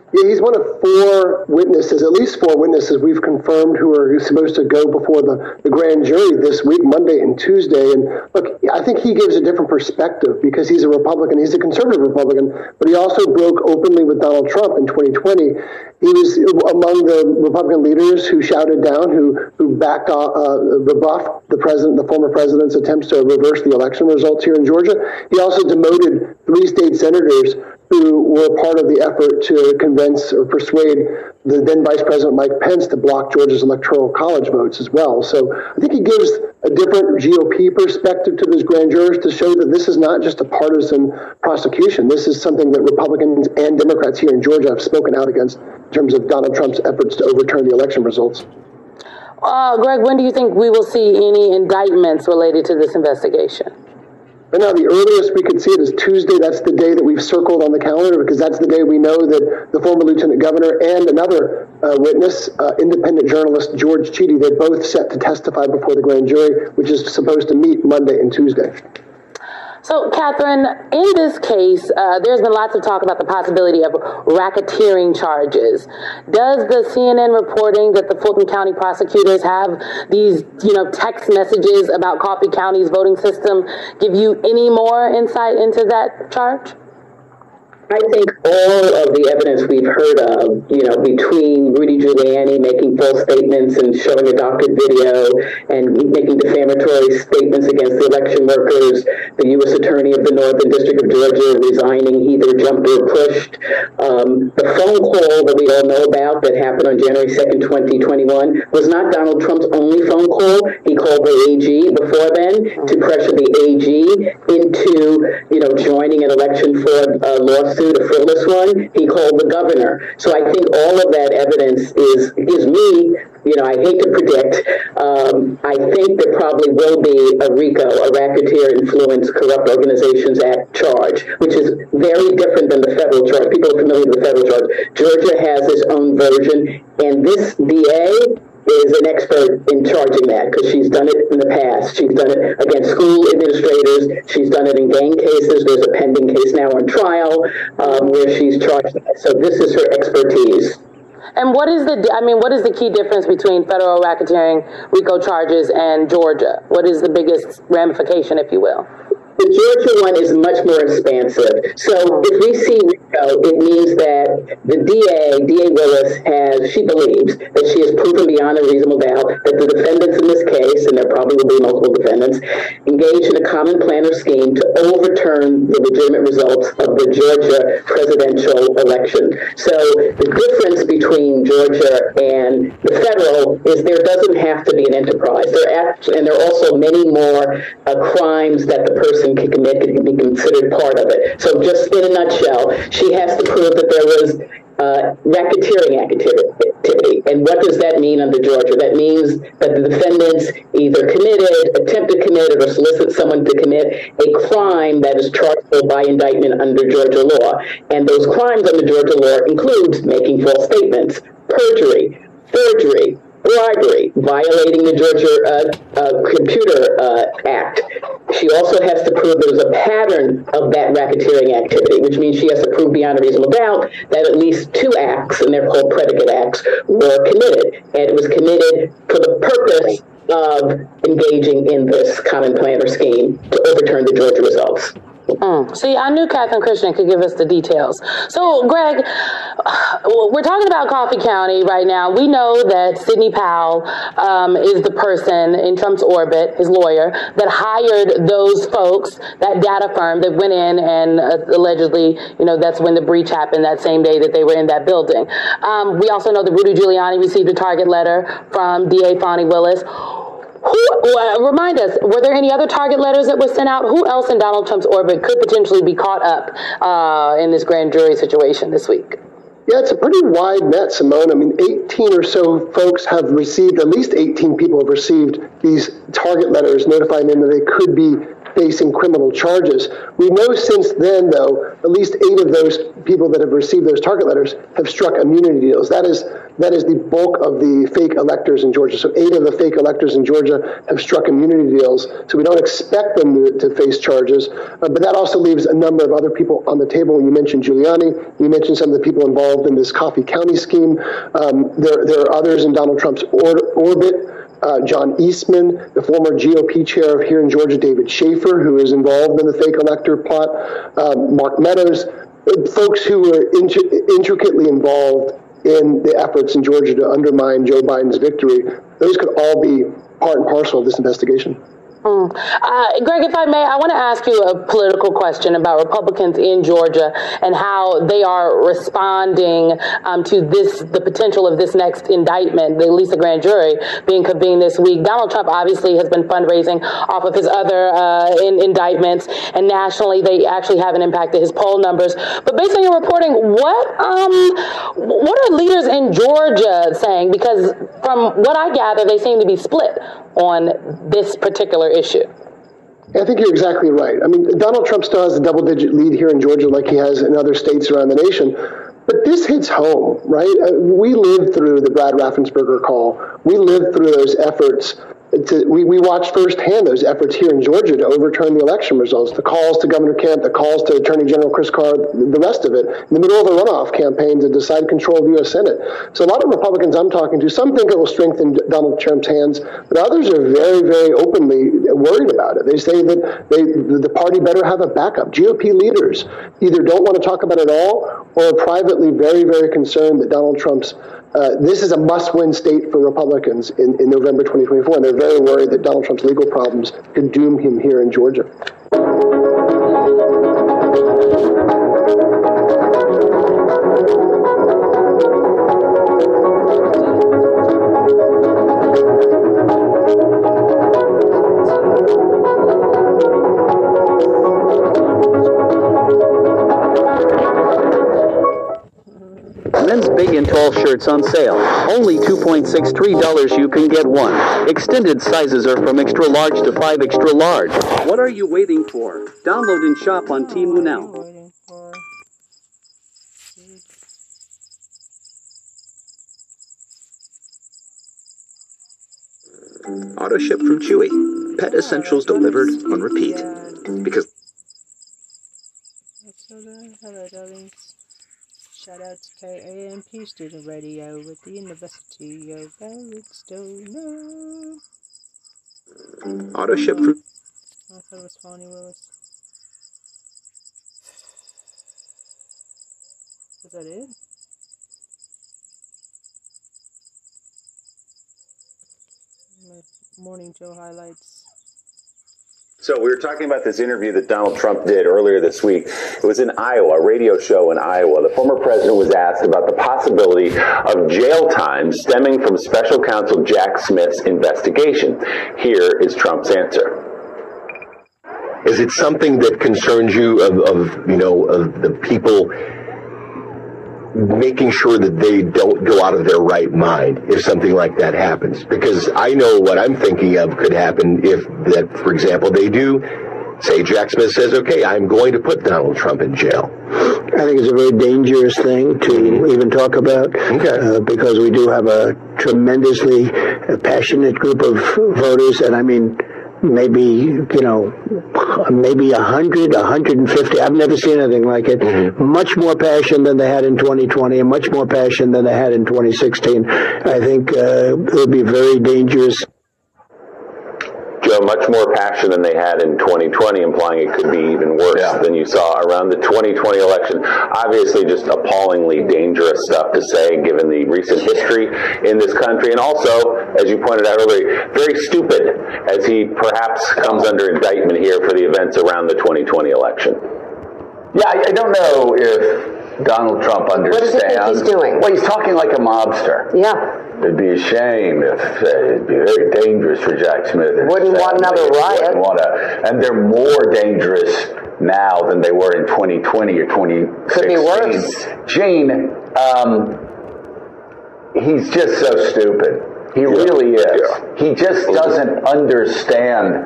Yeah, he's one of four witnesses, at least four witnesses we've confirmed who are supposed to go before the, the grand jury this week, Monday and Tuesday. And look, I think he gives a different perspective because he's a Republican. He's a conservative Republican, but he also broke openly with Donald Trump in twenty twenty. He was among the Republican leaders who shouted down, who who backed off, uh, rebuffed the president, the former president's attempts to reverse the election results here in Georgia. He also demoted three state senators who were part of the effort to convince or persuade the then Vice President Mike Pence to block Georgia's electoral college votes as well. So I think he gives a different G O P perspective to those grand jurors to show that this is not just a partisan prosecution. This is something that Republicans and Democrats here in Georgia have spoken out against in terms of Donald Trump's efforts to overturn the election results. Uh, Greg, when do you think we will see any indictments related to this investigation? Right now, the earliest we could see it is Tuesday. That's the day that we've circled on the calendar because that's the day we know that the former lieutenant governor and another uh, witness, uh, independent journalist George Cheedy, they're both set to testify before the grand jury, which is supposed to meet Monday and Tuesday. So, Catherine, in this case, uh, there's been lots of talk about the possibility of racketeering charges. Does the C N N reporting that the Fulton County prosecutors have these, you know, text messages about Coffee County's voting system give you any more insight into that charge? I think all of the evidence we've heard of, you know, between Rudy Giuliani making false statements and showing a doctored video and making defamatory statements against the election workers, the U S Attorney of the Northern District of Georgia resigning, either jumped or pushed, um, the phone call that we all know about that happened on January second, twenty twenty-one, was not Donald Trump's only phone call. He called the A G before then to pressure the A G into, you know, joining an election fraud uh, lawsuit. A frivolous one, he called the governor. So I think all of that evidence is, is me, you know, I hate to predict. Um, I think there probably will be a RICO, a Racketeer Influence Corrupt Organizations Act charge, which is very different than the federal charge. People are familiar with the federal charge. Georgia has its own version, and this D A is an expert in charging that, because she's done it in the past. She's done it against school administrators. She's done it in gang cases. There's a pending case now on trial um, where she's charged. So this is her expertise. And what is the, I mean, what is the key difference between federal racketeering, RICO charges, and Georgia? What is the biggest ramification, if you will? The Georgia one is much more expansive. So if we see RICO, it means that the D A, D A Willis, has, she believes that she has proven beyond a reasonable doubt that the defendants in this case, and there probably will be multiple defendants, engaged in a common plan or scheme to overturn the legitimate results of the Georgia presidential election. So the difference between Georgia and the federal is there doesn't have to be an enterprise. There are, and there are also many more uh, crimes that the person can commit can be considered part of it. So just in a nutshell, she has to prove that there was uh, racketeering activity. And what does that mean under Georgia? That means that the defendants either committed, attempted to commit, or solicited someone to commit a crime that is chargeable by indictment under Georgia law. And those crimes under Georgia law include making false statements, perjury, forgery, bribery, violating the Georgia uh, uh, Computer uh, Act. She also has to prove there's a pattern of that racketeering activity, which means she has to prove beyond a reasonable doubt that at least two acts, and they're called predicate acts, were committed. And it was committed for the purpose of engaging in this common plan or scheme to overturn the Georgia results. Mm. See, I knew Catherine Christian could give us the details. So, Greg, we're talking about Coffee County right now. We know that Sidney Powell um, is the person in Trump's orbit, his lawyer, that hired those folks, that data firm that went in and uh, allegedly, you know, that's when the breach happened, that same day that they were in that building. Um, we also know that Rudy Giuliani received a target letter from D A Fani Willis. Who, uh, remind us, were there any other target letters that were sent out? Who else in Donald Trump's orbit could potentially be caught up uh, in this grand jury situation this week? Yeah, it's a pretty wide net, Simone. I mean, eighteen or so folks have received, at least eighteen people have received these target letters notifying them that they could be facing criminal charges. We know since then, though, at least eight of those people that have received those target letters have struck immunity deals. That is that is the bulk of the fake electors in Georgia. So eight of the fake electors in Georgia have struck immunity deals. So we don't expect them to, to face charges. Uh, but that also leaves a number of other people on the table. You mentioned Giuliani. You mentioned some of the people involved in this Coffee County scheme. Um, there, there are others in Donald Trump's or- orbit. Uh, John Eastman, the former G O P chair here in Georgia, David Schaefer, who is involved in the fake elector plot, uh, Mark Meadows, folks who were intri- intricately involved in the efforts in Georgia to undermine Joe Biden's victory. Those could all be part and parcel of this investigation. Mm. Uh, Greg, if I may, I want to ask you a political question about Republicans in Georgia and how they are responding um, to this, the potential of this next indictment, at least the grand jury being convened this week. Donald Trump obviously has been fundraising off of his other uh, in, indictments, and nationally they actually haven't impacted his poll numbers. But based on your reporting, what um, what are leaders in Georgia saying? Because from what I gather, they seem to be split on this particular issue. I think you're exactly right. I mean, Donald Trump still has a double-digit lead here in Georgia like he has in other states around the nation. But this hits home, right? We lived through the Brad Raffensperger call. We lived through those efforts. To, we, we watched firsthand those efforts here in Georgia to overturn the election results, the calls to Governor Kemp, the calls to Attorney General Chris Carr, the rest of it, in the middle of a runoff campaign to decide control of the U S Senate. So a lot of Republicans I'm talking to, some think it will strengthen Donald Trump's hands, but others are very, very openly worried about it. They say that they, the party better have a backup. G O P leaders either don't want to talk about it at all or are privately very, very concerned that Donald Trump's Uh, this is a must-win state for Republicans in, in November twenty twenty-four, and they're very worried that Donald Trump's legal problems could doom him here in Georgia. Big and tall shirts on sale. Only two dollars and sixty-three cents you can get one. Extended sizes are from extra large to five extra large. What are you waiting for? Download and shop on Temu now. Auto ship from Chewy. Pet essentials delivered on repeat. Because. Hello, darlings. Shout out to K A M P Student Radio with the University of Arizona. Auto ship from. I thought it was Fani Willis. Is that it? My morning Joe highlights. So we were talking about this interview that Donald Trump did earlier this week. It was in Iowa, a radio show in Iowa. The former president was asked about the possibility of jail time stemming from special counsel Jack Smith's investigation. Here is Trump's answer. Is it something that concerns you of, of you know, of the people making sure that they don't go out of their right mind if something like that happens? Because I know what I'm thinking of could happen if that, for example, they do say Jack Smith says, okay, I'm going to put Donald Trump in jail. I think it's a very dangerous thing to even talk about, okay. uh, because we do have a tremendously passionate group of voters, and I mean, maybe, you know, maybe a hundred, a hundred fifty. I've never seen anything like it. Mm-hmm. Much more passion than they had in twenty twenty and much more passion than they had in twenty sixteen. I think uh, it would be very dangerous. Joe, much more passion than they had in twenty twenty, implying it could be even worse yeah. than you saw around the twenty twenty election. Obviously, just appallingly dangerous stuff to say, given the recent history in this country. And also, as you pointed out earlier, very stupid, as he perhaps comes under indictment here for the events around the twenty twenty election. Yeah, I don't know if Donald Trump understands. What do you think he's doing? Well, he's talking like a mobster. Yeah. It'd be a shame if uh, it'd be very dangerous for Jack Smith. Wouldn't want another riot. Want to, and they're more dangerous now than they were in twenty twenty or twenty sixteen. Could be worse. Gene, um, he's just so stupid. He yeah. really is. Yeah. He just doesn't understand.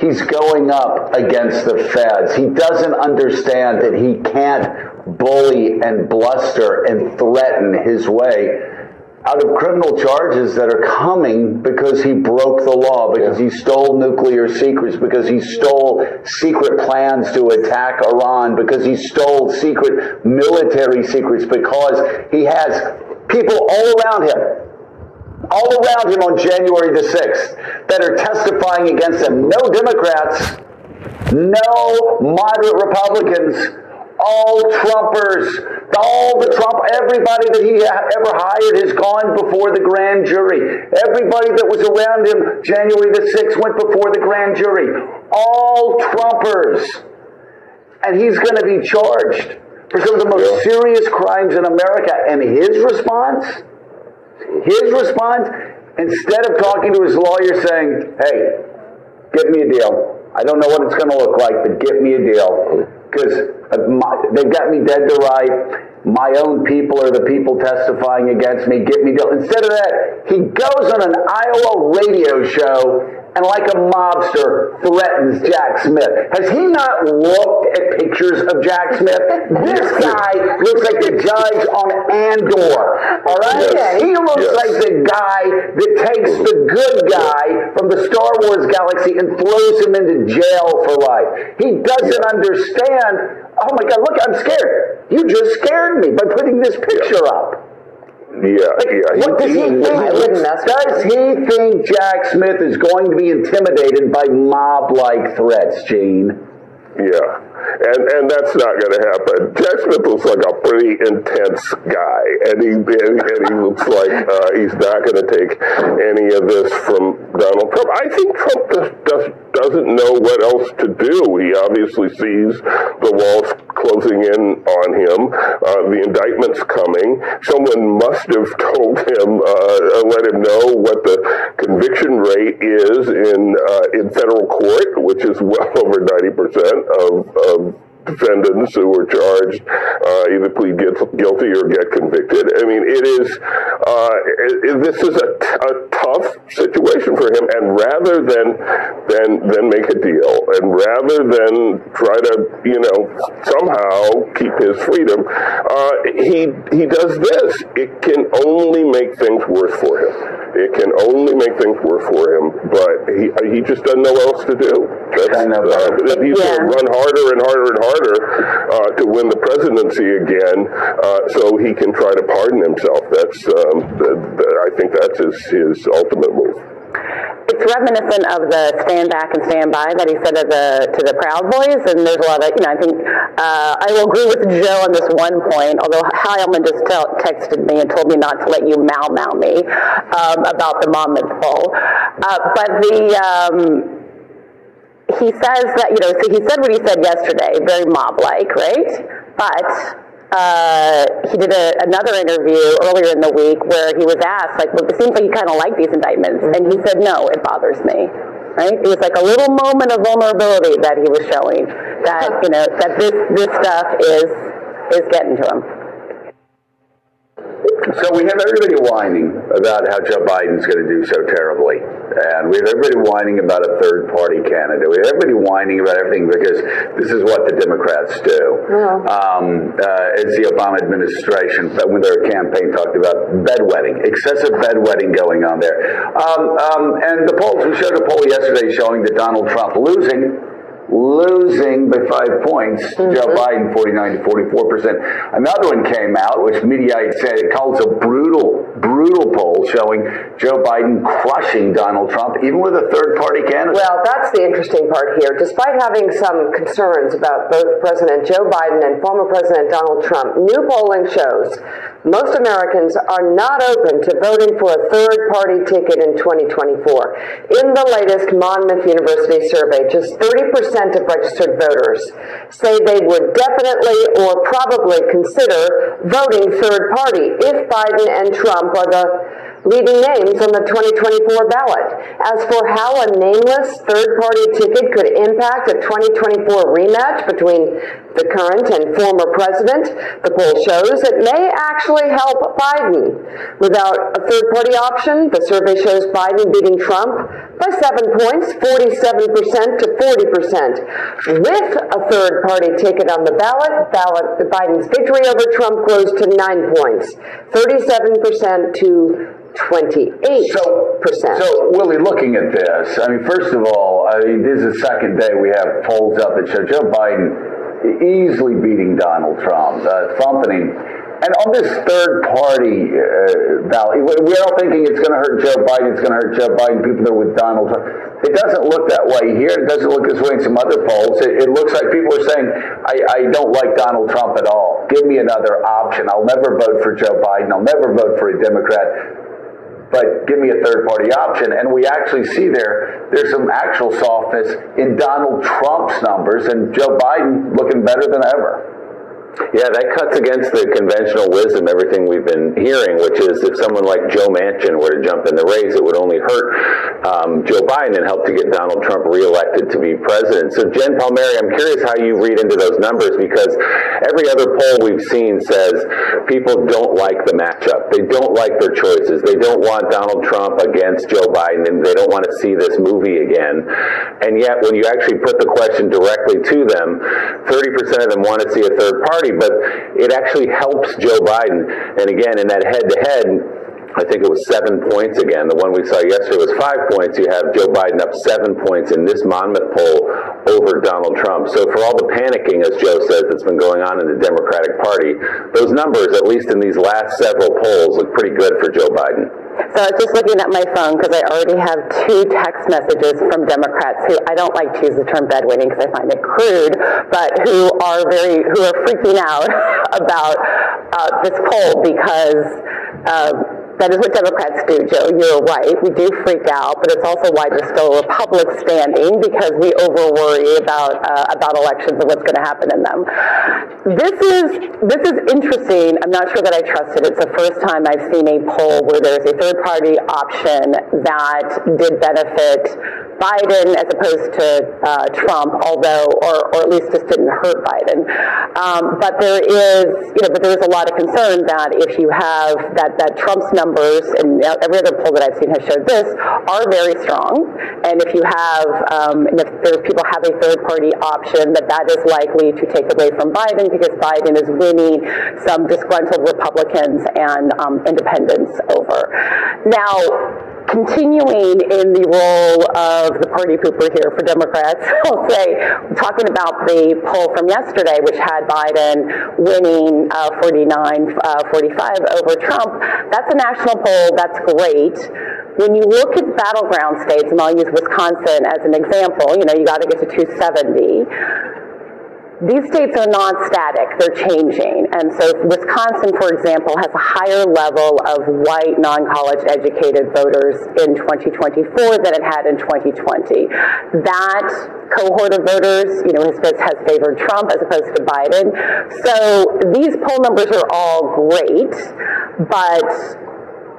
He's going up against the feds. He doesn't understand that he can't bully and bluster and threaten his way out of criminal charges that are coming because he broke the law, because he stole nuclear secrets, because he stole secret plans to attack Iran, because he stole secret military secrets, because he has people all around him. all around him on January the sixth that are testifying against him. No Democrats, no moderate Republicans, all Trumpers, all the Trump, everybody that he ever hired has gone before the grand jury. Everybody that was around him January the sixth went before the grand jury. All Trumpers. And he's going to be charged for some of the most serious crimes in America. And his response? His response, instead of talking to his lawyer saying, hey, get me a deal. I don't know what it's going to look like, but get me a deal. Because they've got me dead to right. My own people are the people testifying against me. Get me a deal. Instead of that, he goes on an Iowa radio show and like a mobster threatens Jack Smith. Has he not looked at pictures of Jack Smith? This guy looks like the judge on Andor, all right? Yes. He looks yes. like the guy that takes the good guy from the Star Wars galaxy and throws him into jail for life. He doesn't understand. Oh, my God, look, I'm scared. You just scared me by putting this picture up. Yeah, yeah. What does he think? Does he think Jack Smith is going to be intimidated by mob-like threats, Gene? Yeah. And and that's not going to happen. Jack Smith looks like a pretty intense guy, and he and, and he looks like uh, he's not going to take any of this from Donald Trump. I think Trump does, does, doesn't know what else to do. He obviously sees the walls closing in on him. Uh, the indictment's coming. Someone must have told him, uh, let him know what the conviction rate is in uh, in federal court, which is well over ninety percent of. of defendants who were charged uh, either plead guilty or get convicted. I mean, it is uh, it, this is a, t- a tough situation for him. And rather than than than make a deal, and rather than try to you know somehow keep his freedom, uh, he he does this. It can only make things worse for him. It can only make things worse for him. But he he just doesn't know what else to do. That's, uh, he's yeah. going to run harder and harder and harder. Uh, to win the presidency again, uh, so he can try to pardon himself. That's, um, the, the, I think, that's his, his ultimate move. It's reminiscent of the stand back and stand by that he said to the to the Proud Boys, and there's a lot of, you know, I think uh, I will agree with Joe on this one point, although Heilman just tell, texted me and told me not to let you mau-mau me um, about the moment poll. Uh, but the... Um, He says that, you know, so he said what he said yesterday, very mob-like, right? But uh, he did a, another interview earlier in the week where he was asked, like, well, it seems like you kind of like these indictments. And he said, no, it bothers me, right? It was like a little moment of vulnerability that he was showing, that, you know, that this, this stuff is is getting to him. So we have everybody whining about how Joe Biden's going to do so terribly. And we have everybody whining about a third-party candidate. We have everybody whining about everything because this is what the Democrats do. Yeah. Um, uh, it's the Obama administration, but when their campaign talked about bedwetting, excessive bedwetting going on there. Um, um, and the polls, we showed a poll yesterday showing that Donald Trump losing... Losing by five points, mm-hmm. Joe Biden forty-nine to forty-four percent. Another one came out, which Mediaite said it calls a brutal, brutal poll showing Joe Biden crushing Donald Trump, even with a third-party candidate. Well, that's the interesting part here. Despite having some concerns about both President Joe Biden and former President Donald Trump, new polling shows most Americans are not open to voting for a third-party ticket in twenty twenty-four. In the latest Monmouth University survey, just thirty percent of registered voters say they would definitely or probably consider voting third party if Biden and Trump are the leading names on the twenty twenty-four ballot. As for how a nameless third-party ticket could impact a twenty twenty-four rematch between the current and former president, the poll shows it may actually help Biden. Without a third-party option, the survey shows Biden beating Trump by seven points, forty-seven percent to forty percent. With a third-party ticket on the ballot, ballot Biden's victory over Trump grows to nine points, thirty-seven percent to twenty-eight percent. So, so, Willie, looking at this, I mean, first of all, I mean, this is the second day we have polls up that show Joe Biden easily beating Donald Trump, uh, trumpeting. And on this third-party uh, ballot, we're all thinking it's going to hurt Joe Biden, it's going to hurt Joe Biden, people that are with Donald Trump. It doesn't look that way here. It doesn't look this way in some other polls. It, it looks like people are saying, I, I don't like Donald Trump at all. Give me another option. I'll never vote for Joe Biden. I'll never vote for a Democrat. But give me a third-party option. And we actually see there, there's some actual softness in Donald Trump's numbers, and Joe Biden looking better than ever. Yeah, that cuts against the conventional wisdom, everything we've been hearing, which is if someone like Joe Manchin were to jump in the race, it would only hurt um, Joe Biden and help to get Donald Trump reelected to be president. So, Jen Palmieri, I'm curious how you read into those numbers, because every other poll we've seen says people don't like the matchup. They don't like their choices. They don't want Donald Trump against Joe Biden, and they don't want to see this movie again. And yet, when you actually put the question directly to them, thirty percent of them want to see a third party. But it actually helps Joe Biden. And again, in that head-to-head, I think it was seven points again. The one we saw yesterday was five points. You have Joe Biden up seven points in this Monmouth poll over Donald Trump. So for all the panicking, as Joe says, that's been going on in the Democratic Party, those numbers, at least in these last several polls, look pretty good for Joe Biden. So I was just looking at my phone because I already have two text messages from Democrats who, I don't like to use the term bedwetting because I find it crude, but who are very, who are freaking out about uh, this poll because... Uh, That is what Democrats do, Joe. You're right. We do freak out, but it's also why there's still a republic standing, because we over-worry about uh, about elections and what's going to happen in them. This is this is interesting. I'm not sure that I trust it. It's the first time I've seen a poll where there's a third-party option that did benefit Biden as opposed to uh, Trump, although, or, or at least this didn't hurt Biden. Um, but there is, you know, but there is a lot of concern that if you have that, that Trump's numbers, and every other poll that I've seen has showed this, are very strong. And if you have, um, and if there's people have a third party option, that that is likely to take away from Biden because Biden is winning some disgruntled Republicans and um, independents over. Now, continuing in the role of the party pooper here for Democrats, I'll say, talking about the poll from yesterday, which had Biden winning uh, forty-nine forty-five over Trump, that's a national poll, that's great. When you look at battleground states, and I'll use Wisconsin as an example, you know, you got to get to two seventy. These states are not static, they're changing. And so Wisconsin, for example, has a higher level of white, non-college educated voters in twenty twenty-four than it had in twenty twenty. That cohort of voters, you know, has, has favored Trump as opposed to Biden. So these poll numbers are all great, but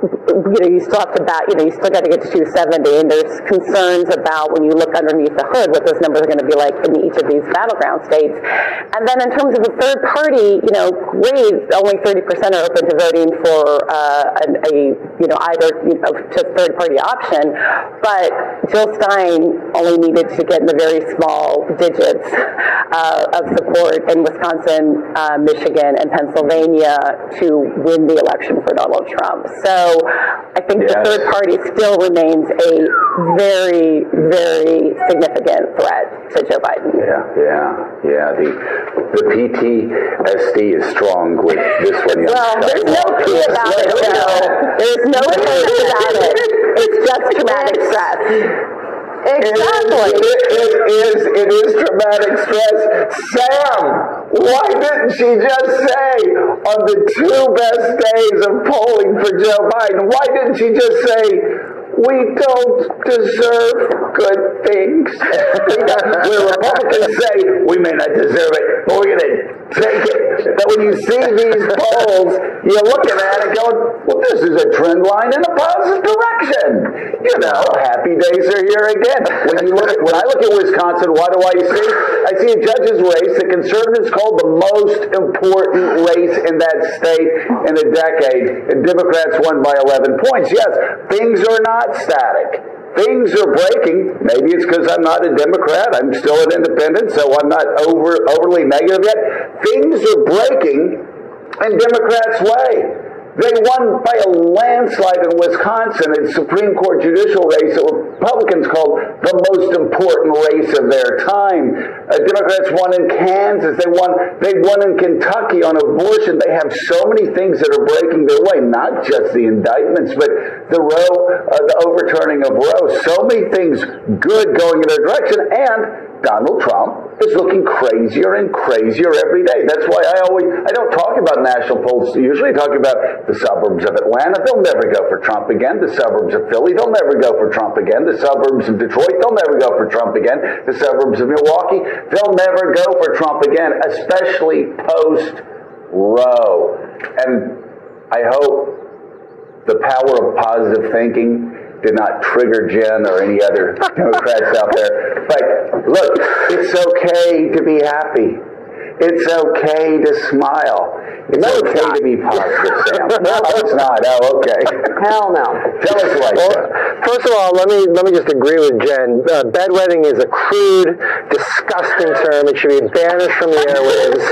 you know, you still have to bat, you know, you still got to get to two seventy, and there's concerns about when you look underneath the hood what those numbers are going to be like in each of these battleground states. And then in terms of the third party, you know, great, only thirty percent are open to voting for uh, an, a, you know, either you know, to third party option, but Jill Stein only needed to get in the very small digits uh, of support in Wisconsin, uh, Michigan, and Pennsylvania to win the election for Donald Trump. So So I think yes. The third party still remains a very, very significant threat to Joe Biden. Yeah, yeah, yeah. The, the P T S D is strong with this one. Well, there's no P about it, Joe. There's no P about it. It's just traumatic stress. Exactly. It is, it is, it is traumatic stress. Sam, why didn't she just say on the two best days of polling for Joe Biden, why didn't she just say, we don't deserve good things? When Republicans say, we may not deserve it, but we're going to take it. But when you see these polls, you're looking at it going, well, this is a trend line in a positive direction. You know, happy days are here again. When you look at, when I look at Wisconsin, what do I see? I see a judge's race the conservatives called the most important race in that state in a decade. And Democrats won by eleven points. Yes, things are not static. Things are breaking. Maybe it's because I'm not a Democrat. I'm still an independent, so I'm not over, overly negative yet. Things are breaking in Democrats' way. They won by a landslide in Wisconsin in a Supreme Court judicial race that Republicans called the most important race of their time. Uh, Democrats won in Kansas. They won, they won in Kentucky on abortion. They have so many things that are breaking their way, not just the indictments, but the Roe, uh, the overturning of Roe. So many things good going in their direction. And Donald Trump is looking crazier and crazier every day. That's why I always, I don't talk about national polls. I usually talk about the suburbs of Atlanta. They'll never go for Trump again. The suburbs of Philly. They'll never go for Trump again. The suburbs of Detroit. They'll never go for Trump again. The suburbs of Milwaukee. They'll never go for Trump again, especially post-Roe. And I hope the power of positive thinking did not trigger Jen or any other Democrats out there. But look, it's okay to be happy. It's okay to smile. It's no, okay it's to be positive, Sam. No, it's not. Oh, okay. Hell no. Tell us why. Well, first of all, let me let me just agree with Jen. Uh, bedwetting is a crude, disgusting term. It should be banished from the airwaves.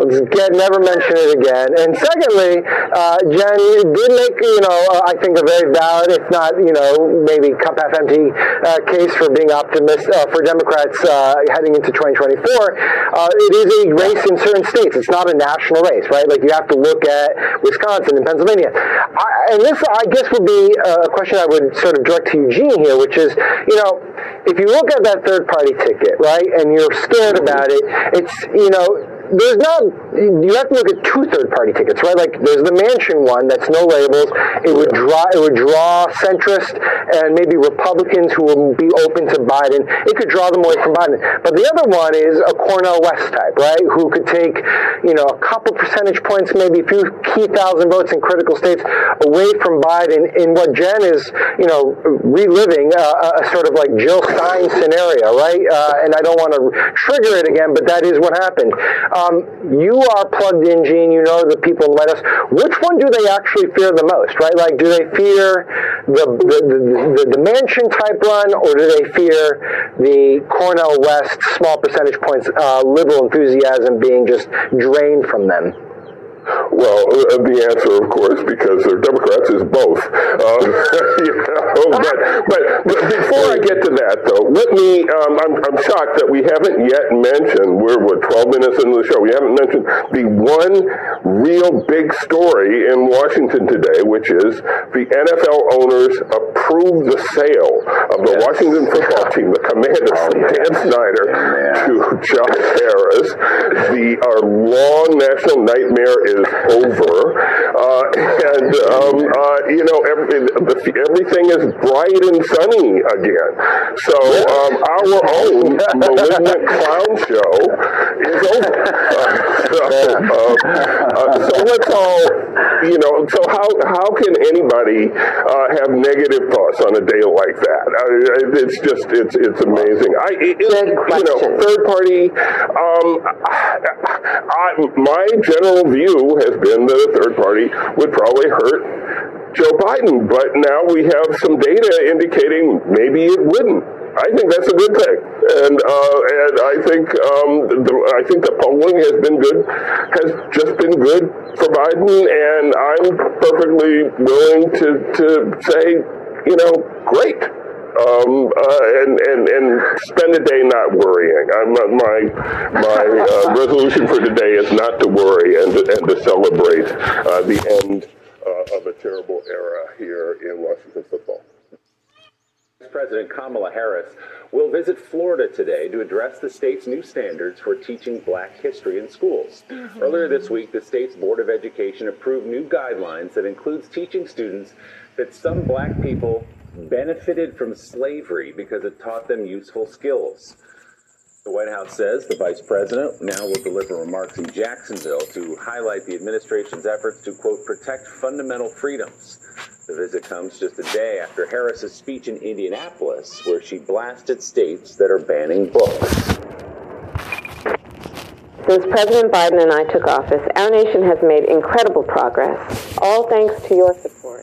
Let's get, never mention it again. And secondly, uh, Jen did make, you know, uh, I think a very valid, if not, you know, maybe cup half empty uh, case for being optimistic uh, for Democrats uh, heading into twenty twenty-four. Uh, it is a race in certain states. It's not a national race, right? Like, you have to look at Wisconsin and Pennsylvania. I, and this, I guess, would be a question I would sort of direct to Eugene here, which is, you know, if you look at that third-party ticket, right, and you're scared about it, it's, you know, there's not you have to look at two third-party tickets, right? Like there's the Manchin one that's no labels. It would draw, it would draw centrist and maybe Republicans who will be open to Biden. It could draw them away from Biden. But the other one is a Cornel West type, right? Who could take, you know, a couple percentage points, maybe a few key thousand votes in critical states away from Biden. In what Jen is, you know, reliving a, a sort of like Jill Stein scenario, right? Uh, and I don't want to trigger it again, but that is what happened. Um, you are plugged in, Gene. You know the people let us. Which one do they actually fear the most, right? Like, do they fear the the, the, the, the Manchin type run, or do they fear the Cornel West small percentage points uh, liberal enthusiasm being just drained from them? Well, the answer, of course, because they're Democrats, is both. Um, you know, but, but, but before I get to that, though, let me, um, I'm, I'm shocked that we haven't yet mentioned, we're, what, twelve minutes into the show, we haven't mentioned the one real big story in Washington today, which is the N F L owners approved the sale of the yes. Washington football team, the Commanders, oh, from Dan yes. Snyder yes. to Josh Harris. The, our long national nightmare is is over, uh, and um, uh, you know, every, everything is bright and sunny again. So um, our own malignant clown show is over. Uh, so, um, uh, so let's all, you know. So how how can anybody uh, have negative thoughts on a day like that? I, it's just it's it's amazing. I it, you know, third party. Um, I, my general view has been that a third party would probably hurt Joe Biden, but now we have some data indicating maybe it wouldn't. I think that's a good thing, and uh, and I think um, the, I think the polling has been good, has just been good for Biden, and I'm perfectly willing to to say, you know, great. Um, uh, and, and and spend a day not worrying. I'm, my my uh, resolution for today is not to worry and to, and to celebrate uh, the end uh, of a terrible era here in Washington football. President Kamala Harris will visit Florida today to address the state's new standards for teaching black history in schools. Mm-hmm. Earlier this week, the state's Board of Education approved new guidelines that includes teaching students that some black people benefited from slavery because it taught them useful skills. The White House says the vice president now will deliver remarks in Jacksonville to highlight the administration's efforts to, quote, protect fundamental freedoms. The visit comes just a day after Harris's speech in Indianapolis, where she blasted states that are banning books. Since President Biden and I took office, our nation has made incredible progress, all thanks to your support.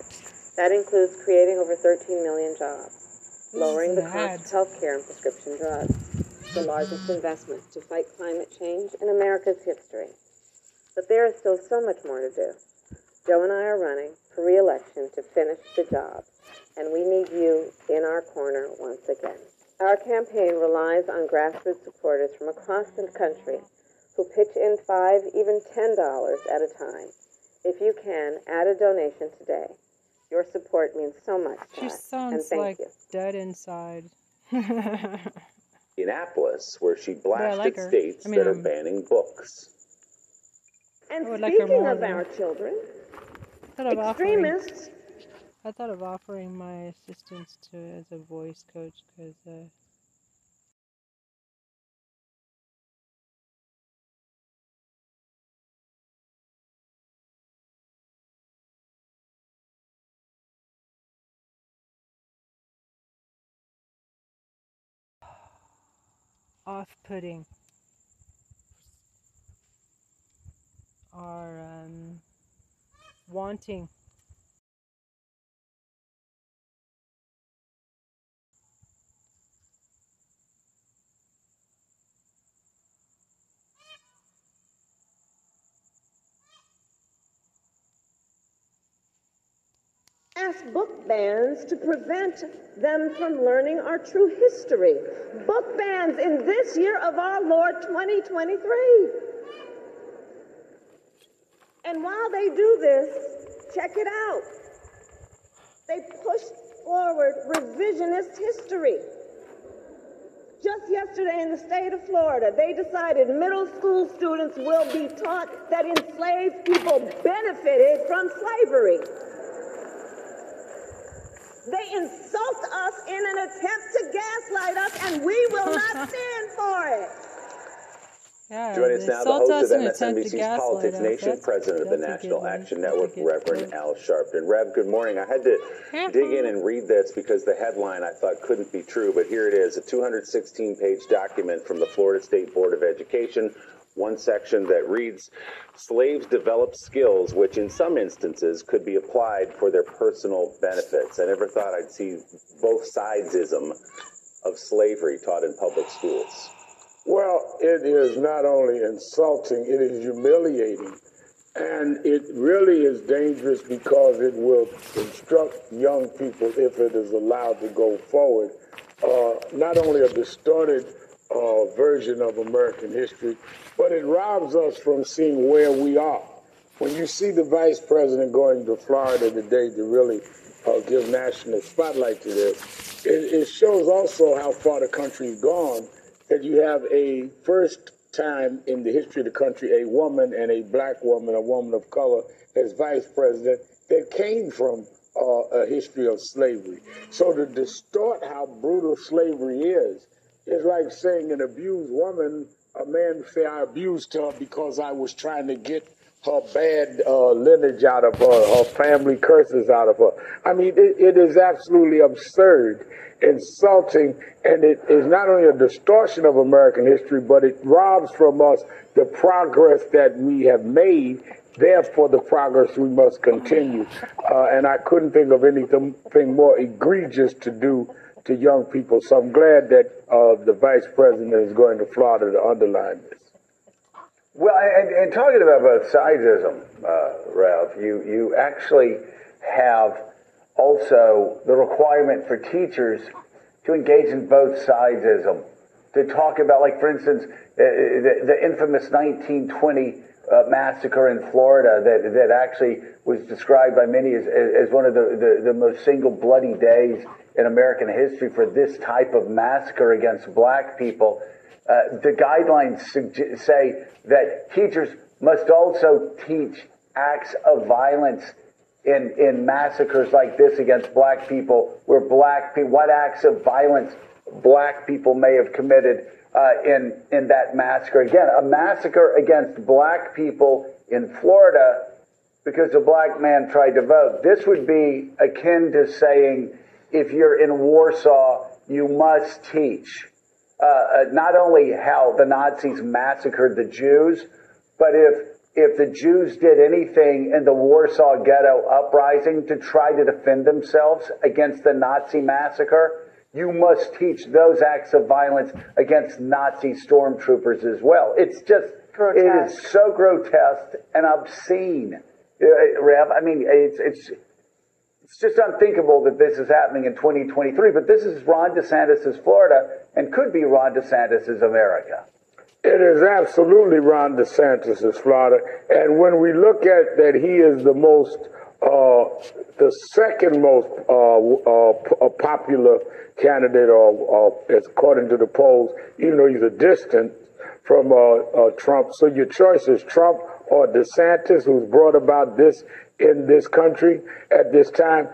That includes creating over thirteen million jobs, lowering the cost of health care and prescription drugs, the largest investment to fight climate change in America's history. But there is still so much more to do. Joe and I are running for re-election to finish the job, and we need you in our corner once again. Our campaign relies on grassroots supporters from across the country who pitch in five, even ten dollars at a time. If you can, add a donation today. Your support means so much to us. She sounds like dead inside. Indianapolis, where she blasted states that are banning books. And speaking of our children, extremists. I thought of offering my assistance to as a voice coach because. Uh, off-putting or um, wanting ask book bans to prevent them from learning our true history. Book bans in this year of our Lord twenty twenty-three. And while they do this, check it out. They pushed forward revisionist history. Just yesterday in the state of Florida, they decided middle school students will be taught that enslaved people benefited from slavery. They insult us in an attempt to gaslight us, and we will not stand for it. Yeah, Joining us now, the host of M S N B C's Politics Nation, that's, president that's of the National Action Network, Reverend Al Sharpton. Rev, good morning. I had to dig in and read this because the headline I thought couldn't be true, but here it is, a two hundred sixteen page document from the Florida State Board of Education. One section that reads, slaves developed skills which in some instances could be applied for their personal benefits. I never thought I'd see both sidesism of slavery taught in public schools. Well, it is not only insulting, it is humiliating, and it really is dangerous because it will instruct young people, if it is allowed to go forward, uh, not only a distorted uh, version of American history, but it robs us from seeing where we are. When you see the vice president going to Florida today to really uh, give national spotlight to this, it, it shows also how far the country's gone, that you have a first time in the history of the country, a woman and a black woman, a woman of color as vice president that came from uh, a history of slavery. So to distort how brutal slavery is, is like saying an abused woman, a man would say, I abused her because I was trying to get her bad uh, lineage out of her, her family curses out of her. I mean, it, it is absolutely absurd, insulting, and it is not only a distortion of American history, but it robs from us the progress that we have made, therefore the progress we must continue. Uh, and I couldn't think of anything more egregious to do to young people. So I'm glad that uh, the vice president is going to Florida to underline this. Well, and, and talking about both sidesism, uh, Ralph, you, you actually have also the requirement for teachers to engage in both sidesism, to talk about, like, for instance, uh, the, the infamous nineteen twenty uh, massacre in Florida that, that actually was described by many as, as one of the, the, the most single bloody days in American history for this type of massacre against black people. Uh, the guidelines suge- say that teachers must also teach acts of violence in, in massacres like this against black people, where black people, what acts of violence black people may have committed uh, in, in that massacre. Again, a massacre against black people in Florida because a black man tried to vote. This would be akin to saying, if you're in Warsaw, you must teach. Uh, not only how the Nazis massacred the Jews, but if if the Jews did anything in the Warsaw Ghetto uprising to try to defend themselves against the Nazi massacre, you must teach those acts of violence against Nazi stormtroopers as well. It's just, grotesque. It is so grotesque and obscene, Rev. I mean, it's it's. It's just unthinkable that this is happening in twenty twenty-three, but this is Ron DeSantis' Florida and could be Ron DeSantis' America. It is absolutely Ron DeSantis' Florida. And when we look at that, he is the most, uh, the second most uh, uh, popular candidate, or uh, according to the polls, even though he's a distant from uh, uh, Trump. So your choice is Trump or DeSantis, who's brought about this in this country at this time.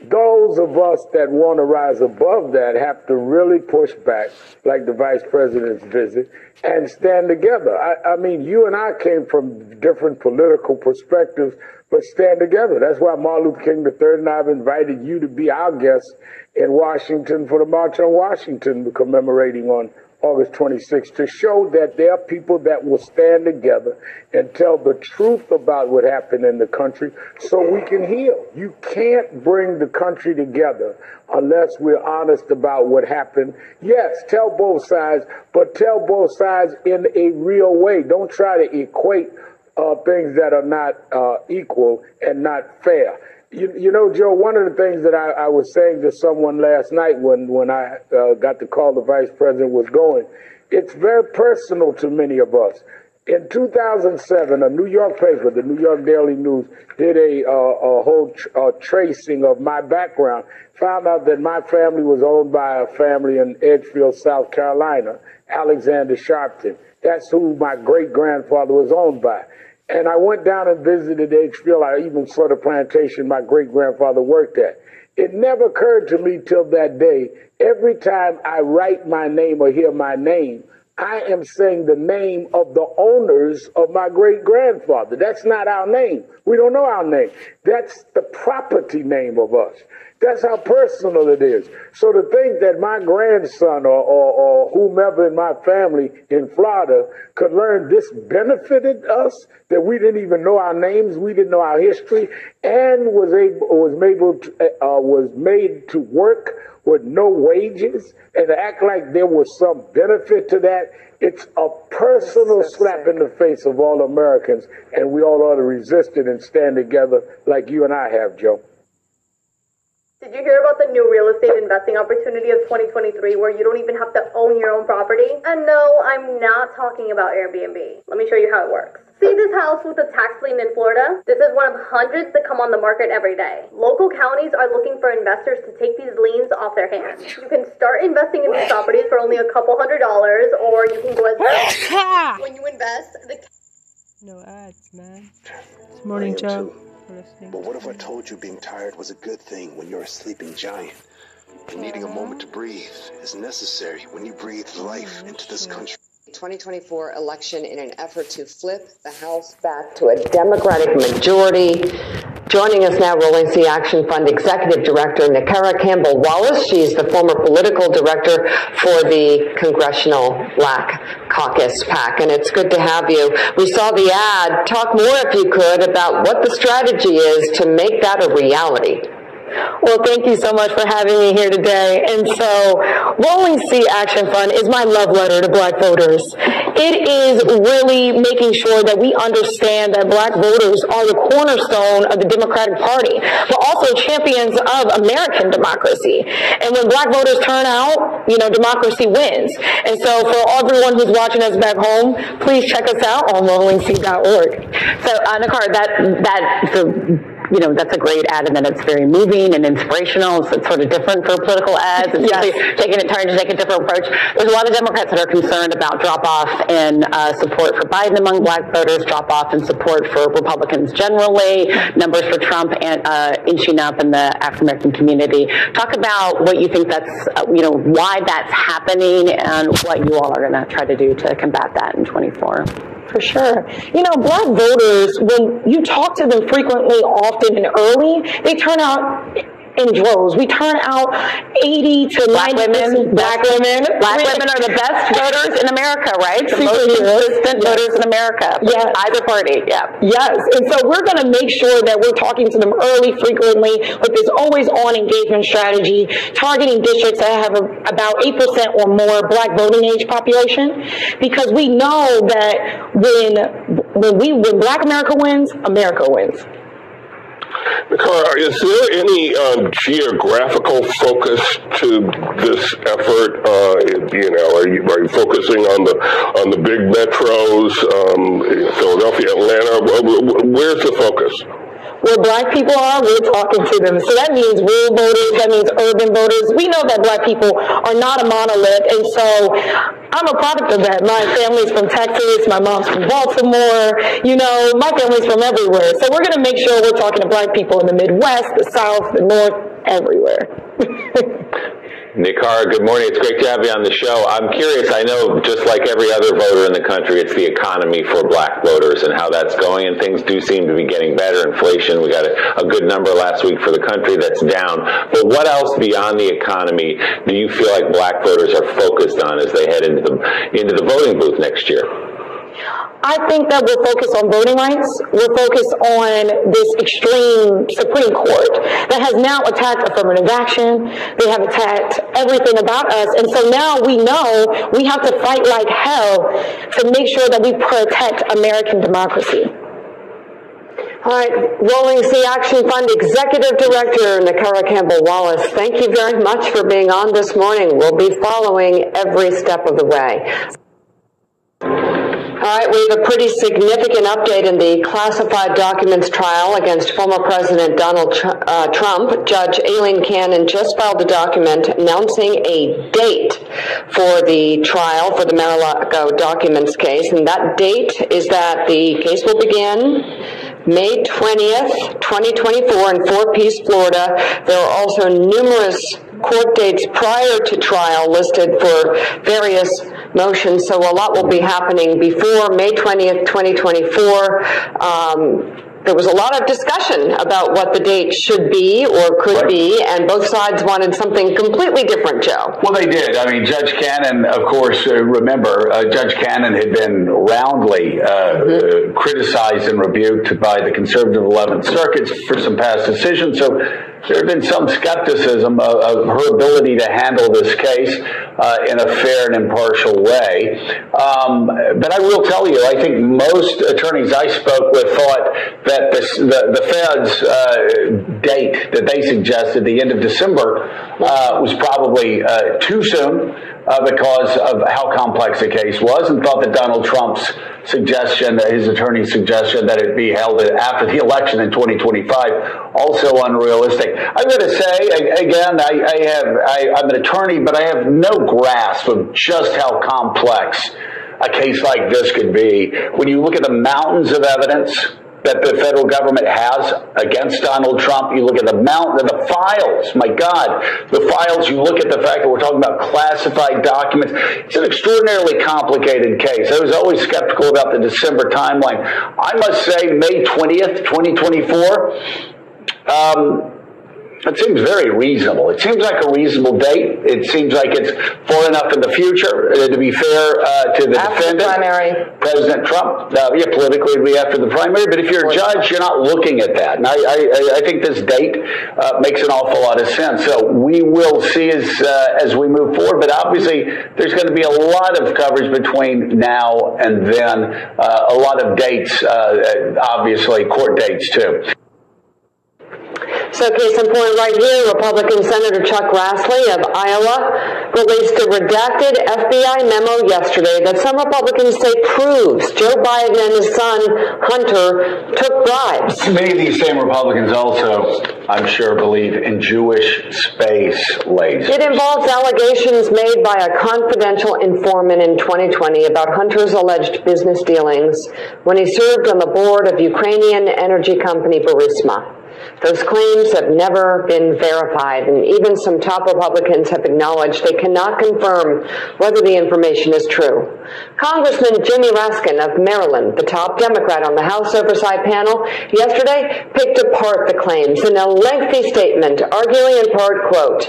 Those of us that want to rise above that have to really push back, like the vice president's visit, and stand together. I, I mean, you and I came from different political perspectives, but stand together. That's why Martin Luther King the third and I have invited you to be our guest in Washington for the March on Washington, commemorating on August twenty-sixth, to show that there are people that will stand together and tell the truth about what happened in the country so we can heal. You can't bring the country together unless we're honest about what happened. Yes, tell both sides, but tell both sides in a real way. Don't try to equate uh, things that are not uh, equal and not fair. You, you know, Joe, one of the things that I, I was saying to someone last night when, when I uh, got the call the vice president was going, it's very personal to many of us. In two thousand seven, a New York paper, the New York Daily News, did a, uh, a whole tr uh, tracing of my background, found out that my family was owned by a family in Edgefield, South Carolina, Alexander Sharpton. That's who my great-grandfather was owned by. And I went down and visited Edgefield. I even saw the plantation my great-grandfather worked at. It never occurred to me till that day, every time I write my name or hear my name, I am saying the name of the owners of my great-grandfather. That's not our name. We don't know our name. That's the property name of us. That's how personal it is. So to think that my grandson or, or, or whomever in my family in Florida could learn this benefited us, that we didn't even know our names, we didn't know our history, and was able, was able to, uh, was made to work with no wages, and to act like there was some benefit to that, it's a personal so slap sick. in the face of all Americans, and we all ought to resist it and stand together like you and I have, Joe. Did you hear about the new real estate investing opportunity of twenty twenty-three where you don't even have to own your own property? And no, I'm not talking about Airbnb. Let me show you how it works. See this house with a tax lien in Florida? This is one of hundreds that come on the market every day. Local counties are looking for investors to take these liens off their hands. You can start investing in these properties for only a couple hundred dollars, or you can go as well. When you invest, the... No ads, man. Good morning, Joe. But what if I told you being tired was a good thing when you're a sleeping giant? And needing a moment to breathe is necessary when you breathe life into this country. twenty twenty-four election in an effort to flip the House back to a Democratic majority. Joining us now, Rolling Sea Action Fund Executive Director Nikera Campbell-Wallace. She's the former political director for the Congressional Black Caucus PAC, and it's good to have you. We saw the ad. Talk more, if you could, about what the strategy is to make that a reality. Well, thank you so much for having me here today. And so Rolling Sea Action Fund is my love letter to black voters. It is really making sure that we understand that black voters are the cornerstone of the Democratic Party, but also champions of American democracy. And when black voters turn out, you know, democracy wins. And so for everyone who's watching us back home, please check us out on rolling sea dot org. So, Nikera, that, that, the, you know, that's a great ad, and then it's very moving and inspirational. So it's sort of different for political ads. It's yes. really taking a turn to take a different approach. There's a lot of Democrats that are concerned about drop-off in uh, support for Biden among black voters, drop-off in support for Republicans generally, numbers for Trump and uh, inching up in the African-American community. Talk about what you think that's, uh, you know, why that's happening and what you all are going to try to do to combat that in twenty-four. For sure. You know, black voters, when you talk to them frequently, often, and early, they turn out in droves. We turn out eighty to ninety percent black women. Black women. Black women are the best voters in America, right? The most consistent voters in America. Yes. Either party. Yeah. Yes. And so we're going to make sure that we're talking to them early, frequently, with this always-on engagement strategy, targeting districts that have a, about eight percent or more black voting age population, because we know that when when we when Black America wins, America wins. Nikera, is there any uh, geographical focus to this effort? Uh, you know, are you, are you focusing on the on the big metros, um, Philadelphia, Atlanta? Where's the focus? Where black people are, we're talking to them. So that means rural voters, that means urban voters. We know that black people are not a monolith, and so I'm a product of that. My family's from Texas, my mom's from Baltimore, you know, my family's from everywhere. So we're gonna make sure we're talking to black people in the Midwest, the South, the North, everywhere. Nikera, good morning. It's great to have you on the show. I'm curious, I know just like every other voter in the country, it's the economy for black voters and how that's going, and things do seem to be getting better. Inflation, we got a, a good number last week for the country, that's down. But what else beyond the economy do you feel like black voters are focused on as they head into the, into the voting booth next year? I think that we're focused on voting rights. We're focused on this extreme Supreme Court that has now attacked affirmative action. They have attacked everything about us. And so now we know we have to fight like hell to make sure that we protect American democracy. All right, Rolling Sea Action Fund Executive Director Nikera Campbell-Wallace, thank you very much for being on this morning. We'll be following every step of the way. All right, we have a pretty significant update in the classified documents trial against former President Donald Tr- uh, Trump. Judge Aileen Cannon just filed the document announcing a date for the trial for the Mar-a-Lago documents case, and that date is that the case will begin May twentieth, twenty twenty-four in Fort Pierce, Florida. There are also numerous court dates prior to trial listed for various motions, so a lot will be happening before May twentieth, twenty twenty-four. Um, there was a lot of discussion about what the date should be or could right. be, and both sides wanted something completely different, Joe. Well, they did. I mean, Judge Cannon, of course, uh, remember, uh, Judge Cannon had been roundly uh, mm-hmm. uh, criticized and rebuked by the conservative eleventh Circuit for some past decisions, so there had been some skepticism of, of her ability to handle this case uh, in a fair and impartial way. Um, but I will tell you, I think most attorneys I spoke with thought that the, the, the Fed's uh, date that they suggested, the end of December, uh, was probably uh, too soon uh, because of how complex the case was, and thought that Donald Trump's suggestion, his attorney's suggestion, that it be held after the election in twenty twenty-five, also unrealistic. I'm going to say, again, I, I have, I, I'm an attorney, but I have no grasp of just how complex a case like this could be. When you look at the mountains of evidence that the federal government has against Donald Trump, you look at the amount of the files, my God, the files, you look at the fact that we're talking about classified documents. It's an extraordinarily complicated case. I was always skeptical about the December timeline. I must say May twentieth, twenty twenty-four, um, it seems very reasonable. It seems like a reasonable date. It seems like it's far enough in the future. Uh, to be fair uh, to the after defendant, the primary. President Trump, uh, yeah, politically it'd be after the primary, but if you're a judge, you're not looking at that. And I, I, I think this date uh, makes an awful lot of sense. So we will see as, uh, as we move forward, but obviously there's going to be a lot of coverage between now and then, uh, a lot of dates, uh, obviously court dates too. So case in point right here, Republican Senator Chuck Grassley of Iowa released a redacted F B I memo yesterday that some Republicans say proves Joe Biden and his son Hunter took bribes. Many of these same Republicans also, I'm sure, believe in Jewish space lasers. It involves allegations made by a confidential informant in twenty twenty about Hunter's alleged business dealings when he served on the board of Ukrainian energy company Burisma. Those claims have never been verified, and even some top Republicans have acknowledged they cannot confirm whether the information is true. Congressman Jimmy Raskin of Maryland, the top Democrat on the House Oversight Panel, yesterday picked apart the claims in a lengthy statement, arguing in part, quote,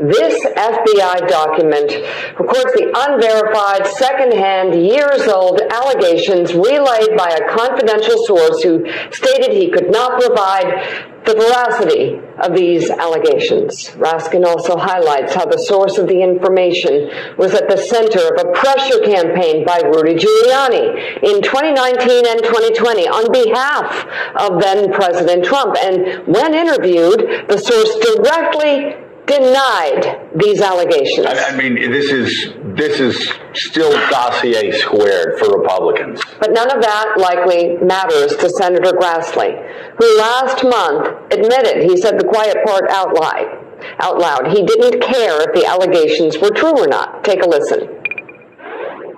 "This F B I document records the unverified, secondhand, years-old allegations relayed by a confidential source who stated he could not provide the veracity of these allegations." Raskin also highlights how the source of the information was at the center of a pressure campaign by Rudy Giuliani in twenty nineteen and twenty twenty on behalf of then-President Trump. And when interviewed, the source directly denied these allegations. I mean, this is this is still dossier squared for Republicans. But none of that likely matters to Senator Grassley, who last month admitted he said the quiet part out loud. Out loud, he didn't care if the allegations were true or not. Take a listen.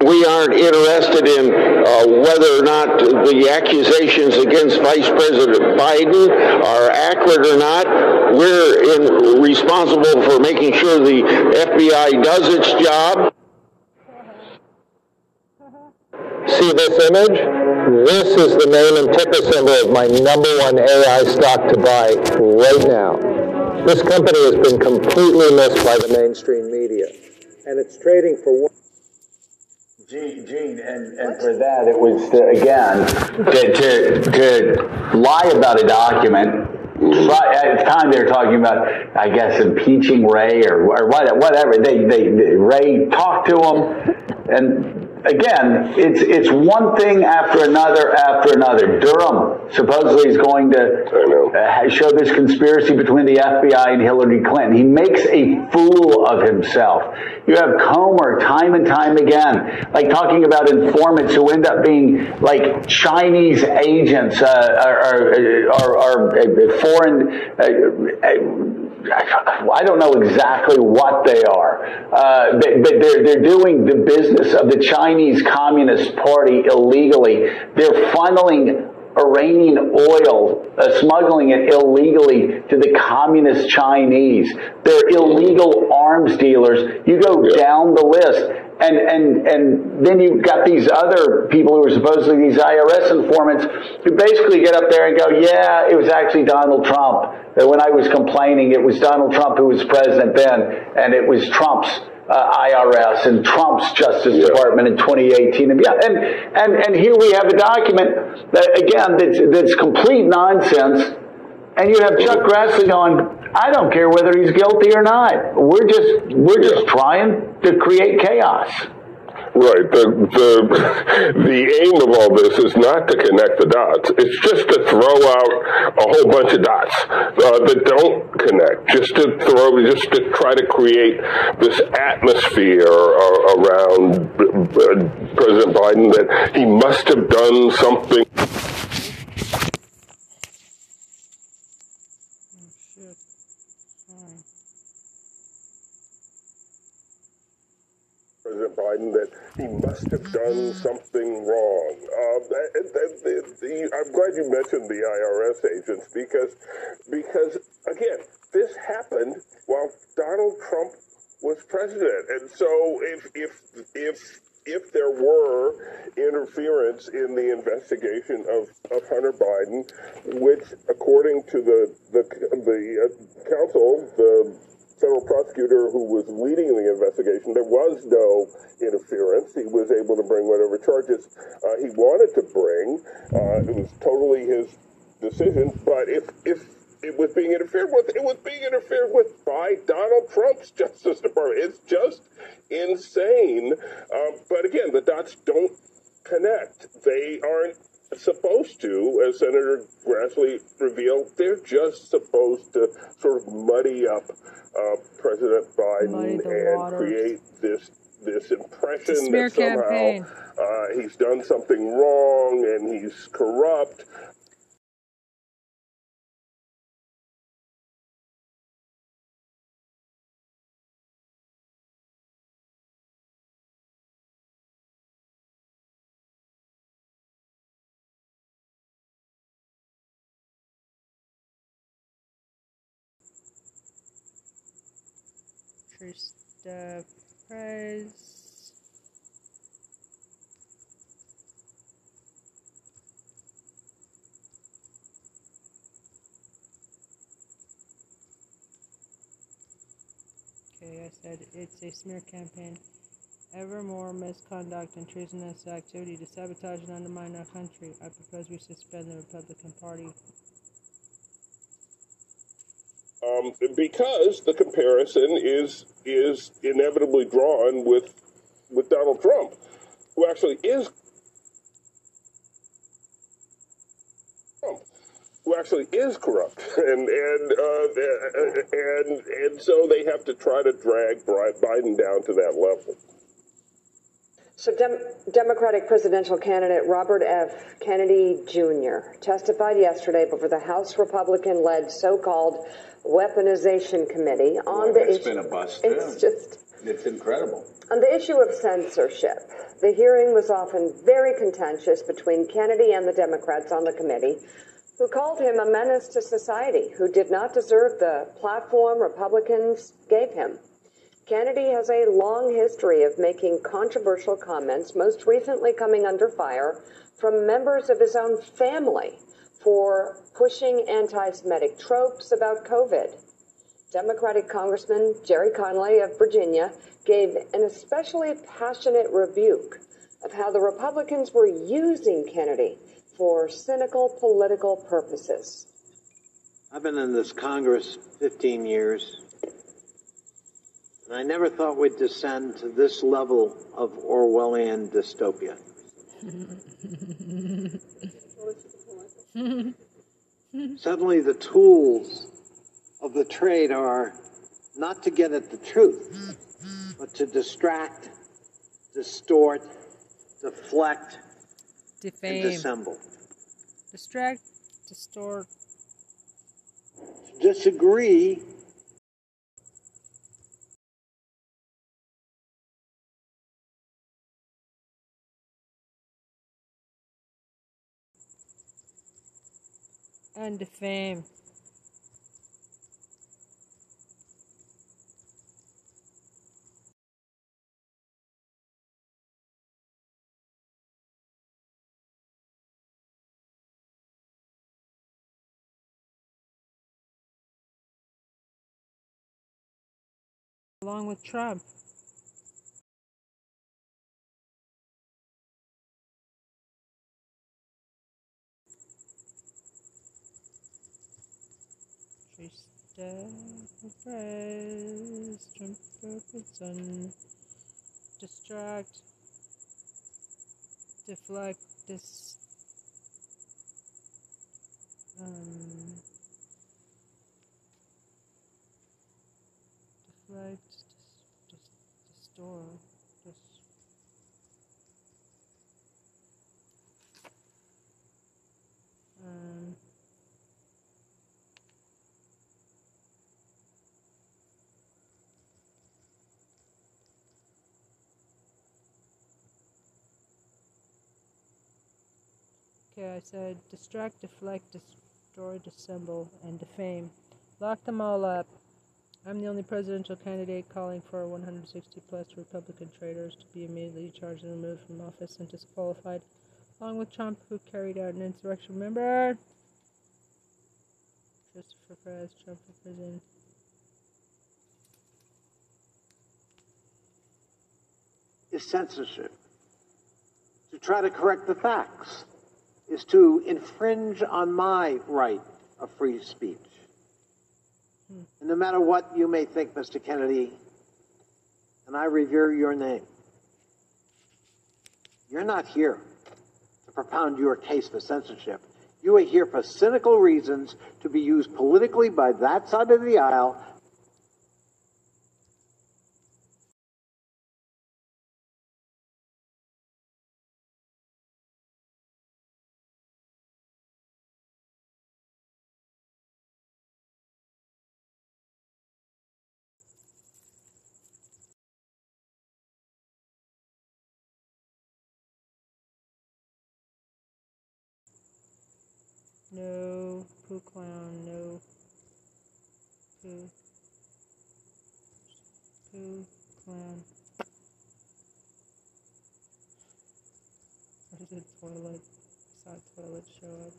We aren't interested in uh, whether or not the accusations against Vice President Biden are accurate or not. We're in, responsible for making sure the F B I does its job. See this image? This is the name and ticker symbol of my number one A I stock to buy right now. This company has been completely missed by the mainstream media, and it's trading for one. Gene, and, and for that, it was, to, again, to, to, to lie about a document. At the time, they were talking about, I guess, impeaching Ray or, or whatever. They, they, they, Ray talked to him, and again, it's it's one thing after another after another. Durham supposedly is going to I know. Uh, show this conspiracy between the F B I and Hillary Clinton. He makes a fool of himself. You have Comer time and time again, like talking about informants who end up being like Chinese agents uh, or, or, or, or foreign uh, I don't know exactly what they are, uh, but, but they're, they're doing the business of the Chinese Communist Party illegally. They're funneling Iranian oil, uh, smuggling it illegally to the communist Chinese. They're illegal arms dealers. You go yeah. down the list. And, and and then you've got these other people who are supposedly these I R S informants who basically get up there and go, yeah, it was actually Donald Trump. When I was complaining, it was Donald Trump who was president then, and it was Trump's uh, I R S and Trump's Justice yeah. Department in twenty eighteen. And, yeah, and, and, and here we have a document, that again, that's, that's complete nonsense. And you have Chuck Grassley going, I don't care whether he's guilty or not. We're just we're just yeah. trying to create chaos. Right. The the the aim of all this is not to connect the dots. It's just to throw out a whole bunch of dots uh, that don't connect. Just to throw, just to try to create this atmosphere uh, around uh, President Biden that he must have done something. Biden that he must have done something wrong. Uh, and, and, and, the, I'm glad you mentioned the I R S agents because, because again, this happened while Donald Trump was president, and so if if if if there were interference in the investigation of, of Hunter Biden, which according to the the the uh, counsel the. federal prosecutor who was leading the investigation, there was no interference. He was able to bring whatever charges uh, he wanted to bring. Uh, it was totally his decision, but if, if it was being interfered with, it was being interfered with by Donald Trump's Justice Department. It's just insane. Um, but again, the dots don't connect. They aren't supposed to, as Senator Grassley revealed, they're just supposed to sort of muddy up uh, President Biden and water. create this this impression that somehow uh, he's done something wrong and he's corrupt. Christopher Press. Okay, I said it's a smear campaign. Ever more misconduct and treasonous activity to sabotage and undermine our country. I propose we suspend the Republican Party. Um, because the comparison is is inevitably drawn with with Donald Trump, who actually is who actually is corrupt, and and uh, and and so they have to try to drag Biden down to that level. So Dem- Democratic presidential candidate Robert F. Kennedy Junior testified yesterday before the House Republican-led so-called Weaponization Committee on well, the issue. Been a bust it's too. just it's incredible. On the issue of censorship, the hearing was often very contentious between Kennedy and the Democrats on the committee, who called him a menace to society, who did not deserve the platform Republicans gave him. Kennedy has a long history of making controversial comments, most recently coming under fire from members of his own family for pushing anti-Semitic tropes about COVID. Democratic Congressman Jerry Conley of Virginia gave an especially passionate rebuke of how the Republicans were using Kennedy for cynical political purposes. I've been in this Congress fifteen years. And I never thought we'd descend to this level of Orwellian dystopia. Suddenly the tools of the trade are not to get at the truth, but to distract, distort, deflect, defame, and dissemble. Distract, distort. Disagree. And defame. Along with Trump. Press, Trump Robinson, distract, deflect, dis, um, deflect, dis, dis, distort, dis, um, Okay, I said distract, deflect, destroy, dissemble, and defame. Lock them all up. I'm the only presidential candidate calling for one hundred sixty plus Republican traitors to be immediately charged and removed from office and disqualified, along with Trump, who carried out an insurrection. Remember? Christopher Press, Trump for prison. Is censorship. To try to correct the facts is to infringe on my right of free speech. Hmm. And no matter what you may think, Mister Kennedy, and I revere your name, you're not here to propound your case for censorship. You are here for cynical reasons to be used politically by that side of the aisle. No poo clown, no poo, poo clown. Where did toilet, I saw toilet show up,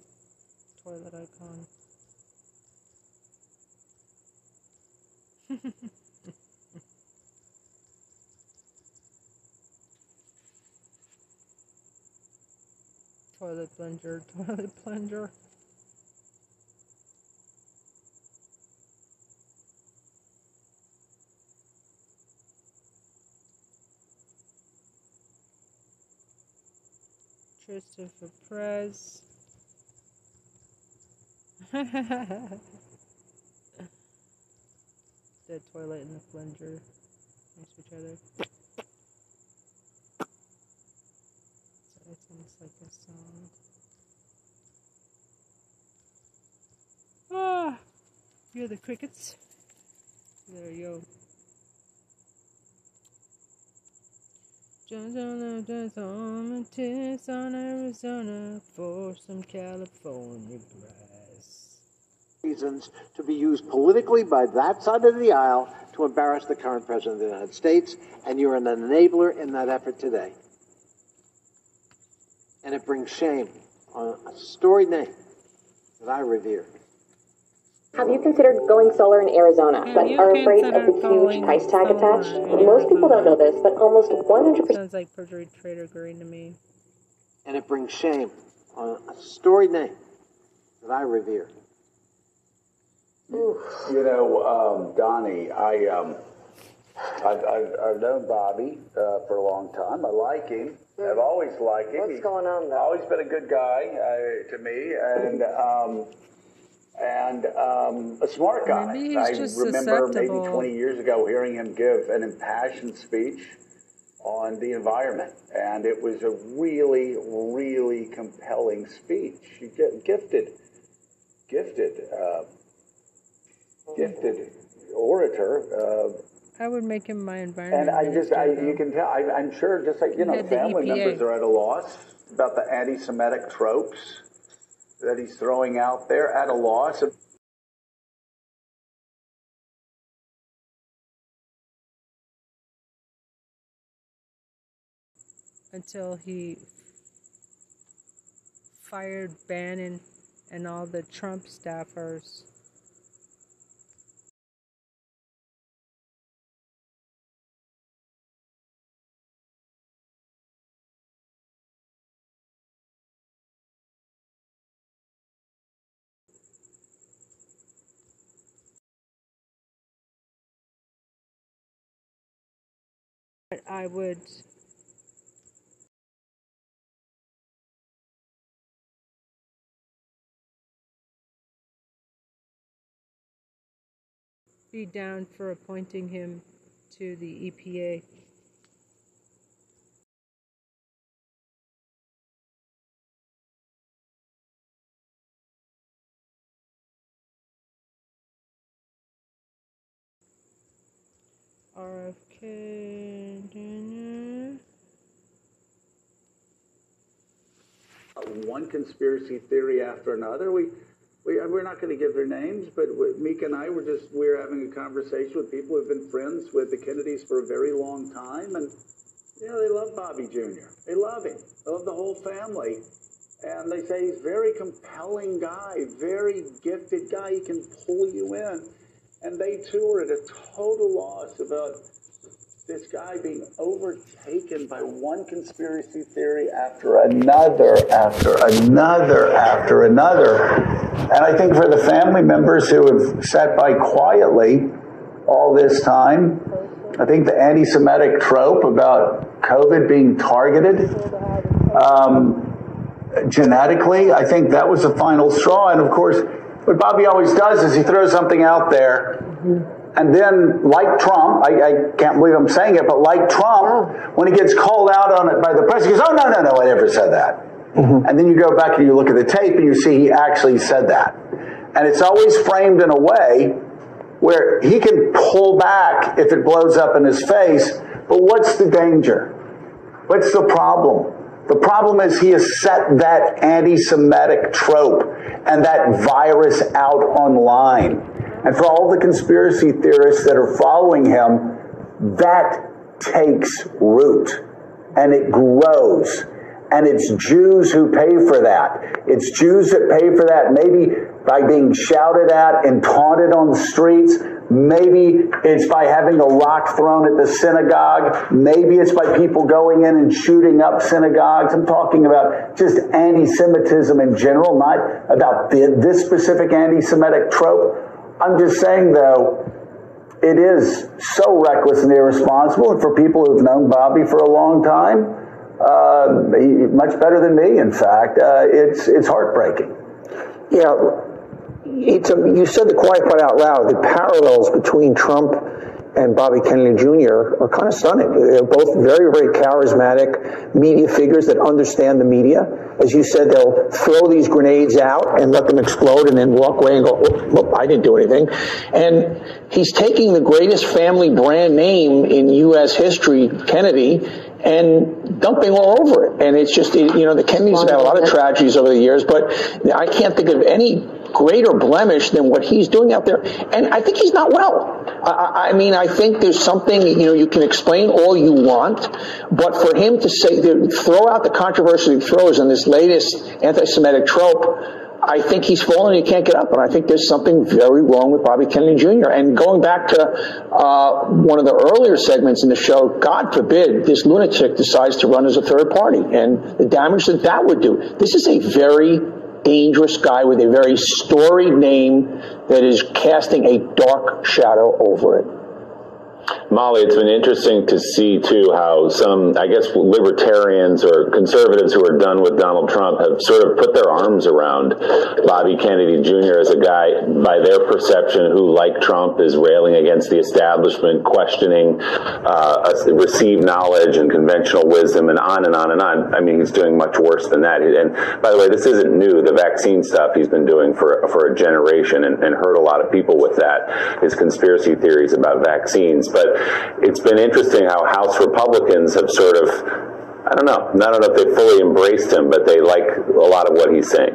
toilet icon. Toilet plunger, toilet plunger. Christopher Press. The toilet and the plunger next to each other. So it sounds like a song. Ah, you're the crickets. There you go. Jones on Arizona, tits on Arizona for some California grass. Reasons to be used politically by that side of the aisle to embarrass the current president of the United States, and you're an enabler in that effort today. And it brings shame on a storied name that I revere. Have you considered going solar in Arizona, but are afraid of the huge price tag attached? Most people don't know this, but almost one hundred percent... Sounds like Marjorie Taylor Greene to me. And it brings shame on a storied name that I revere. You know, um, Donnie, I, um, I've, I've, I've known Bobby uh, for a long time. I like him. Mm-hmm. I've always liked him. What's He's going on there? Always been a good guy uh, to me, and um, and um, a smart guy. Maybe he's I just remember susceptible. Maybe twenty years ago hearing him give an impassioned speech on the environment, and it was a really, really compelling speech. He gifted, gifted, uh, gifted orator. Uh, I would make him my environment. And I just, I, you can tell, I, I'm sure, just like, you know, family members are at a loss about the anti-Semitic tropes that he's throwing out there, at a loss. Until he fired Bannon and all the Trump staffers. I would be down for appointing him to the E P A. R F K. One conspiracy theory after another. We, we we're not going to give their names, but we, Meek and I were just we're having a conversation with people who've been friends with the Kennedys for a very long time, and you know they love Bobby Junior They love him. They love the whole family, and they say he's a very compelling guy, very gifted guy. He can pull you in. And they, too, are at a total loss about this guy being overtaken by one conspiracy theory after another, after another, after another. And I think for the family members who have sat by quietly all this time, I think the anti-Semitic trope about COVID being targeted um, genetically, I think that was the final straw. And, of course, what Bobby always does is he throws something out there, and then, like Trump, I, I can't believe I'm saying it, but like Trump, when he gets called out on it by the press, he goes, oh, no, no, no, I never said that. Mm-hmm. And then you go back and you look at the tape, and you see he actually said that. And it's always framed in a way where he can pull back if it blows up in his face, but what's the danger? What's the problem? The problem is he has set that anti-Semitic trope and that virus out online. And for all the conspiracy theorists that are following him, that takes root and it grows. And it's Jews who pay for that. It's Jews that pay for that, maybe by being shouted at and taunted on the streets. Maybe it's by having a rock thrown at the synagogue. Maybe it's by people going in and shooting up synagogues. I'm talking about just anti-Semitism in general, not about the, this specific anti-Semitic trope. I'm just saying, though, it is so reckless and irresponsible. And for people who've known Bobby for a long time, uh, he, much better than me, in fact, uh, it's, it's heartbreaking. Yeah. It's a, you said the quiet part out loud. The parallels between Trump and Bobby Kennedy Junior are kind of stunning. They're both very, very charismatic media figures that understand the media. As you said, they'll throw these grenades out and let them explode and then walk away and go, oh, oh, I didn't do anything. And he's taking the greatest family brand name in U S history, Kennedy, and dumping all over it. And it's just, you know, the Kennedys have had a lot of tragedies over the years, but I can't think of any greater blemish than what he's doing out there. And I think he's not well. I, I mean, I think there's something, you know, you can explain all you want, but for him to say, to throw out the controversy he throws on this latest anti-Semitic trope, I think he's fallen and he can't get up. And I think there's something very wrong with Bobby Kennedy Junior And going back to uh, one of the earlier segments in the show, God forbid this lunatic decides to run as a third party and the damage that that would do. This is a very dangerous guy with a very storied name that is casting a dark shadow over it. Molly, it's been interesting to see, too, how some, I guess, libertarians or conservatives who are done with Donald Trump have sort of put their arms around Bobby Kennedy Junior as a guy, by their perception, who, like Trump, is railing against the establishment, questioning uh, received knowledge and conventional wisdom, and on and on and on. I mean, he's doing much worse than that. And, by the way, this isn't new. The vaccine stuff he's been doing for, for a generation and, and hurt a lot of people with that, his conspiracy theories about vaccines. But it's been interesting how House Republicans have sort of, I don't know, I don't know if they fully embraced him, but they like a lot of what he's saying.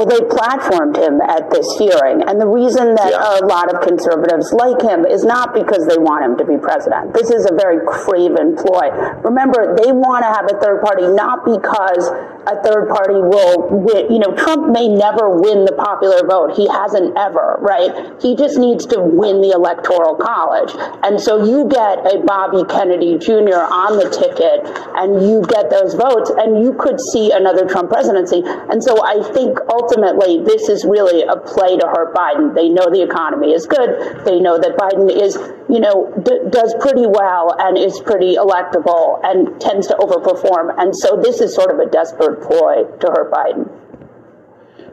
Well, they platformed him at this hearing, and the reason that yeah. a lot of conservatives like him is not because they want him to be president. This is a very craven ploy. Remember, they want to have a third party, not because a third party will win. You know, Trump may never win the popular vote. He hasn't ever, right? He just needs to win the Electoral College. And so you get a Bobby Kennedy Junior on the ticket, and you get those votes, and you could see another Trump presidency. And so I think ultimately, this is really a play to hurt Biden. They know the economy is good. They know that Biden is, you know, d- does pretty well and is pretty electable and tends to overperform. And so this is sort of a desperate ploy to hurt Biden.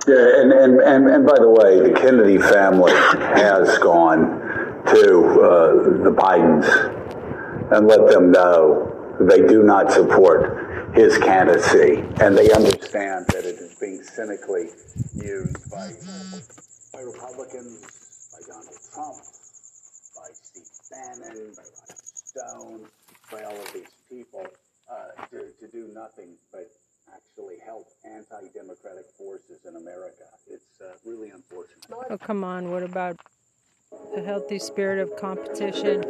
Yeah, and, and, and, and by the way, the Kennedy family has gone to uh, the Bidens and let them know they do not support his candidacy, and they understand that it is being cynically used by, by Republicans, by Donald Trump, by Steve Bannon, by Roger Stone, by all of these people, uh, to, to do nothing but actually help anti-democratic forces in America. It's uh, really unfortunate. Oh, come on. What about the healthy spirit of competition?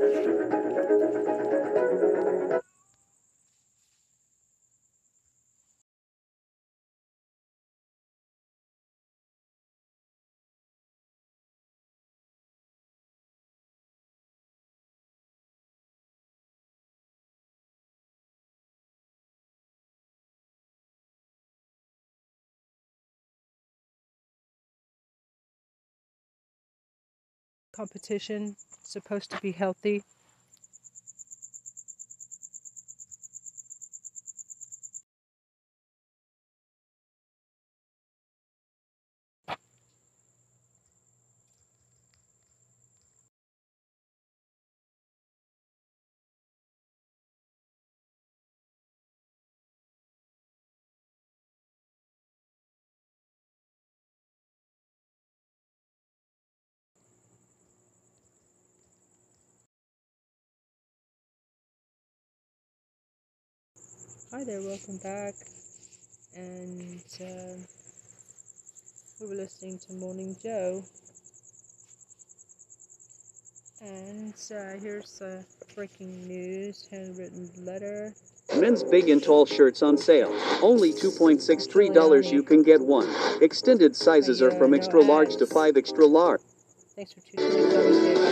Competition supposed to be healthy. Hi there, welcome back, and uh, we were listening to Morning Joe, and uh, here's uh, breaking news, handwritten letter. Men's big and tall shirts on sale, only two dollars and sixty-three cents you can get one. Extended sizes are from extra large to five extra large. Thanks for choosing W A M A.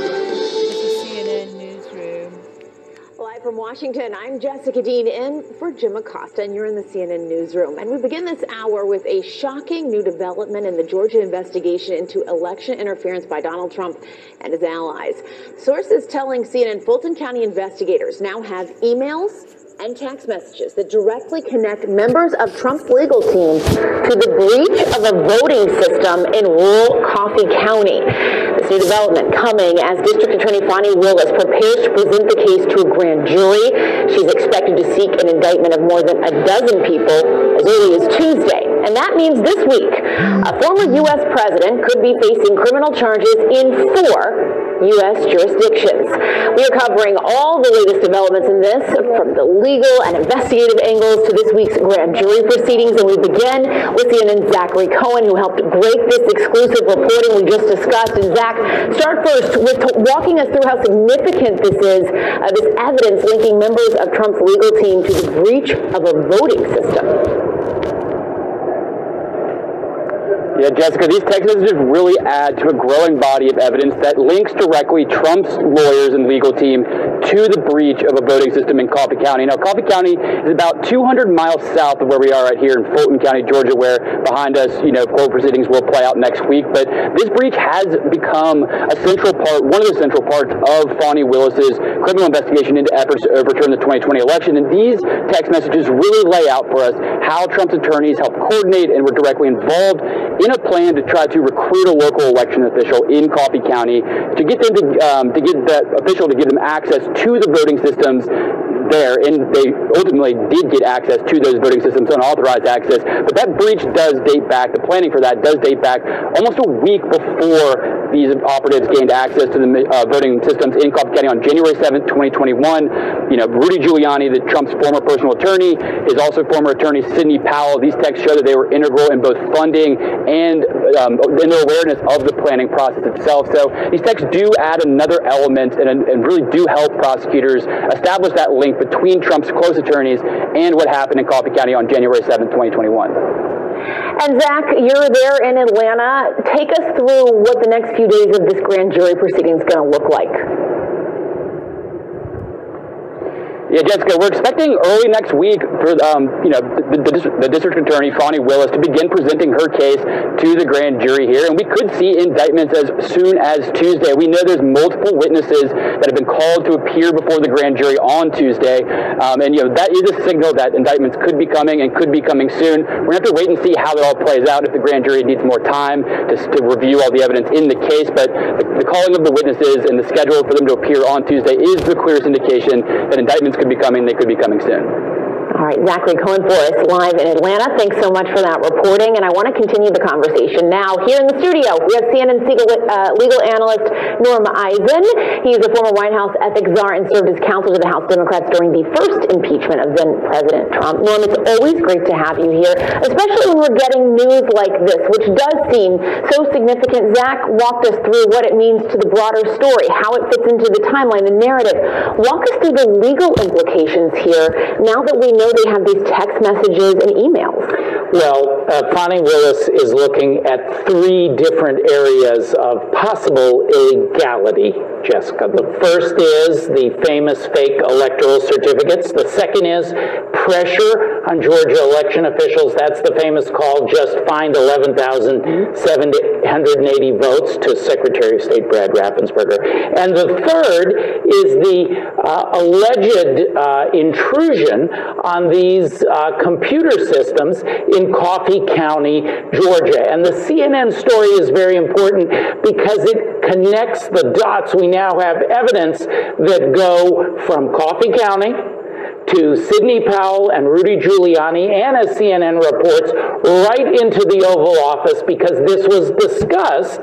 From Washington, I'm Jessica Dean in for Jim Acosta, and you're in the C N N newsroom. And we begin this hour with a shocking new development in the Georgia investigation into election interference by Donald Trump and his allies. Sources telling C N N Fulton County investigators now have emails and text messages that directly connect members of Trump's legal team to the breach of a voting system in rural Coffee County. This new development coming as District Attorney Fani Willis prepares to present the case to a grand jury. She's expected to seek an indictment of more than a dozen people as early as Tuesday. And that means this week, a former U S president could be facing criminal charges in four U S jurisdictions. We are covering all the latest developments in this, from the legal and investigative angles to this week's grand jury proceedings, and we begin with C N N's Zachary Cohen, who helped break this exclusive reporting we just discussed. And Zach, start first with walking us through how significant this is, uh, this evidence linking members of Trump's legal team to the breach of a voting system. Yeah, Jessica, these text messages really add to a growing body of evidence that links directly Trump's lawyers and legal team to the breach of a voting system in Coffee County. Now, Coffee County is about two hundred miles south of where we are right here in Fulton County, Georgia, where behind us, you know, court proceedings will play out next week. But this breach has become a central part, one of the central parts of Fani Willis's criminal investigation into efforts to overturn the twenty twenty election. And these text messages really lay out for us how Trump's attorneys helped coordinate and were directly involved in a plan to try to recruit a local election official in Coffee County to get them to, um, to get that official to give them access to the voting systems there, and they ultimately did get access to those voting systems, unauthorized access. But that breach does date back, the planning for that does date back almost a week before these operatives gained access to the uh, voting systems in Coffee County on January seventh, twenty twenty-one. You know, Rudy Giuliani, the Trump's former personal attorney, is also former attorney Sidney Powell. These texts show that they were integral in both funding and um, in their awareness of the planning process itself. So these texts do add another element and, and really do help prosecutors establish that link between Trump's close attorneys and what happened in Coffee County on January seventh, twenty twenty-one. And Zach, you're there in Atlanta. Take us through what the next few days of this grand jury proceeding is going to look like. Yeah, Jessica, we're expecting early next week for um, you know, the, the, the district attorney, Fani Willis, to begin presenting her case to the grand jury here. And we could see indictments as soon as Tuesday. We know there's multiple witnesses that have been called to appear before the grand jury on Tuesday. Um, and, you know, that is a signal that indictments could be coming and could be coming soon. We're going to have to wait and see how it all plays out if the grand jury needs more time to, to review all the evidence in the case. But the, the calling of the witnesses and the schedule for them to appear on Tuesday is the clearest indication that indictments could be coming. They could be coming soon. All right, Zachary Cohen for us live in Atlanta. Thanks so much for that reporting, and I want to continue the conversation now. Here in the studio, we have C N N legal, uh, legal analyst Norm Eisen. He is a former White House ethics czar and served as counsel to the House Democrats during the first impeachment of then President Trump. Norm, it's always great to have you here, especially when we're getting news like this, which does seem so significant. Zach walked us through what it means to the broader story, how it fits into the timeline, the narrative. Walk us through the legal implications here now that we know they have these text messages and emails. Well, uh, Fani Willis is looking at three different areas of possible illegality, Jessica. The first is the famous fake electoral certificates. The second is pressure on Georgia election officials. That's the famous call, just find eleven thousand seven hundred eighty votes to Secretary of State Brad Raffensperger. And the third is the uh, alleged uh, intrusion on these uh, computer systems in Coffee County, Georgia. And the C N N story is very important because it connects the dots. We now have evidence that go from Coffee County to Sidney Powell and Rudy Giuliani, and as C N N reports, right into the Oval Office, because this was discussed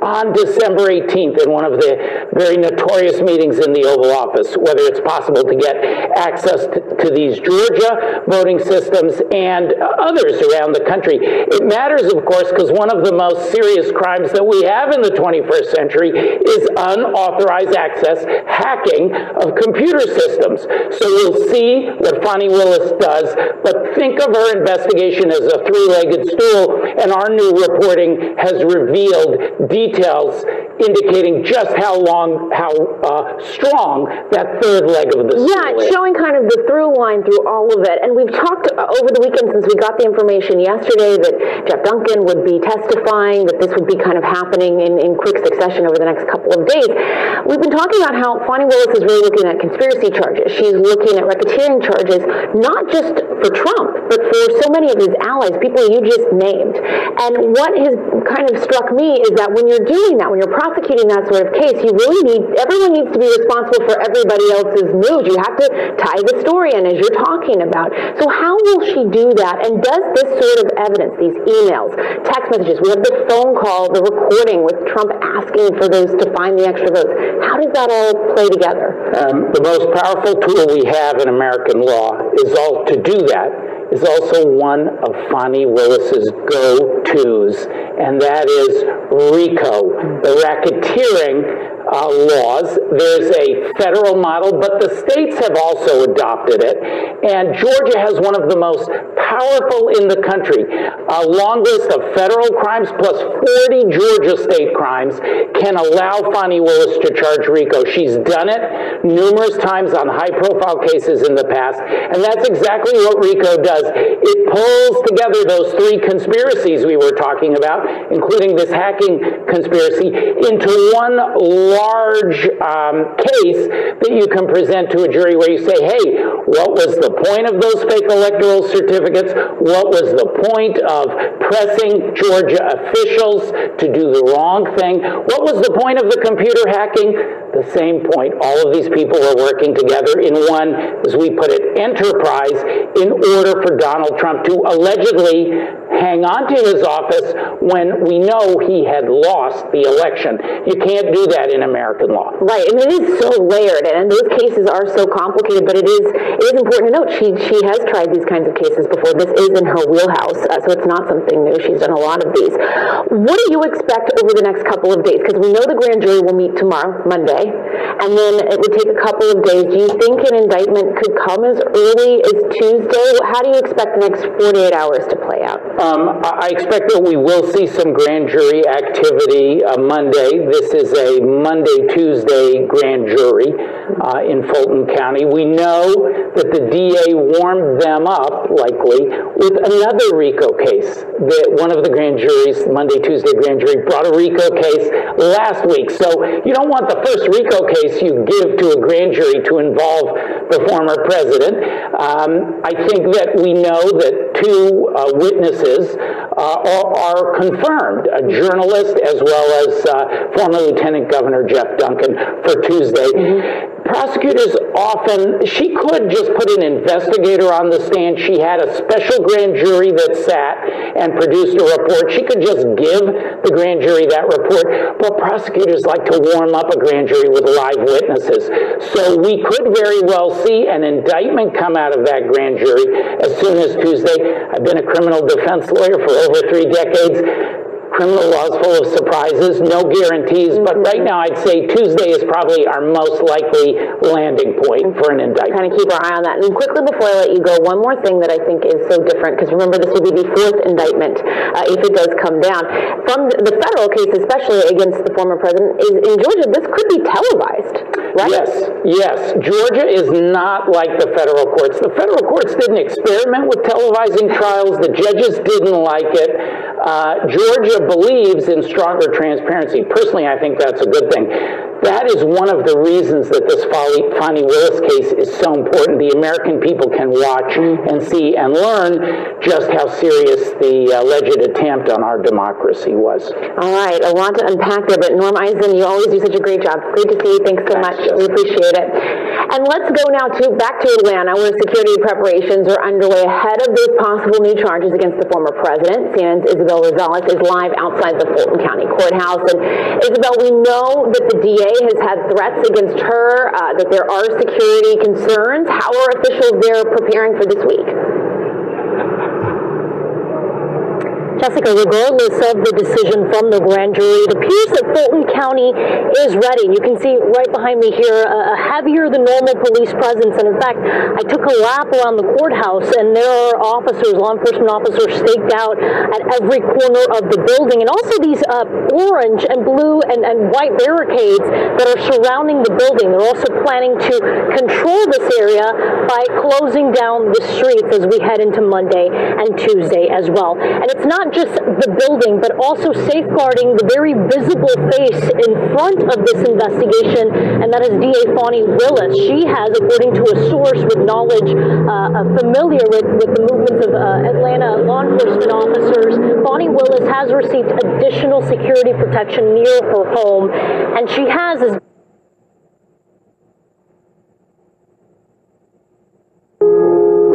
on December eighteenth in one of the very notorious meetings in the Oval Office, whether it's possible to get access to, to these Georgia voting systems and others around the country. It matters, of course, because one of the most serious crimes that we have in the twenty-first century is unauthorized access, hacking of computer systems. So we'll see what Fani Willis does, but think of her investigation as a three-legged stool, and our new reporting has revealed details indicating just how long, how uh, strong that third leg of the stool yeah, is. Yeah, showing kind of the through line through all of it, and we've talked over the weekend since we got the information yesterday that Jeff Duncan would be testifying, that this would be kind of happening in, in quick succession over the next couple of days. We've been talking about how Fani Willis is really looking at conspiracy charges. She's looking at racketeering charges, not just for Trump, but for so many of his allies, people you just named. And what has kind of struck me is that when you're doing that, when you're prosecuting that sort of case, you really need, everyone needs to be responsible for everybody else's moves. You have to tie the story in, as you're talking about. So how will she do that? And does this sort of evidence, these emails, text messages, we have the phone call, the recording with Trump asking for those to find the extra votes, how does that all play together? Um, the most powerful tool we have in American law is all to do that is also one of Fani Willis's go-tos, and that is RICO, the racketeering uh, laws. There's a federal model, but the states have also adopted it. And Georgia has one of the most powerful in the country. A long list of federal crimes plus forty Georgia state crimes can allow Fani Willis to charge RICO. She's done it numerous times on high-profile cases in the past, and that's exactly what RICO does. It pulls together those three conspiracies we were talking about, including this hacking conspiracy, into one large um, case that you can present to a jury where you say, hey, what was the point of those fake electoral certificates? What was the point of pressing Georgia officials to do the wrong thing? What was the point of the computer hacking? The same point. All of these people were working together in one, as we put it, enterprise in order for Donald Trump to allegedly hang on to his office when we know he had lost the election. You can't do that in American law. Right, and it is so layered, and those cases are so complicated, but it is it is important to note she, she has tried these kinds of cases before. This is in her wheelhouse, uh, so it's not something new. She's done a lot of these. What do you expect over the next couple of days? Because we know the grand jury will meet tomorrow, Monday, and then it would take a couple of days. Do you think an indictment could come as early as Tuesday? How do you expect the next forty-eight hours to play out? Um, I expect that we will see some grand jury activity uh, Monday. This is a Monday-Tuesday grand jury uh, in Fulton County. We know that the D A warmed them up, likely, with another RICO case. That one of the grand juries, Monday-Tuesday grand jury, brought a RICO case last week. So you don't want the first RICO case you give to a grand jury to involve the former president. Um, I think that we know that two uh, witnesses uh, are, are confirmed, a journalist as well as uh, former Lieutenant Governor Jeff Duncan for Tuesday. Mm-hmm. Prosecutors often, she could just put an investigator on the stand. She had a special grand jury that sat and produced a report. She could just give the grand jury that report. But prosecutors like to warm up a grand jury with live witnesses. So we could very well see an indictment come out of that grand jury as soon as Tuesday. I've been a criminal defense lawyer for over three decades. Criminal law is full of surprises, no guarantees, mm-hmm. but right now I'd say Tuesday is probably our most likely landing point for an indictment. Kind of keep our eye on that. And quickly before I let you go, one more thing that I think is so different, because remember this will be the fourth indictment uh, if it does come down. From the federal case, especially against the former president, is in Georgia, this could be televised, right? Yes, yes. Georgia is not like the federal courts. The federal courts didn't experiment with televising trials. The judges didn't like it. Uh, Georgia believes in stronger transparency. Personally, I think that's a good thing. That is one of the reasons that this Fani Willis case is so important. The American people can watch and see and learn just how serious the alleged attempt on our democracy was. All right, a lot to unpack there, but Norm Eisen, you always do such a great job. Great to see you. Thanks so much. We appreciate it. And let's go now to back to Atlanta, where security preparations are underway ahead of those possible new charges against the former president. C N N's Isabel Rosales is live outside the Fulton County Courthouse. And Isabel, we know that the D A has had threats against her, uh, that there are security concerns. How are officials there preparing for this week? Jessica, regardless of the decision from the grand jury, it appears that Fulton County is ready. You can see right behind me here a heavier than normal police presence. And in fact, I took a lap around the courthouse, and there are officers, law enforcement officers, staked out at every corner of the building. And also these uh, orange and blue and, and white barricades that are surrounding the building. They're also planning to control this area by closing down the streets as we head into Monday and Tuesday as well. And it's not just the building, but also safeguarding the very visible face in front of this investigation, and that is D A Fani Willis. She has, according to a source with knowledge uh, familiar with, with the movements of uh, Atlanta law enforcement officers, Fani Willis has received additional security protection near her home, and she has... As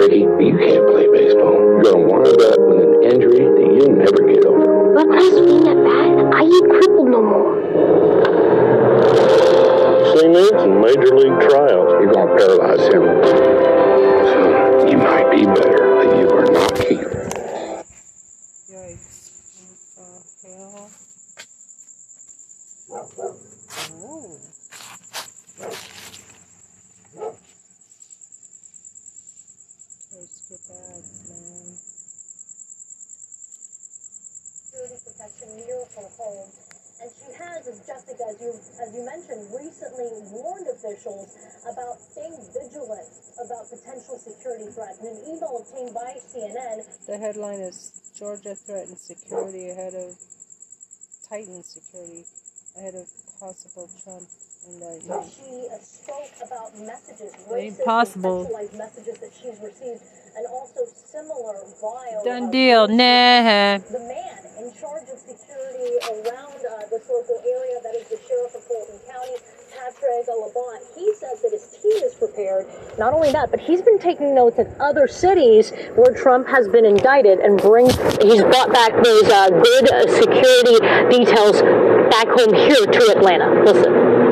Ricky, you can't play baseball. You're going to wind up with an injury that you'll never get over. But I swing at bat, I ain't crippled no more. C N N's in major league trials. You're going to paralyze him. So you might be better, but you are not healed. Yikes. What the hell? Oh. your bags, man. Security protection, miracle home. And she has, as Jessica, as you, as you mentioned, recently warned officials about staying vigilant about potential security threats. In an email obtained by C N N. The headline is, Georgia threatens security ahead of, tightened security ahead of possible Trump. Indictment. She uh, spoke about messages, racist, sexualized messages that she's received, and also similar vile... Done uh, deal, nah. The man in charge of security around uh, this local area, that is the sheriff of Fulton County, Patrick Lee, he says that his team is prepared. Not only that, but he's been taking notes in other cities where Trump has been indicted and brings, he's brought back those uh, good uh, security details back home here to Atlanta. Listen.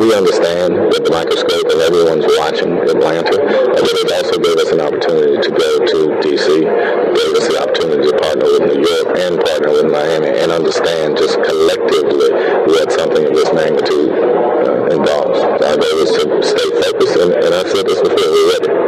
We understand with the microscope and everyone's watching Atlanta, but it also gave us an opportunity to go to D C, gave us an opportunity to partner with New York and partner with Miami and understand just collectively what something of this magnitude uh, involves. Our goal is to stay focused, and, and I said this before, we're ready.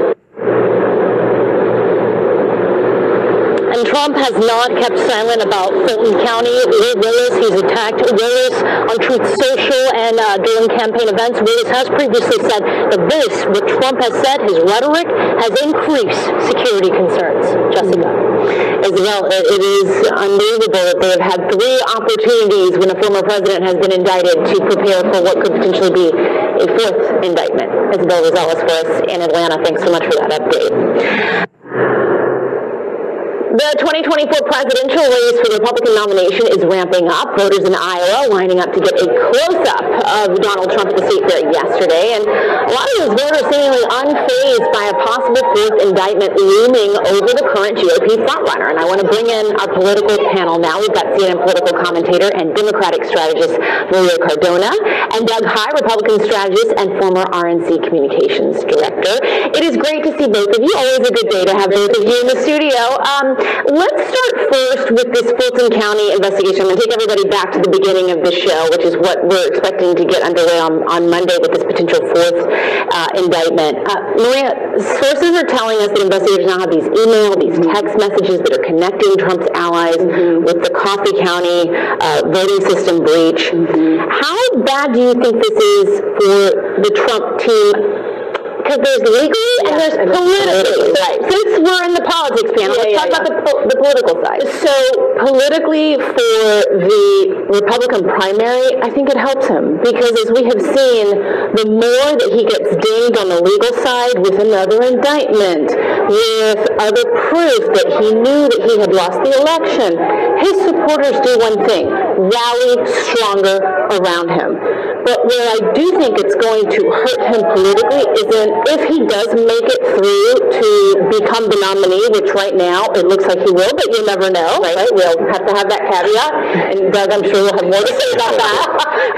And Trump has not kept silent about Fulton County. Lee Willis, he's attacked Willis on Truth Social and uh, during campaign events. Willis has previously said that this, what Trump has said, his rhetoric, has increased security concerns. Jessica. Isabel, it, it is unbelievable that they have had three opportunities when a former president has been indicted to prepare for what could potentially be a fourth indictment. Isabel Rosales for us in Atlanta. Thanks so much for that update. The twenty twenty-four presidential race for the Republican nomination is ramping up. Voters in Iowa lining up to get a close-up of Donald Trump at the state fair yesterday. And a lot of those voters seemingly unfazed by a possible fourth indictment looming over the current G O P frontrunner. And I want to bring in our political panel now. We've got C N N political commentator and Democratic strategist Mario Cardona and Doug High, Republican strategist and former R N C communications director. It is great to see both of you. Always a good day to have both of you in the studio. Um, Let's start first with this Fulton County investigation. I'm going to take everybody back to the beginning of the show, which is what we're expecting to get underway on, on Monday with this potential fourth uh, indictment. Uh, Maria, sources are telling us that investigators now have these email, these text messages that are connecting Trump's allies mm-hmm. with the Coffee County uh, voting system breach. Mm-hmm. How bad do you think this is for the Trump team? Because there's legally yeah, and there's and politically. Right. Since we're in the politics panel, yeah, let's yeah, talk yeah. about the, po- the political side. So politically for the Republican primary, I think it helps him. Because as we have seen, the more that he gets dinged on the legal side with another indictment, with other proof that he knew that he had lost the election, his supporters do one thing, rally stronger around him. But where I do think it's going to hurt him politically is in if he does make it through to become the nominee, which right now it looks like he will, but you never know, right? right? We'll have to have that caveat, and Doug, I'm sure we'll have more to say about that.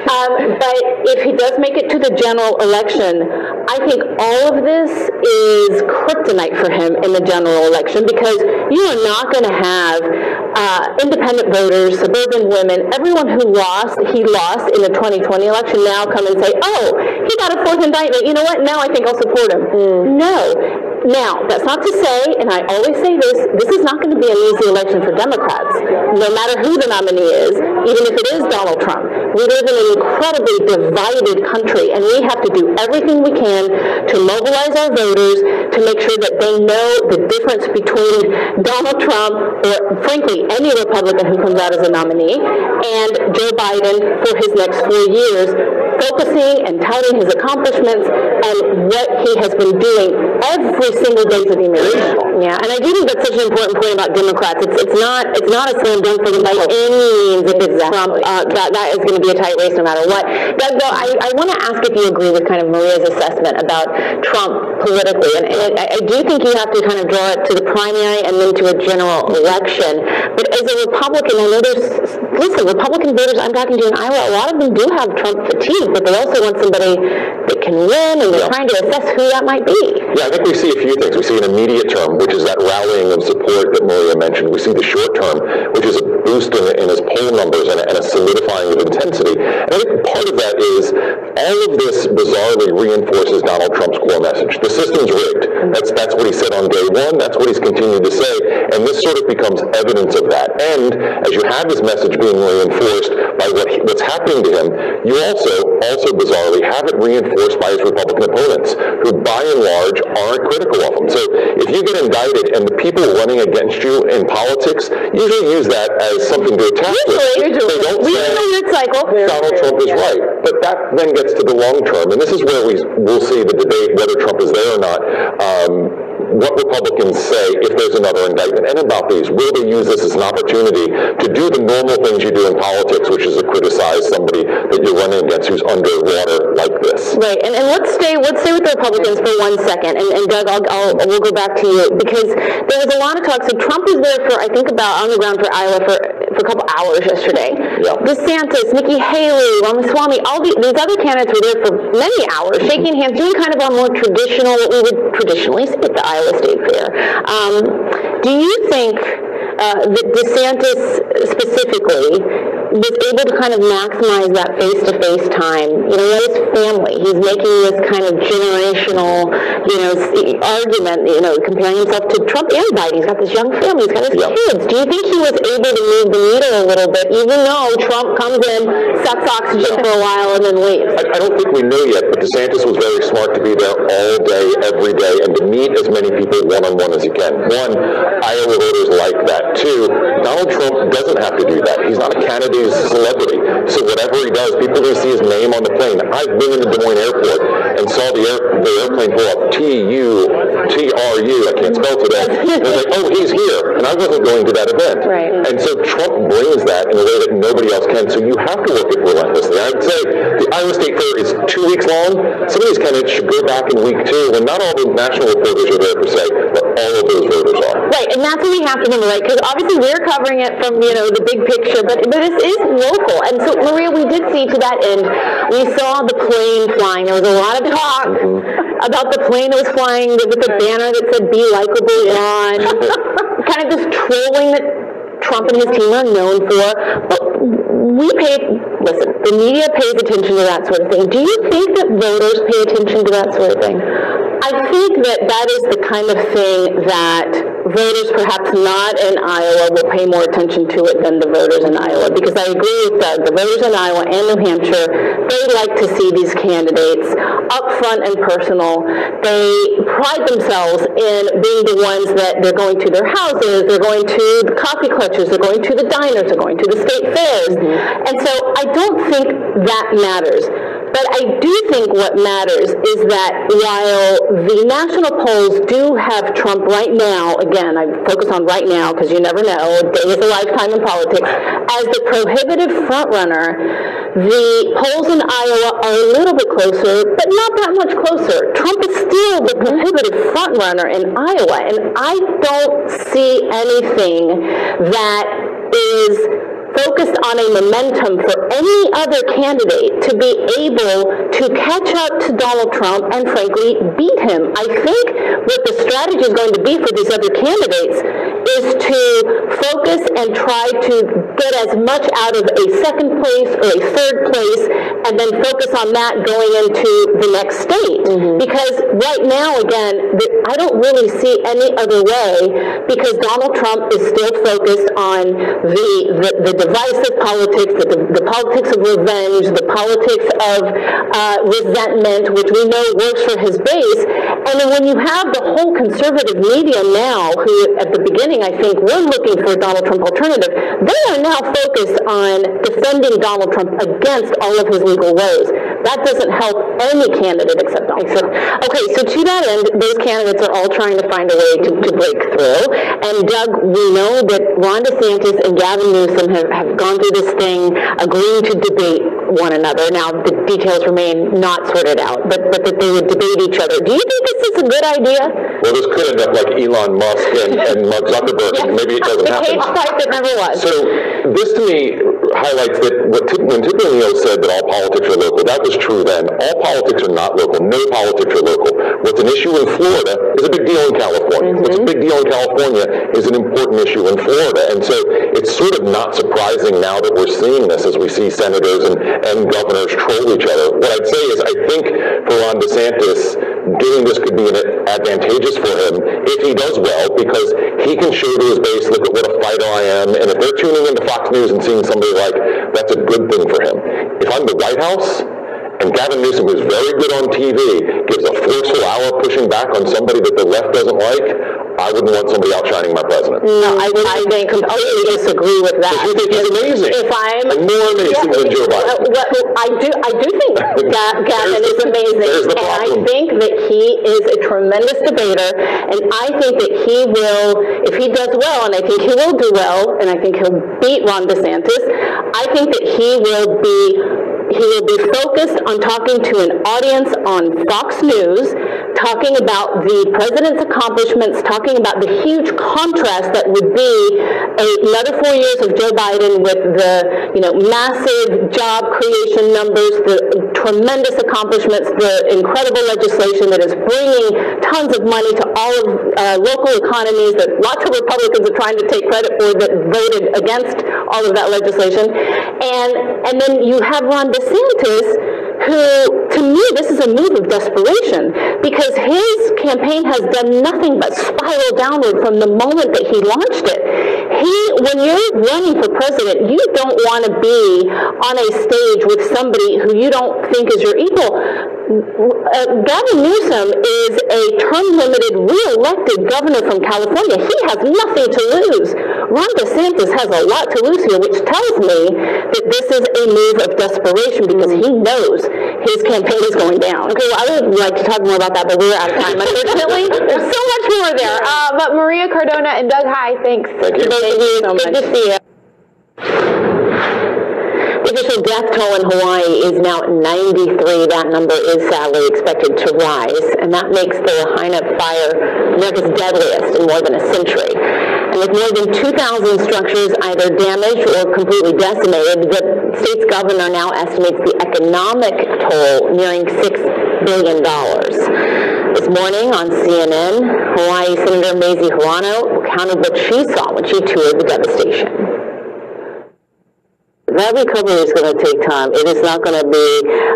Um, but if he does make it to the general election, I think all of this is kryptonite for him in the general election because you are not going to have uh, independent voters, suburban women, everyone who lost, he lost in the twenty twenty election now come and say, oh, he got a fourth indictment. You know what? Now I think I'll support him. Mm. No. Now, that's not to say, and I always say this, this is not going to be an easy election for Democrats, no matter who the nominee is, even if it is Donald Trump. We live in an incredibly divided country, and we have to do everything we can to mobilize our voters to make sure that they know the difference between Donald Trump, or frankly, any Republican who comes out as a nominee, and Joe Biden for his next four years, focusing and touting his accomplishments and what he has been doing every single day to be meaningful. Yeah, and I do think that's such an important point about Democrats. It's it's not it's not a slam dunk for them by any means. If it's Trump, uh, that that is going to be a tight race no matter what. Doug, though, I, I want to ask if you agree with kind of Maria's assessment about Trump politically, and, and I, I do think you have to kind of draw it to the primary and then to a general election. But as a Republican, I know there's listen, Republican voters I'm talking to in Iowa, a lot of them do have Trump fatigue, but they also want somebody that can win, and they're yeah. trying to assess who that might be. Yeah, think we see a few things. We see an immediate term, which is that rallying of support that Maria mentioned. We see the short term, which is a boost in, in his poll numbers and, and a solidifying of intensity. And I think part of that is all of this bizarrely reinforces Donald Trump's core message. The system's rigged. That's, that's what he said on day one. That's what he's continued to say. And this sort of becomes evidence of that. And as you have this message being reinforced by what he, what's happening to him, you also, also bizarrely, have it reinforced by his Republican opponents, who by and large aren't critical of him. So if you get indicted and the people running against you in politics usually use that as something to attack you. They don't we say cycle. Donald Trump is right. But that then gets to the long term. And this is where we will see the debate whether Trump is there or not. Um, what Republicans say if there's another indictment, and about these, will they use this as an opportunity to do the normal things you do in politics, which is to criticize somebody that you're running against who's underwater like this. Right, and, and let's stay let's stay with the Republicans for one second, and, and Doug, I'll, I'll, we'll go back to you, because there was a lot of talk. So Trump was there for, I think, about on the ground for Iowa for, for a couple hours yesterday. Yeah. DeSantis, Nikki Haley, Ramaswamy, all the, these other candidates were there for many hours, shaking hands, doing kind of our more traditional, what we would traditionally see at the Iowa State Fair. Um, do you think uh, that DeSantis specifically was able to kind of maximize that face-to-face time? You know, his family, he's making this kind of generational, you know, argument, you know, comparing himself to Trump and Biden. He's got this young family, he's got his yep. kids. Do you think he was able to move the needle a little bit, even though Trump comes in, sucks oxygen for a while, and then leaves? I, I don't think we know yet, but DeSantis was very smart to be there all day, every day, and to meet as many people one-on-one as he can. One, Iowa voters like that. Two, Donald Trump doesn't have to do that. He's not a candidate. He's a celebrity, so whatever he does, people are going to see his name on the plane. I've been in the Des Moines airport and saw the, air, the airplane pull up T U T R U, I can't spell today, and I was like, oh, he's here, and I wasn't going to that event. Right. And so Trump brings that in a way that nobody else can, so you have to work it relentlessly. I would say the Iowa State Fair is two weeks long. Some of these candidates should go back in week two, when not all the national reporters are there per se, but all of those voters are. Right, and that's what we have to remember, right? Because obviously we're covering it from, you know, the big picture, but, but this is local. And so, Maria, we did see, to that end, we saw the plane flying. There was a lot of talk mm-hmm. about the plane that was flying with a banner that said, be likable, Ron. Kind of this trolling that Trump and his team are known for. But we pay, listen, the media pays attention to that sort of thing. Do you think that voters pay attention to that sort of thing? I think that that is the kind of thing that voters perhaps not in Iowa will pay more attention to it than the voters in Iowa, because I agree with Doug. The voters in Iowa and New Hampshire, they like to see these candidates up front and personal. They pride themselves in being the ones that they're going to their houses, they're going to the coffee clutches, they're going to the diners, they're going to the state fairs. Mm-hmm. And so I don't think that matters. But I do think what matters is that while the national polls do have Trump right now, again, I focus on right now because you never know, a day is a lifetime in politics, as the prohibitive frontrunner, the polls in Iowa are a little bit closer, but not that much closer. Trump is still the prohibitive frontrunner in Iowa, and I don't see anything that is focused on a momentum for any other candidate to be able to catch up to Donald Trump and, frankly, beat him. I think what the strategy is going to be for these other candidates is to focus and try to get as much out of a second place or a third place and then focus on that going into the next state. Mm-hmm. Because right now, again, I don't really see any other way, because Donald Trump is still focused on the, the, the device of politics, the, the politics of revenge, the politics of uh, resentment, which we know works for his base. And then when you have the whole conservative media now, who at the beginning, I think, were looking for a Donald Trump alternative, they are now focused on defending Donald Trump against all of his legal woes. That doesn't help any candidate except Donald Trump. Okay, so to that end, those candidates are all trying to find a way to, to break through. And Doug, we know that Ron DeSantis and Gavin Newsom have have gone through this thing, agreeing to debate one another. Now, the details remain not sorted out, but, but that they would debate each other. Do you think this is a good idea? Well, this could end up like Elon Musk and, and Mark Zuckerberg, yes. and maybe it doesn't the happen. The cage fight that never was. So this, to me, highlights that what Tip, when Tip O'Neill said that all politics are local, that was true then. All politics are not local. No politics are local. What's an issue in Florida is a big deal in California. Mm-hmm. What's a big deal in California is an important issue in Florida. And so it's sort of not surprising now that we're seeing this as we see senators and, and governors troll each other. What I'd say is I think for Ron DeSantis, doing this could be advantageous for him if he does well, because he can show to his base, look at what a fighter I am, and if they're tuning into Fox News and seeing somebody like, that's a good thing for him. If I'm the White House, and Gavin Newsom, who's very good on T V, gives a forceful hour pushing back on somebody that the left doesn't like, I wouldn't want somebody outshining my president. No, I, I completely disagree with that. Because you think he's amazing. If I'm, and more amazing yeah, than Joe Biden. What, what, I, do, I do think that Gavin the, is amazing. The and I think that he is a tremendous debater. And I think that he will, if he does well, and I think he will do well, and I think he'll beat Ron DeSantis, I think that he will be... He will be focused on talking to an audience on Fox News, talking about the president's accomplishments, talking about the huge contrast that would be another four years of Joe Biden with the, you know, massive job creation numbers, the tremendous accomplishments, the incredible legislation that is bringing tons of money to all of uh, local economies that lots of Republicans are trying to take credit for that voted against all of that legislation. And, and then you have Ron DeSantis, who, to me, this is a move of desperation, because his campaign has done nothing but spiral downward from the moment that he launched it. He, when you're running for president, you don't want to be on a stage with somebody who you don't think is your equal. Uh, Gavin Newsom is a term-limited, re-elected governor from California. He has nothing to lose. Ron DeSantis has a lot to lose here, which tells me that this is a move of desperation, because he knows his campaign is going down. Okay, well, I would like to talk more about that, but we're out of time, unfortunately. There's so much more there. Uh, but Maria Cardona and Doug High, thanks. Thank you. Thank you so much. Good to see you. The official death toll in Hawaii is now at ninety-three. That number is sadly expected to rise, and that makes the Lahaina fire America's deadliest in more than a century. And with more than two thousand structures either damaged or completely decimated, the state's governor now estimates the economic toll nearing six billion dollars. This morning on C N N, Hawaii Senator Mazie Hirono recounted what she saw when she toured the devastation. That recovery is going to take time. It is not going to be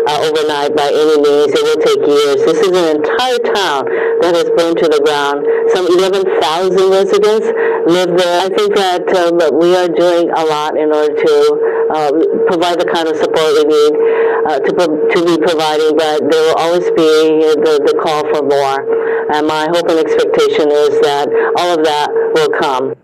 uh, overnight by any means. It will take years. This is an entire town that has burned to the ground. Some eleven thousand residents live there. I think that um, we are doing a lot in order to uh, provide the kind of support we need uh, to, to be providing, but there will always be the, the call for more. And my hope and expectation is that all of that will come.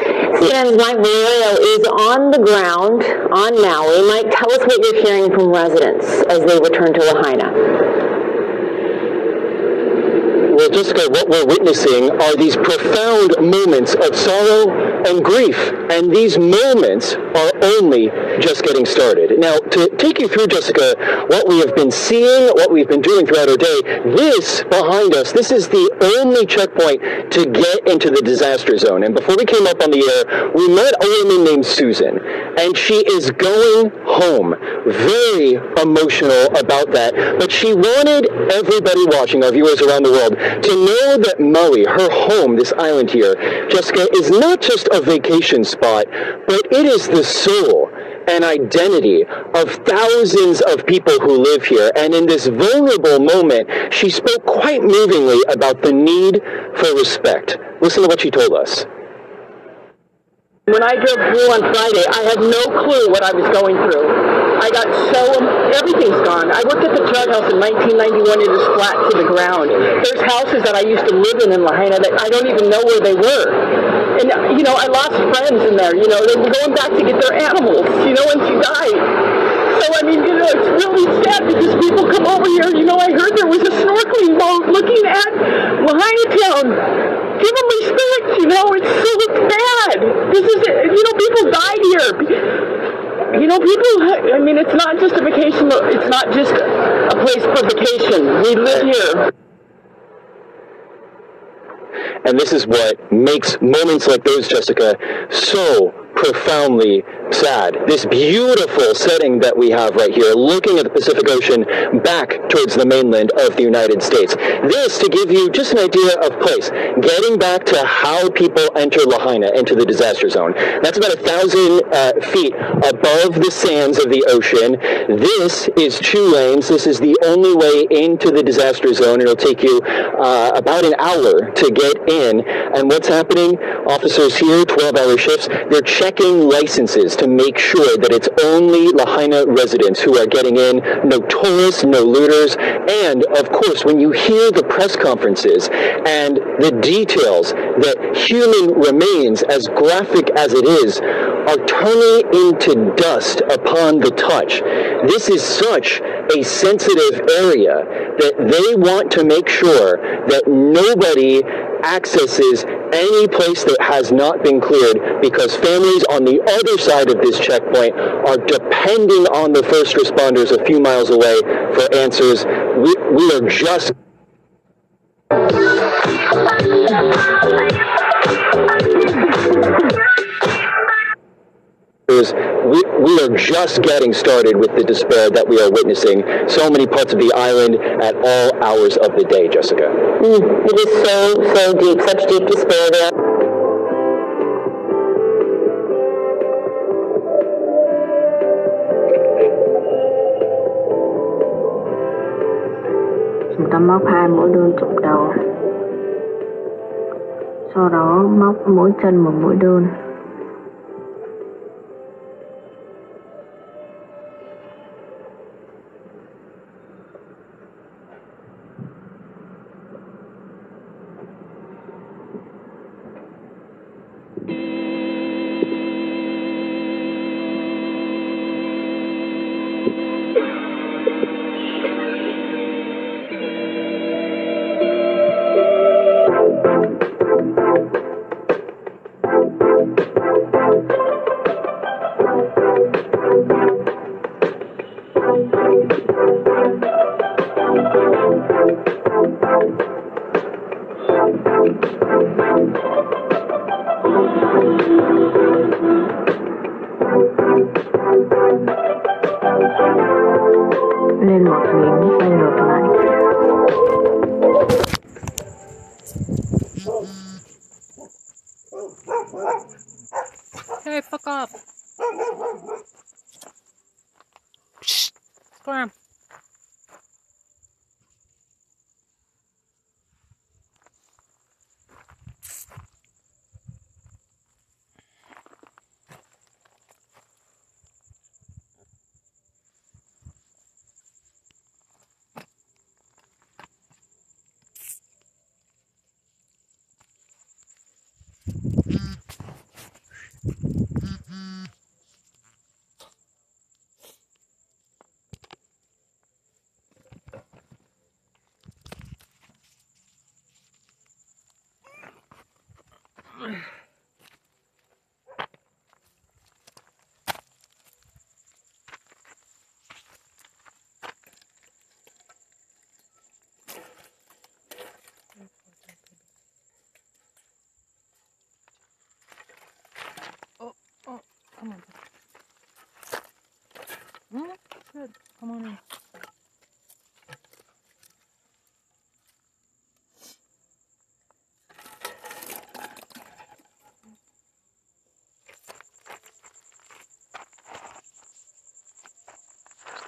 C N N's Mike Valerio is on the ground on Maui. Mike, tell us what you're hearing from residents as they return to Lahaina. Well, Jessica, what we're witnessing are these profound moments of sorrow and grief, and these moments are only just getting started. Now, to take you through, Jessica, what we have been seeing, what we've been doing throughout our day, this behind us, this is the only checkpoint to get into the disaster zone. And before we came up on the air, we met a woman named Susan, and she is going home, very emotional about that, but she wanted everybody watching, our viewers around the world, to know that Maui, her home, this island here, Jessica, is not just a vacation spot, but it is the soul and identity of thousands of people who live here. And in this vulnerable moment, she spoke quite movingly about the need for respect. Listen to what she told us. When I drove through on Friday, I had no clue what I was going through. I got so, everything's gone. I worked at the Judd House in nineteen ninety-one. It was flat to the ground. There's houses that I used to live in in Lahaina that I don't even know where they were. And, you know, I lost friends in there. You know, they were going back to get their animals, you know, and she died. So, I mean, you know, it's really sad because people come over here. You know, I heard there was a snorkeling boat looking at Lahaina Town. Give them respect, you know, it's so bad. This is, you know, people died here. You know, people, I mean, it's not just a vacation, it's not just a place for vacation. We live here. And this is what makes moments like those, Jessica, so profoundly sad. This beautiful setting that we have right here, looking at the Pacific Ocean back towards the mainland of the United States. This to give you just an idea of place, getting back to how people enter Lahaina, into the disaster zone. That's about a thousand uh, feet above the sands of the ocean. This is two lanes. This is the only way into the disaster zone. It'll take you uh, about an hour to get in. And what's happening? Officers here, twelve-hour shifts, they're checking licenses to make sure that it's only Lahaina residents who are getting in, no tourists, no looters. And, of course, when you hear the press conferences and the details that human remains, as graphic as it is, are turning into dust upon the touch. This is such a sensitive area that they want to make sure that nobody accesses any place that has not been cleared, because families on the other side of this checkpoint are depending on the first responders a few miles away for answers. We, we are just... We, we are just getting started with the despair that we are witnessing so many parts of the island at all hours of the day, Jessica. Mm, it is so, so deep, such deep despair there. Chúng ta móc hai mũi đơn chụp đầu, sau đó móc mỗi chân một mũi đơn. Come on. Mm, good. Come on in.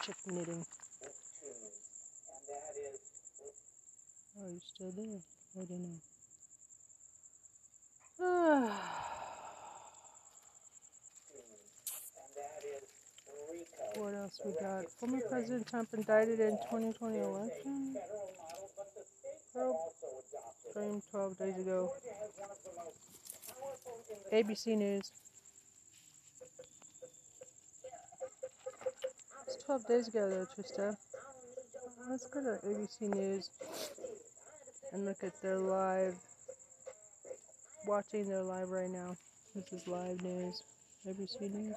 Chip knitting. Oh, you're still there. I don't know. What else we got? Former President Trump indicted in twenty twenty election. Probe framed twelve days ago. A B C News. It's twelve days ago, though, Trista. Let's go to A B C News and look at their live. Watching their live right now. This is live news. A B C News.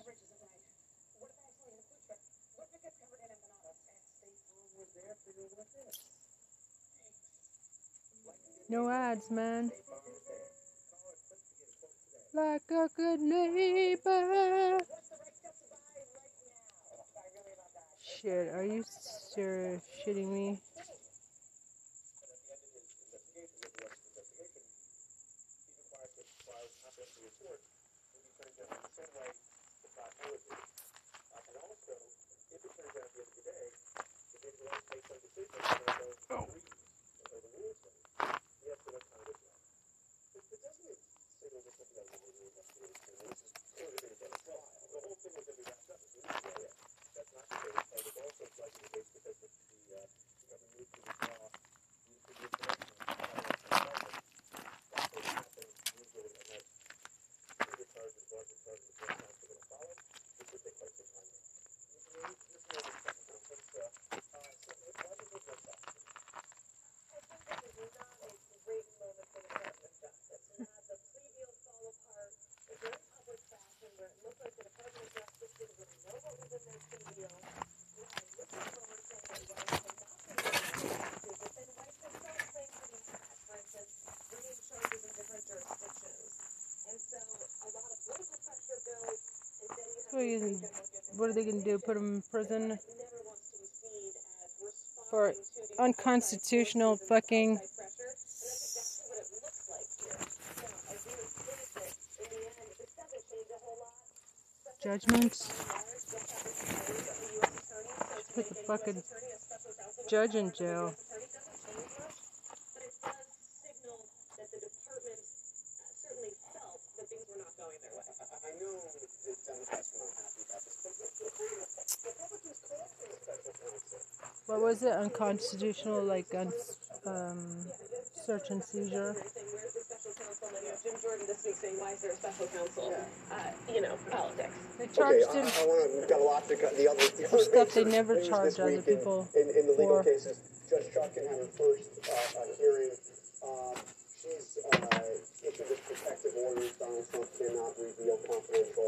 No ads, man. Like a good neighbor. shit. Are you ser- shitting me? Oh. What are they going to do? Put him in prison for unconstitutional fucking judgments? Put the fucking judge in jail. Was it unconstitutional, like un- um, search and seizure? Where's the special counsel? You know, Jim Jordan this week saying, why is there a special counsel? Yeah. Uh, you know, politics. They charged okay, him. I, I want to, we've got a lot to cut. The other, the other stuff they never charged other people in, in, in the legal for. Cases, Judge Duncan had her first uh, hearing. Uh, she's uh, issued this protective order. Donald Trump cannot reveal confidential.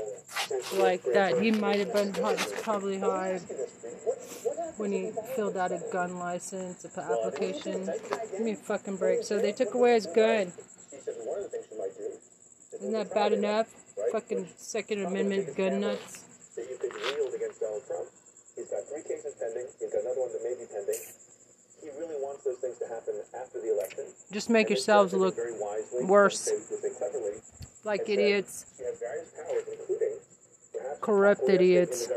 Like that. He might have been probably high. When he filled out a gun license, an application, give me a fucking break. So they took away his gun. Isn't that bad enough? Fucking Second Amendment gun nuts. That you could wield against Donald Trump. He's got three cases pending. He's got another one that may be pending. He really wants those things to happen after the election. Just make yourselves look worse. Like idiots. Corrupt idiots.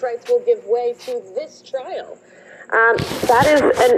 Rights will give way to this trial. Um, that is, an,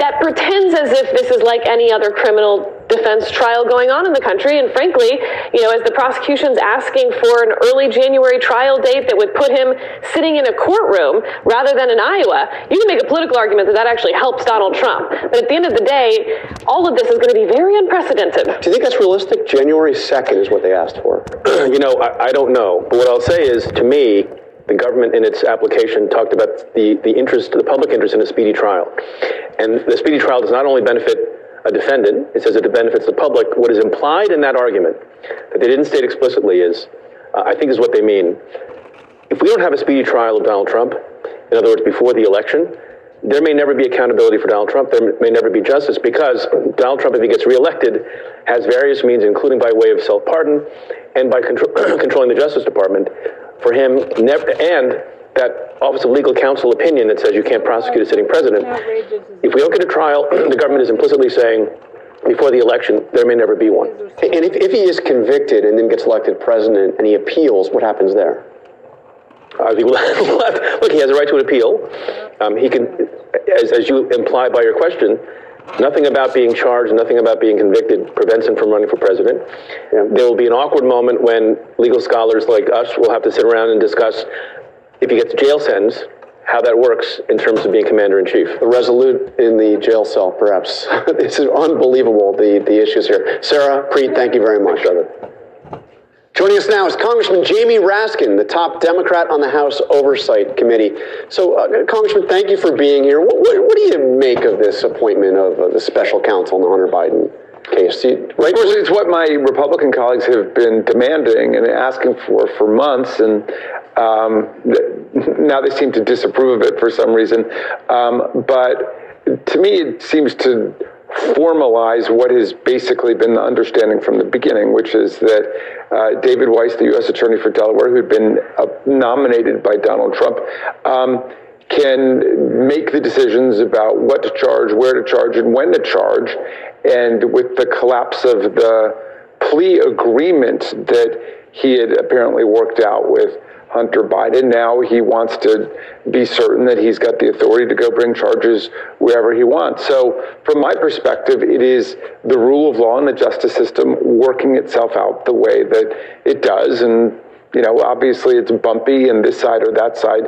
that pretends as if this is like any other criminal defense trial going on in the country. And frankly, you know, as the prosecution's asking for an early January trial date that would put him sitting in a courtroom rather than in Iowa, you can make a political argument that that actually helps Donald Trump. But at the end of the day, all of this is going to be very unprecedented. Do you think that's realistic? January second is what they asked for. You know, I, I don't know. But what I'll say is, to me, the government in its application talked about the, the interest, the public interest in a speedy trial. And the speedy trial does not only benefit a defendant, it says it benefits the public. What is implied in that argument that they didn't state explicitly is, uh, I think is what they mean. If we don't have a speedy trial of Donald Trump, in other words, before the election, there may never be accountability for Donald Trump. There may never be justice because Donald Trump, if he gets reelected, has various means, including by way of self-pardon and by contro- controlling the Justice Department. For him, never, and that Office of Legal Counsel opinion that says you can't prosecute a sitting president. If we don't get a trial, the government is implicitly saying before the election, there may never be one. And if, if he is convicted and then gets elected president and he appeals, what happens there? Uh, he left, left. Look, he has a right to an appeal. Um, he can, as, as you imply by your question, nothing about being charged, nothing about being convicted prevents him from running for president. Yeah. There will be an awkward moment when legal scholars like us will have to sit around and discuss, if he gets a jail sentence, how that works in terms of being commander-in-chief. The resolute in the jail cell, perhaps. It's unbelievable, the, the issues here. Sarah, Preet, thank you very much. Joining us now is Congressman Jamie Raskin, the top Democrat on the House Oversight Committee. So, uh, Congressman, thank you for being here. What, what, what do you make of this appointment of uh, the special counsel in the Hunter Biden case? Do you, right? Of course, it's what my Republican colleagues have been demanding and asking for for months, and um, now they seem to disapprove of it for some reason. Um, but to me, it seems to formalize what has basically been the understanding from the beginning, which is that uh, David Weiss, the U S Attorney for Delaware, who'd been uh, nominated by Donald Trump, um, can make the decisions about what to charge, where to charge, and when to charge. And with the collapse of the plea agreement that he had apparently worked out with Hunter Biden, now he wants to be certain that he's got the authority to go bring charges wherever he wants. So from my perspective, it is the rule of law and the justice system working itself out the way that it does. And, you know, obviously it's bumpy, and this side or that side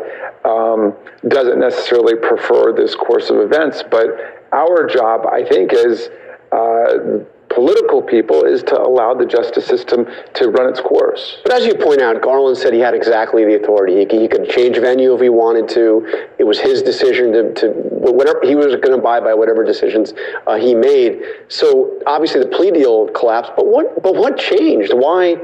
um, doesn't necessarily prefer this course of events. But our job, I think, as uh, political people is to allow the justice system to run its course. But as you point out, Garland said he had exactly the authority. He, he could change venue if he wanted to. It was his decision to, to whatever he was going to abide by, whatever decisions uh, he made. So obviously the plea deal collapsed. But what? But what changed? Why?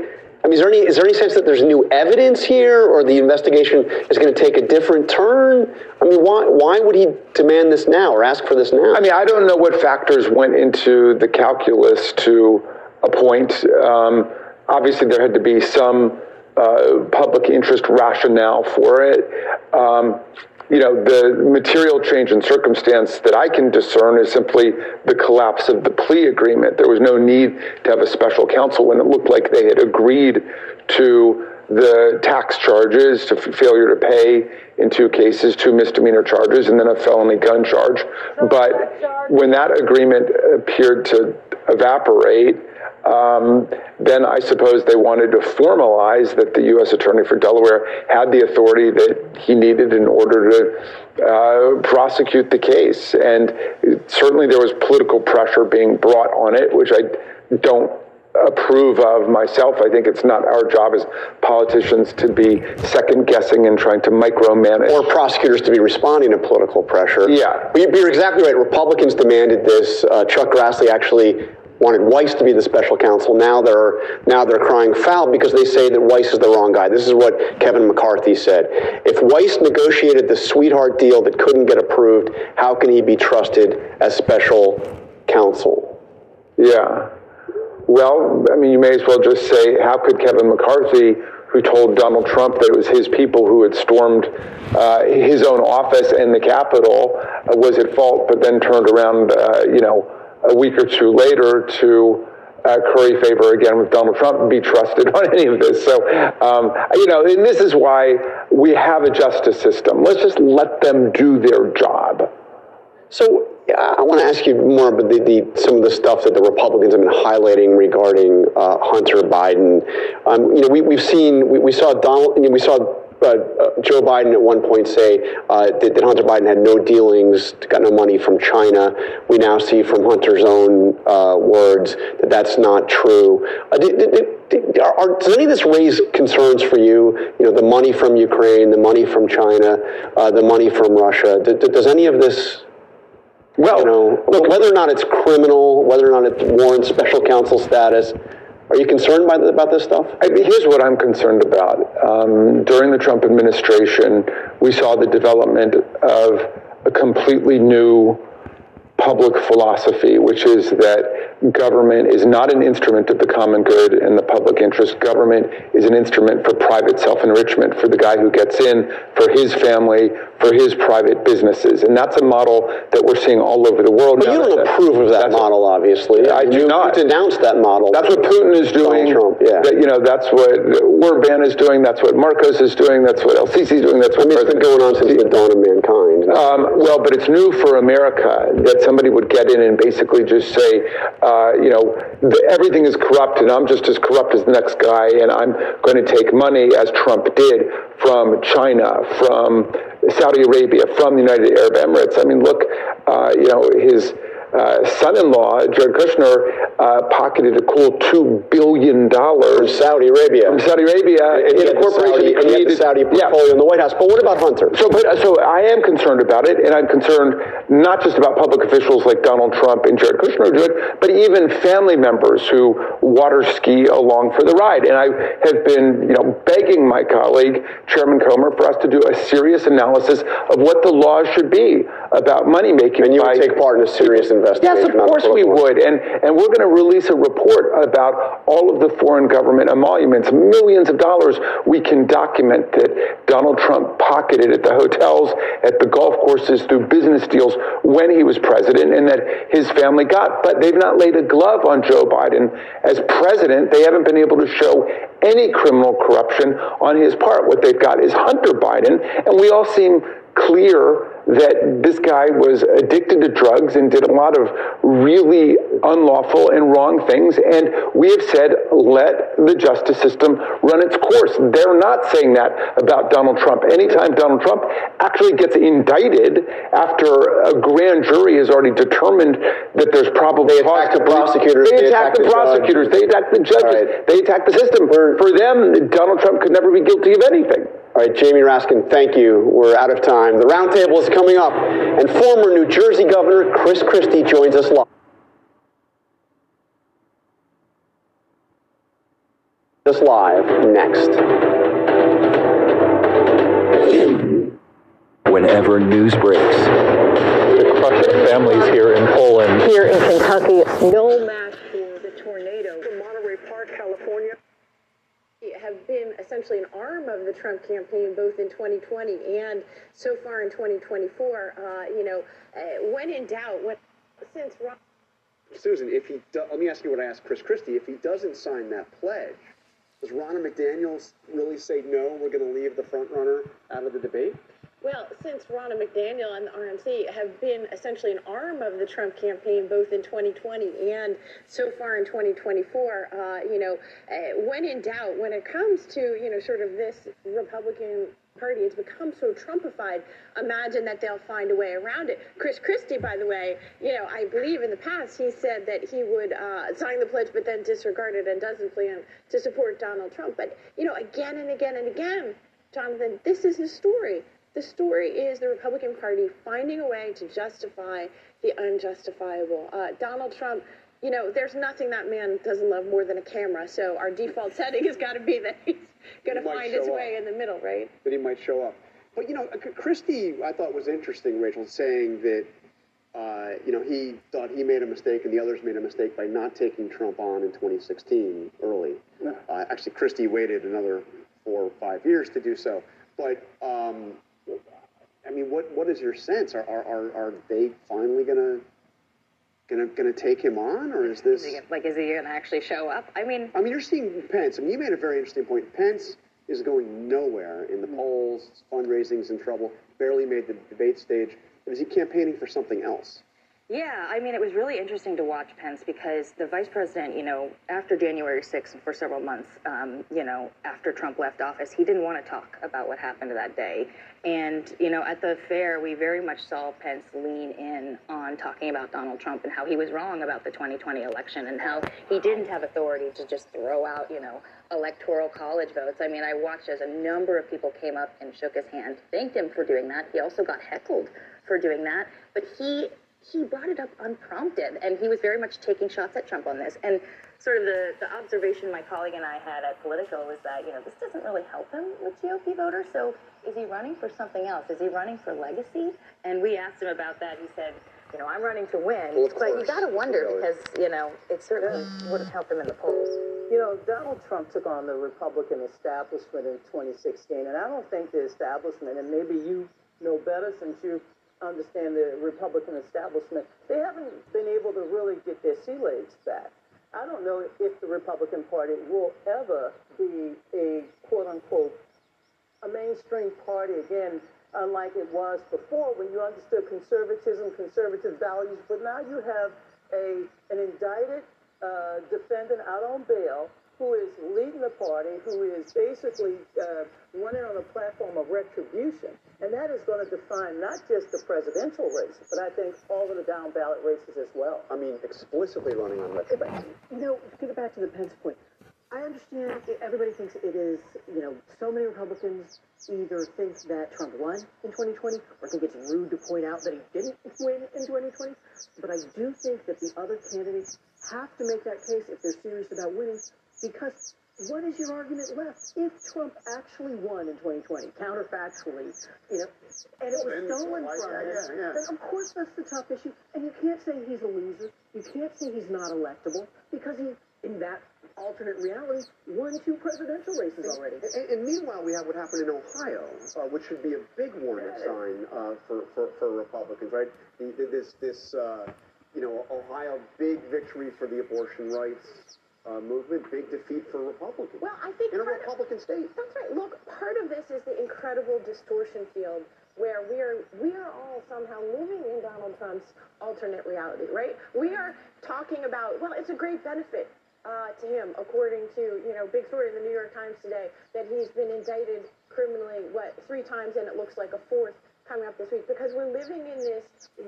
I mean, is there any is there any sense that there's new evidence here, or the investigation is going to take a different turn? I mean, why why would he demand this now or ask for this now? I mean, I don't know what factors went into the calculus to appoint. Um, obviously, there had to be some uh, public interest rationale for it. Um, you know, the material change in circumstance that I can discern is simply the collapse of the plea agreement. There was no need to have a special counsel when it looked like they had agreed to the tax charges, to failure to pay in two cases, two misdemeanor charges, and then a felony gun charge. But when that agreement appeared to evaporate, Um, then I suppose they wanted to formalize that the U S Attorney for Delaware had the authority that he needed in order to uh, prosecute the case. And certainly there was political pressure being brought on it, which I don't approve of myself. I think it's not our job as politicians to be second guessing and trying to micromanage, or prosecutors to be responding to political pressure. Yeah, you're exactly right. Republicans demanded this. Uh, Chuck Grassley actually wanted Weiss to be the special counsel. Now they're now they're crying foul because they say that Weiss is the wrong guy. This is what Kevin McCarthy said. If Weiss negotiated the sweetheart deal that couldn't get approved, how can he be trusted as special counsel? Yeah. Well, I mean, you may as well just say, how could Kevin McCarthy, who told Donald Trump that it was his people who had stormed uh, his own office and the Capitol, uh, was at fault, but then turned around, uh, you know, a week or two later to uh, curry favor again with Donald Trump and be trusted on any of this. So, um, you know, and this is why we have a justice system. Let's just let them do their job. So I want to ask you more about the, the, some of the stuff that the Republicans have been highlighting regarding uh, Hunter Biden. Um, you know, we, we've seen, we, we saw Donald, you know, we saw Uh, Joe Biden at one point say uh, that, that Hunter Biden had no dealings, got no money from China. We now see from Hunter's own uh, words that that's not true. Uh, did, did, did, are, are, does any of this raise concerns for you? You know, the money from Ukraine, the money from China, uh, the money from Russia. Did, did, does any of this, well, you know, look, whether or not it's criminal, whether or not it warrants special counsel status, are you concerned by, about this stuff? I mean, here's what I'm concerned about. Um, during the Trump administration, we saw the development of a completely new public philosophy, which is that government is not an instrument of the common good and the public interest. Government is an instrument for private self-enrichment, for the guy who gets in, for his family, for his private businesses. And that's a model that we're seeing all over the world. But now you don't approve of that model, what, obviously. I do you, not. You denounce that model. That's what Putin is doing. Trump, yeah. That, you know, that's what Orban is doing. That's what Marcos is doing. That's what El-Sisi is doing. That's what I mean, it's been going on since the dawn of mankind. Um, well, but it's new for America that somebody would get in and basically just say, uh, Uh, you know, the, everything is corrupt, and I'm just as corrupt as the next guy, and I'm going to take money, as Trump did, from China, from Saudi Arabia, from the United Arab Emirates. I mean, look, uh, you know, his uh, son-in-law, Jared Kushner, uh, pocketed a cool two billion dollars from Saudi Arabia. From Saudi Arabia. And, and, and a corporation Saudi, created, and the Saudi portfolio yeah. in the White House. But what about Hunter? So, but, so I am concerned about it, and I'm concerned not just about public officials like Donald Trump and Jared Kushner do it, but even family members who water ski along for the ride. And I have been, you know, begging my colleague, Chairman Comer, for us to do a serious analysis of what the laws should be about money making. And you would take part in a serious investigation? Yes, of course we would. And and we're going to release a report about all of the foreign government emoluments, millions of dollars. We can document that Donald Trump pocketed at the hotels, at the golf courses, through business deals when he was president, and that his family got. But they've not laid a glove on Joe Biden as president. They haven't been able to show any criminal corruption on his part. What they've got is Hunter Biden, and we all seem clear that this guy was addicted to drugs and did a lot of really unlawful and wrong things. And we have said, let the justice system run its course. They're not saying that about Donald Trump. Anytime Donald Trump actually gets indicted after a grand jury has already determined that there's probable cause to prosecutors, they attack the prosecutors, they attack the judges, they attack the system. For them, Donald Trump could never be guilty of anything. All right, Jamie Raskin, thank you. We're out of time. The roundtable is coming up, and former New Jersey Governor Chris Christie joins us live. Just live next. Whenever news breaks, the crush of families here in Poland, here in Kentucky, no match for the tornado in Monterey Park, California. Have been essentially an arm of the Trump campaign, both in twenty twenty and so far in twenty twenty-four. Uh, you know, uh, when in doubt, what since Ron- Susan, if he do, let me ask you what I asked Chris Christie. If he doesn't sign that pledge, does Ron and McDaniels really say no? We're going to leave the front runner out of the debate. Well, since Ronna McDaniel and the R N C have been essentially an arm of the Trump campaign, both in twenty twenty and so far in twenty twenty-four, uh, you know, uh, when in doubt, when it comes to, you know, sort of this Republican Party has become so Trumpified, imagine that they'll find a way around it. Chris Christie, by the way, you know, I believe in the past he said that he would uh, sign the pledge but then disregard it and doesn't plan to support Donald Trump. But, you know, again and again and again, Jonathan, this is his story. The story is the Republican Party finding a way to justify the unjustifiable. Uh, Donald Trump, you know, there's nothing that man doesn't love more than a camera. So our default setting has got to be that he's going to find his way in the middle, right? That he might show up. But, you know, Christie, I thought was interesting, Rachel, saying that, uh, you know, he thought he made a mistake and the others made a mistake by not taking Trump on in twenty sixteen early. No. Uh, actually, Christie waited another four or five years to do so. But... Um, I mean, what, what is your sense? Are are are they finally gonna gonna gonna take him on, or is this like is he gonna actually show up? I mean, I mean, you're seeing Pence. I mean, you made a very interesting point. Pence is going nowhere in the polls. Fundraising's in trouble. Barely made the debate stage. Is he campaigning for something else? Yeah, I mean, it was really interesting to watch Pence because the vice president, you know, after January sixth and for several months, um, you know, after Trump left office, he didn't want to talk about what happened that day. And, you know, at the fair, we very much saw Pence lean in on talking about Donald Trump and how he was wrong about the twenty twenty election and how he didn't have authority to just throw out, you know, electoral college votes. I mean, I watched as a number of people came up and shook his hand, thanked him for doing that. He also got heckled for doing that. But he... he brought it up unprompted, and he was very much taking shots at Trump on this. And sort of the, the observation my colleague and I had at Politico was that, you know, this doesn't really help him with G O P voters, so is he running for something else? Is he running for legacy? And we asked him about that. He said, you know, I'm running to win. Well, but you got to wonder because, you know, it certainly would have helped him in the polls. You know, Donald Trump took on the Republican establishment in twenty sixteen, and I don't think the establishment, and maybe you know better since you understand the Republican establishment, they haven't been able to really get their sea legs back. I don't know if the Republican Party will ever be a quote-unquote a mainstream party again, unlike it was before when you understood conservatism, conservative values, but now you have a an indicted uh, defendant out on bail who is leading the party, who is basically uh, running on a platform of retribution. And that is going to define not just the presidential race, but I think all of the down-ballot races as well. I mean, explicitly running on retribution. You know, to get back to the Pence point, I understand everybody thinks it is, you know, so many Republicans either think that Trump won in twenty twenty or think it's rude to point out that he didn't win in twenty twenty. But I do think that the other candidates have to make that case if they're serious about winning, because what is your argument left? If Trump actually won in twenty twenty, counterfactually, you know, and it was stolen from him, then of course that's the tough issue. And you can't say he's a loser. You can't say he's not electable, because he, in that alternate reality, won two presidential races already. And, and meanwhile, we have what happened in Ohio, uh, which should be a big warning yeah. sign uh, for, for, for Republicans, right? This, this uh, you know, Ohio big victory for the abortion rights Uh, movement, big defeat for Republicans. Well, I think in a Republican of, state. That's right. Look, part of this is the incredible distortion field where we are we are all somehow living in Donald Trump's alternate reality, right? We are talking about, well, it's a great benefit uh, to him, according to, you know, big story in the New York Times today, that he's been indicted criminally, what, three times, and it looks like a fourth coming up this week, because we're living in this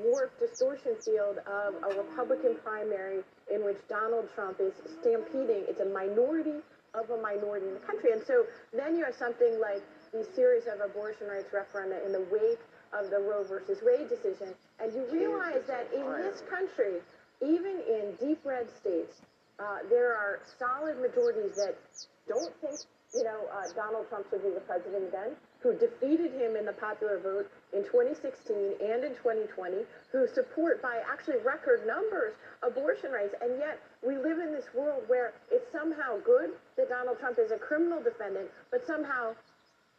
warped distortion field of a Republican primary in which Donald Trump is stampeding. It's a minority of a minority in the country. And so then you have something like the series of abortion rights referenda in the wake of the Roe versus Wade decision. And you realize that in this country, even in deep red states, uh, there are solid majorities that don't think, you know, uh, Donald Trump should be the president again, who defeated him in the popular vote in twenty sixteen and in twenty twenty, who support by actually record numbers abortion rights. And yet we live in this world where it's somehow good that Donald Trump is a criminal defendant, but somehow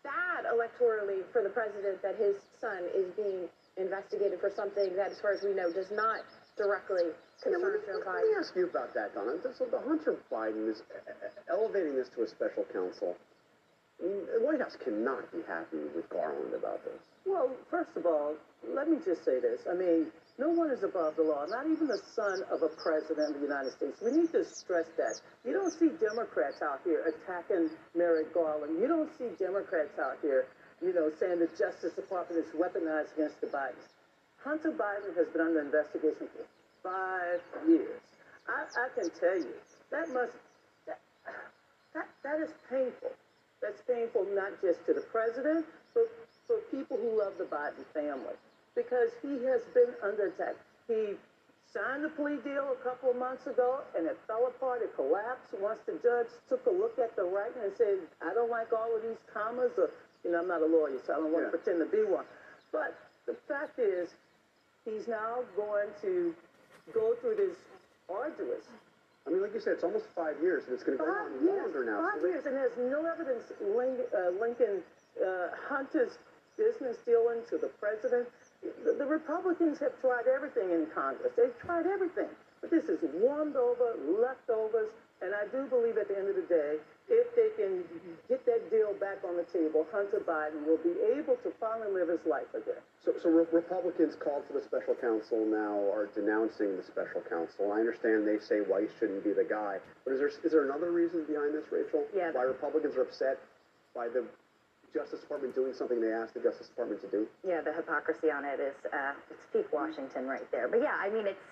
bad electorally for the president that his son is being investigated for something that, as far as we know, does not directly concern yeah, Joe Biden. Let me ask you about that, Donna. So the Hunter Biden is elevating this to a special counsel. I mean, the White House cannot be happy with Garland about this. Well, first of all, let me just say this. I mean, no one is above the law, not even the son of a president of the United States. We need to stress that. You don't see Democrats out here attacking Merrick Garland. You don't see Democrats out here, you know, saying the Justice Department is weaponized against the Bidens. Hunter Biden has been under investigation for five years. I, I can tell you, that must, that, that, that is painful. That's painful not just to the president, but for people who love the Biden family, because he has been under attack. He signed a plea deal a couple of months ago, and it fell apart, it collapsed. Once the judge took a look at the writing and said, I don't like all of these commas, or, you know, I'm not a lawyer, so I don't want yeah. to pretend to be one. But the fact is, he's now going to go through this arduous, I mean, like you said, it's almost five years, and it's going to go on longer now. Five years, and there's no evidence link, uh, linking uh, Hunter's business dealings to the president. The, the Republicans have tried everything in Congress. They've tried everything. But this is warmed over, leftovers, and I do believe at the end of the day, if they can get that deal back on the table, Hunter Biden will be able to finally live his life again. So, so re Republicans called for the special counsel now are denouncing the special counsel. I understand they say Weiss shouldn't be the guy, but is there is there another reason behind this, Rachel? Yeah. Why Republicans are upset by the Justice Department doing something they asked the Justice Department to do? Yeah, the hypocrisy on it is uh, it's peak Washington right there. But yeah, I mean, it's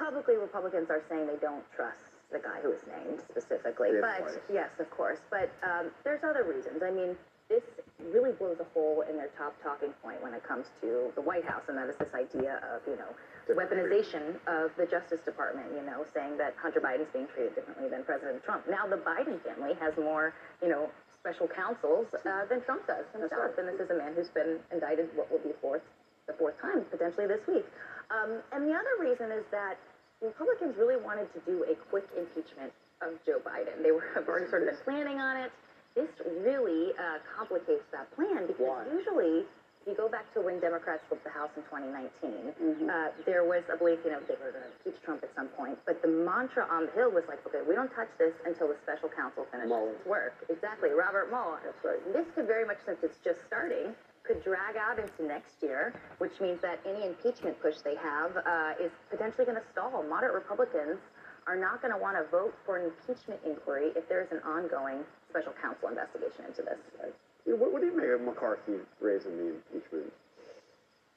publicly Republicans are saying they don't trust the guy who was named specifically, but twice. Yes, of course, but um, there's other reasons. I mean, this really blows a hole in their top talking point when it comes to the White House, and that is this idea of, you know, weaponization of the Justice Department, you know, saying that Hunter Biden's being treated differently than President Trump. Now the Biden family has more, you know, special counsels uh, than Trump does himself, and this is a man who's been indicted what will be fourth the fourth time potentially this week. Um, and the other reason is that Republicans really wanted to do a quick impeachment of Joe Biden. They were have already sort of been planning on it. This really uh, complicates that plan because Why? usually, if you go back to when Democrats flipped the House in twenty nineteen, mm-hmm. uh, there was, I believe, you know, they were going to impeach Trump at some point, but the mantra on the Hill was like, okay, we don't touch this until the special counsel finishes Mueller. its work. Exactly, Robert Mueller. That's right. This could very much, since it's just starting, could drag out into next year, which means that any impeachment push they have uh, is potentially going to stall. Moderate Republicans are not going to want to vote for an impeachment inquiry if there is an ongoing special counsel investigation into this. Right. What, what do you make of McCarthy raising the impeachment?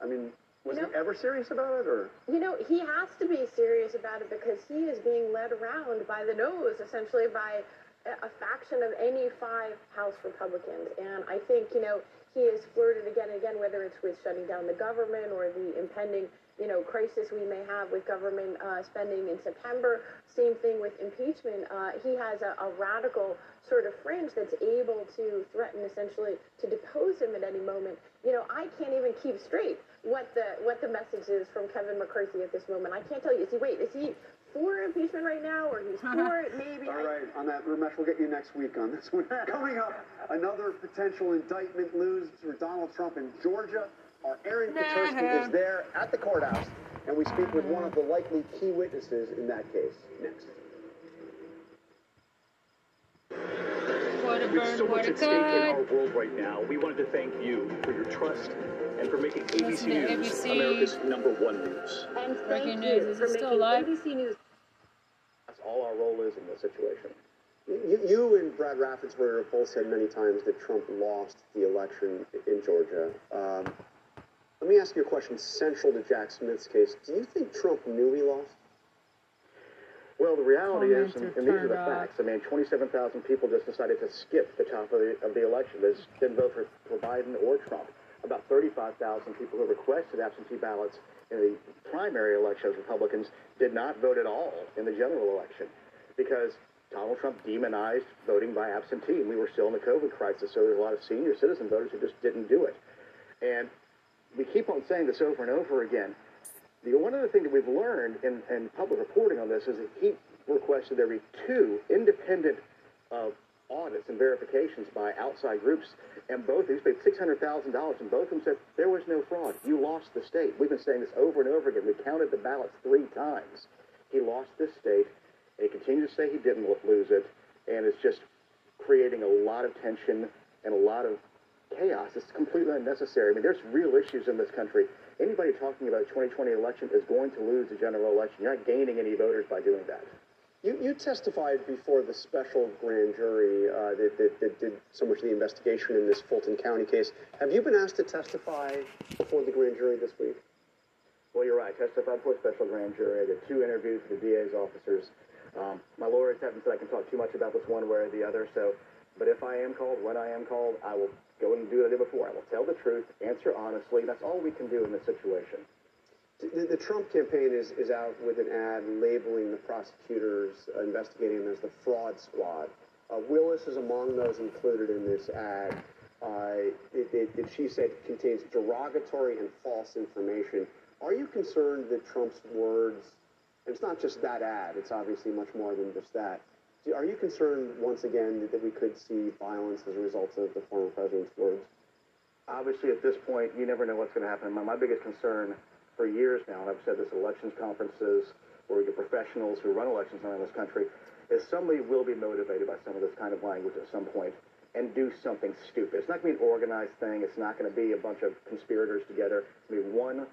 I mean, was you know, he ever serious about it, or? You know, he has to be serious about it because he is being led around by the nose, essentially by a, a faction of any five House Republicans. And I think, you know, he has flirted again and again, whether it's with shutting down the government or the impending, you know, crisis we may have with government uh, spending in September. Same thing with impeachment. Uh, he has a, a radical sort of fringe that's able to threaten essentially to depose him at any moment. You know, I can't even keep straight what the what the message is from Kevin McCarthy at this moment. I can't tell you. Is he wait? Is he for impeachment right now, or he's for it? Maybe. All right. On that, Ramesh, we'll get you next week on this one. Coming up, another potential indictment news for Donald Trump in Georgia. Our Aaron Katursky is there at the courthouse, and we speak with one of the likely key witnesses in that case. Next. What a burn, There's so much at stake in our world right now. We wanted to thank you for your trust and for making A B C News America's number one news. And thank you for making A B C News. That's all our role is in this situation. You, you and Brad Raffensperger have both said many times that Trump lost the election in Georgia. Um, Let me ask you a question central to Jack Smith's case. Do you think Trump knew he lost? Well, the reality is, and, and these are the facts, I mean, twenty-seven thousand people just decided to skip the top of the, of the election. They didn't vote for, for Biden or Trump. About thirty-five thousand people who requested absentee ballots in the primary election as Republicans did not vote at all in the general election because Donald Trump demonized voting by absentee. We were still in the COVID crisis, so there's a lot of senior citizen voters who just didn't do it. And we keep on saying this over and over again. The one other thing that we've learned in, in public reporting on this is that he requested there be two independent uh, audits and verifications by outside groups, and both of these paid six hundred thousand dollars, and both of them said there was no fraud. You lost the state. We've been saying this over and over again. We counted the ballots three times. He lost this state, and he continues to say he didn't lose it, and it's just creating a lot of tension and a lot of chaos. It's completely unnecessary. I mean, there's real issues in this country. Anybody talking about a twenty twenty election is going to lose the general election. You're not gaining any voters by doing that. You, you testified before the special grand jury uh, that, that, that did so much of the investigation in this Fulton County case. Have you been asked to testify before the grand jury this week? Well, you're right. I testified before a special grand jury. I did two interviews with the D A's officers. Um, my lawyers haven't said I can talk too much about this one way or the other, so, but if I am called, when I am called, I will go and do what I did before. I will tell the truth, answer honestly. That's all we can do in this situation. The, the Trump campaign is, is out with an ad labeling the prosecutors uh, investigating them as the fraud squad. Uh, Willis is among those included in this ad. Uh, it, it, it, she said it contains derogatory and false information. Are you concerned that Trump's words, and it's not just that ad, it's obviously much more than just that, are you concerned, once again, that we could see violence as a result of the former president's words? Obviously, at this point, you never know what's going to happen. My, my biggest concern for years now, and I've said this at elections conferences, or your professionals who run elections around this country, is somebody will be motivated by some of this kind of language at some point and do something stupid. It's not going to be an organized thing. It's not going to be a bunch of conspirators together. It's going to be one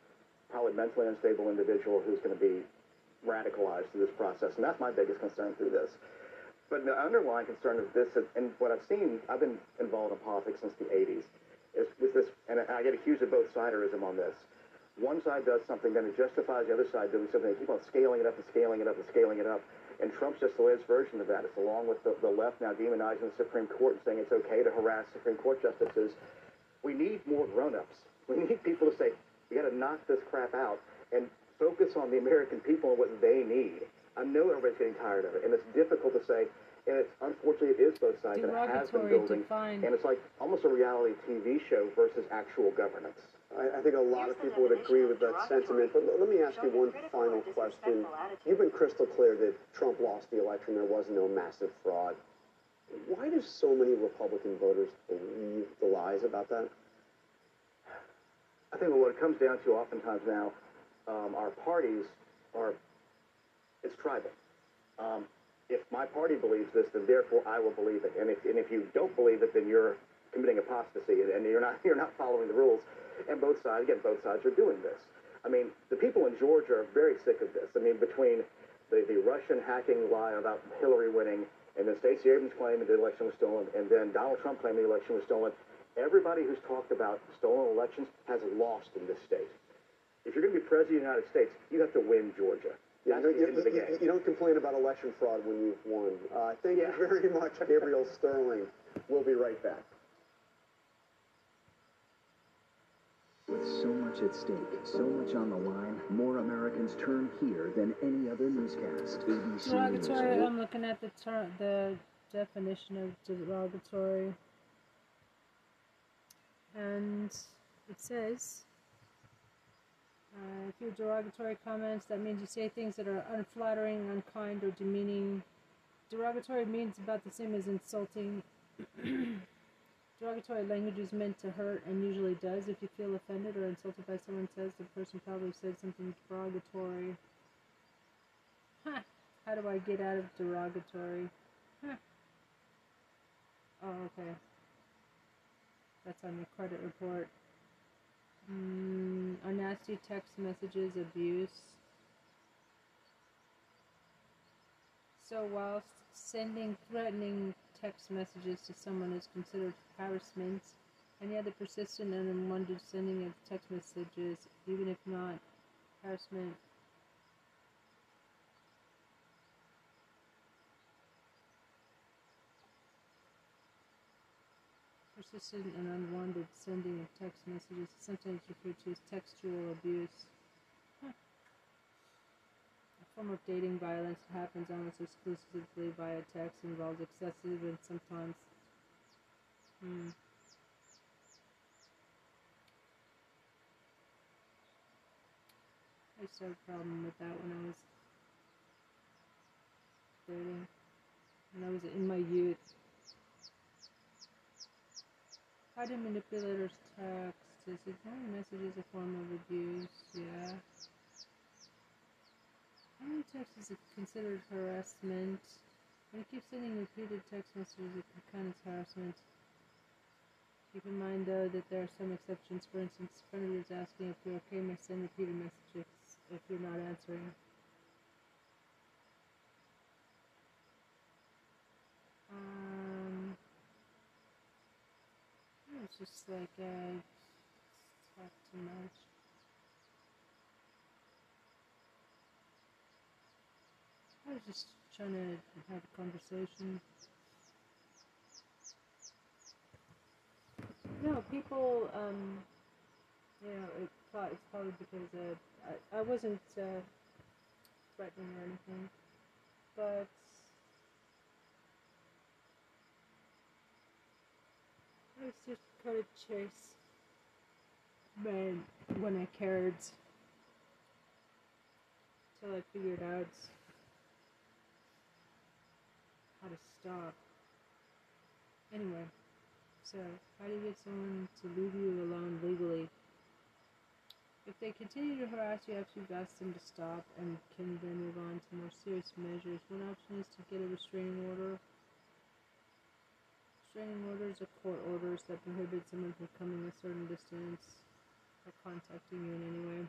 probably mentally unstable individual who's going to be radicalized through this process, and that's my biggest concern through this. But the underlying concern of this, and what I've seen, I've been involved in politics since the eighties, is with this, and I get accused of both-siderism on this. One side does something, then it justifies the other side doing something. They keep on scaling it up and scaling it up and scaling it up. And Trump's just the latest version of that. It's along with the, the left now demonizing the Supreme Court and saying it's okay to harass Supreme Court justices. We need more grown-ups. We need people to say, we got to knock this crap out and focus on the American people and what they need. I know everybody's getting tired of it, and it's difficult to say, and it's, unfortunately it is both sides, and it has been building, defined. And it's like almost a reality T V show versus actual governance. I, I think a lot of people would agree with that sentiment, but let me ask you one final question. You've been crystal clear that Trump lost the election. There was no massive fraud. Why do so many Republican voters believe the lies about that? I think what it comes down to oftentimes now, um, our parties are, it's tribal. Um, if my party believes this, then therefore I will believe it. And if, and if you don't believe it, then you're committing apostasy and you're not, you're not following the rules. And both sides, again, both sides are doing this. I mean, the people in Georgia are very sick of this. I mean, between the, the Russian hacking lie about Hillary winning, and then Stacey Abrams claimed the election was stolen, and then Donald Trump claimed the election was stolen. Everybody who's talked about stolen elections has lost in this state. If you're going to be president of the United States, you have to win Georgia. Yeah, you, don't, you, you, you don't complain about election fraud when you've won. Uh, thank yeah. you very much, Gabriel Sterling. We'll be right back. With so much at stake, so much on the line, more Americans turn here than any other newscast. Derogatory, I'm looking at the, term, the definition of derogatory, and it says, uh, if you derogatory comments, that means you say things that are unflattering, unkind, or demeaning. Derogatory means about the same as insulting. Derogatory language is meant to hurt and usually does. If you feel offended or insulted by someone says, the person probably said something derogatory. Huh. How do I get out of derogatory? Huh. Oh, okay. That's on your credit report. Mm, unnasty text messages, abuse. So whilst sending threatening text messages to someone is considered harassment. Any other persistent and unwanted sending of text messages, even if not harassment. Persistent and unwanted sending of text messages, sometimes referred to as textual abuse. Huh. Form of dating violence happens almost exclusively via text, involves excessive and sometimes hmm. I used to have a problem with that when I was dating, when I was in my youth. How do manipulators text? Is ignoring messages a form of abuse? Yeah. Any text is considered harassment. When you keep sending repeated text messages, it can count as harassment. Keep in mind, though, that there are some exceptions. For instance, predators asking if you're okay may send repeated messages if you're not answering. Um, it's just like I talk too much. I was just trying to have a conversation. No, people, um, you know, it, it's probably because uh, I, I wasn't uh, threatening or anything, but I was just kind of chase men when I cared, till I figured out how to stop. Anyway, so how do you get someone to leave you alone legally? If they continue to harass you after you've asked them to stop and can then move on to more serious measures, one option is to get a restraining order. Restraining orders are court orders that prohibit someone from coming a certain distance or contacting you in any way.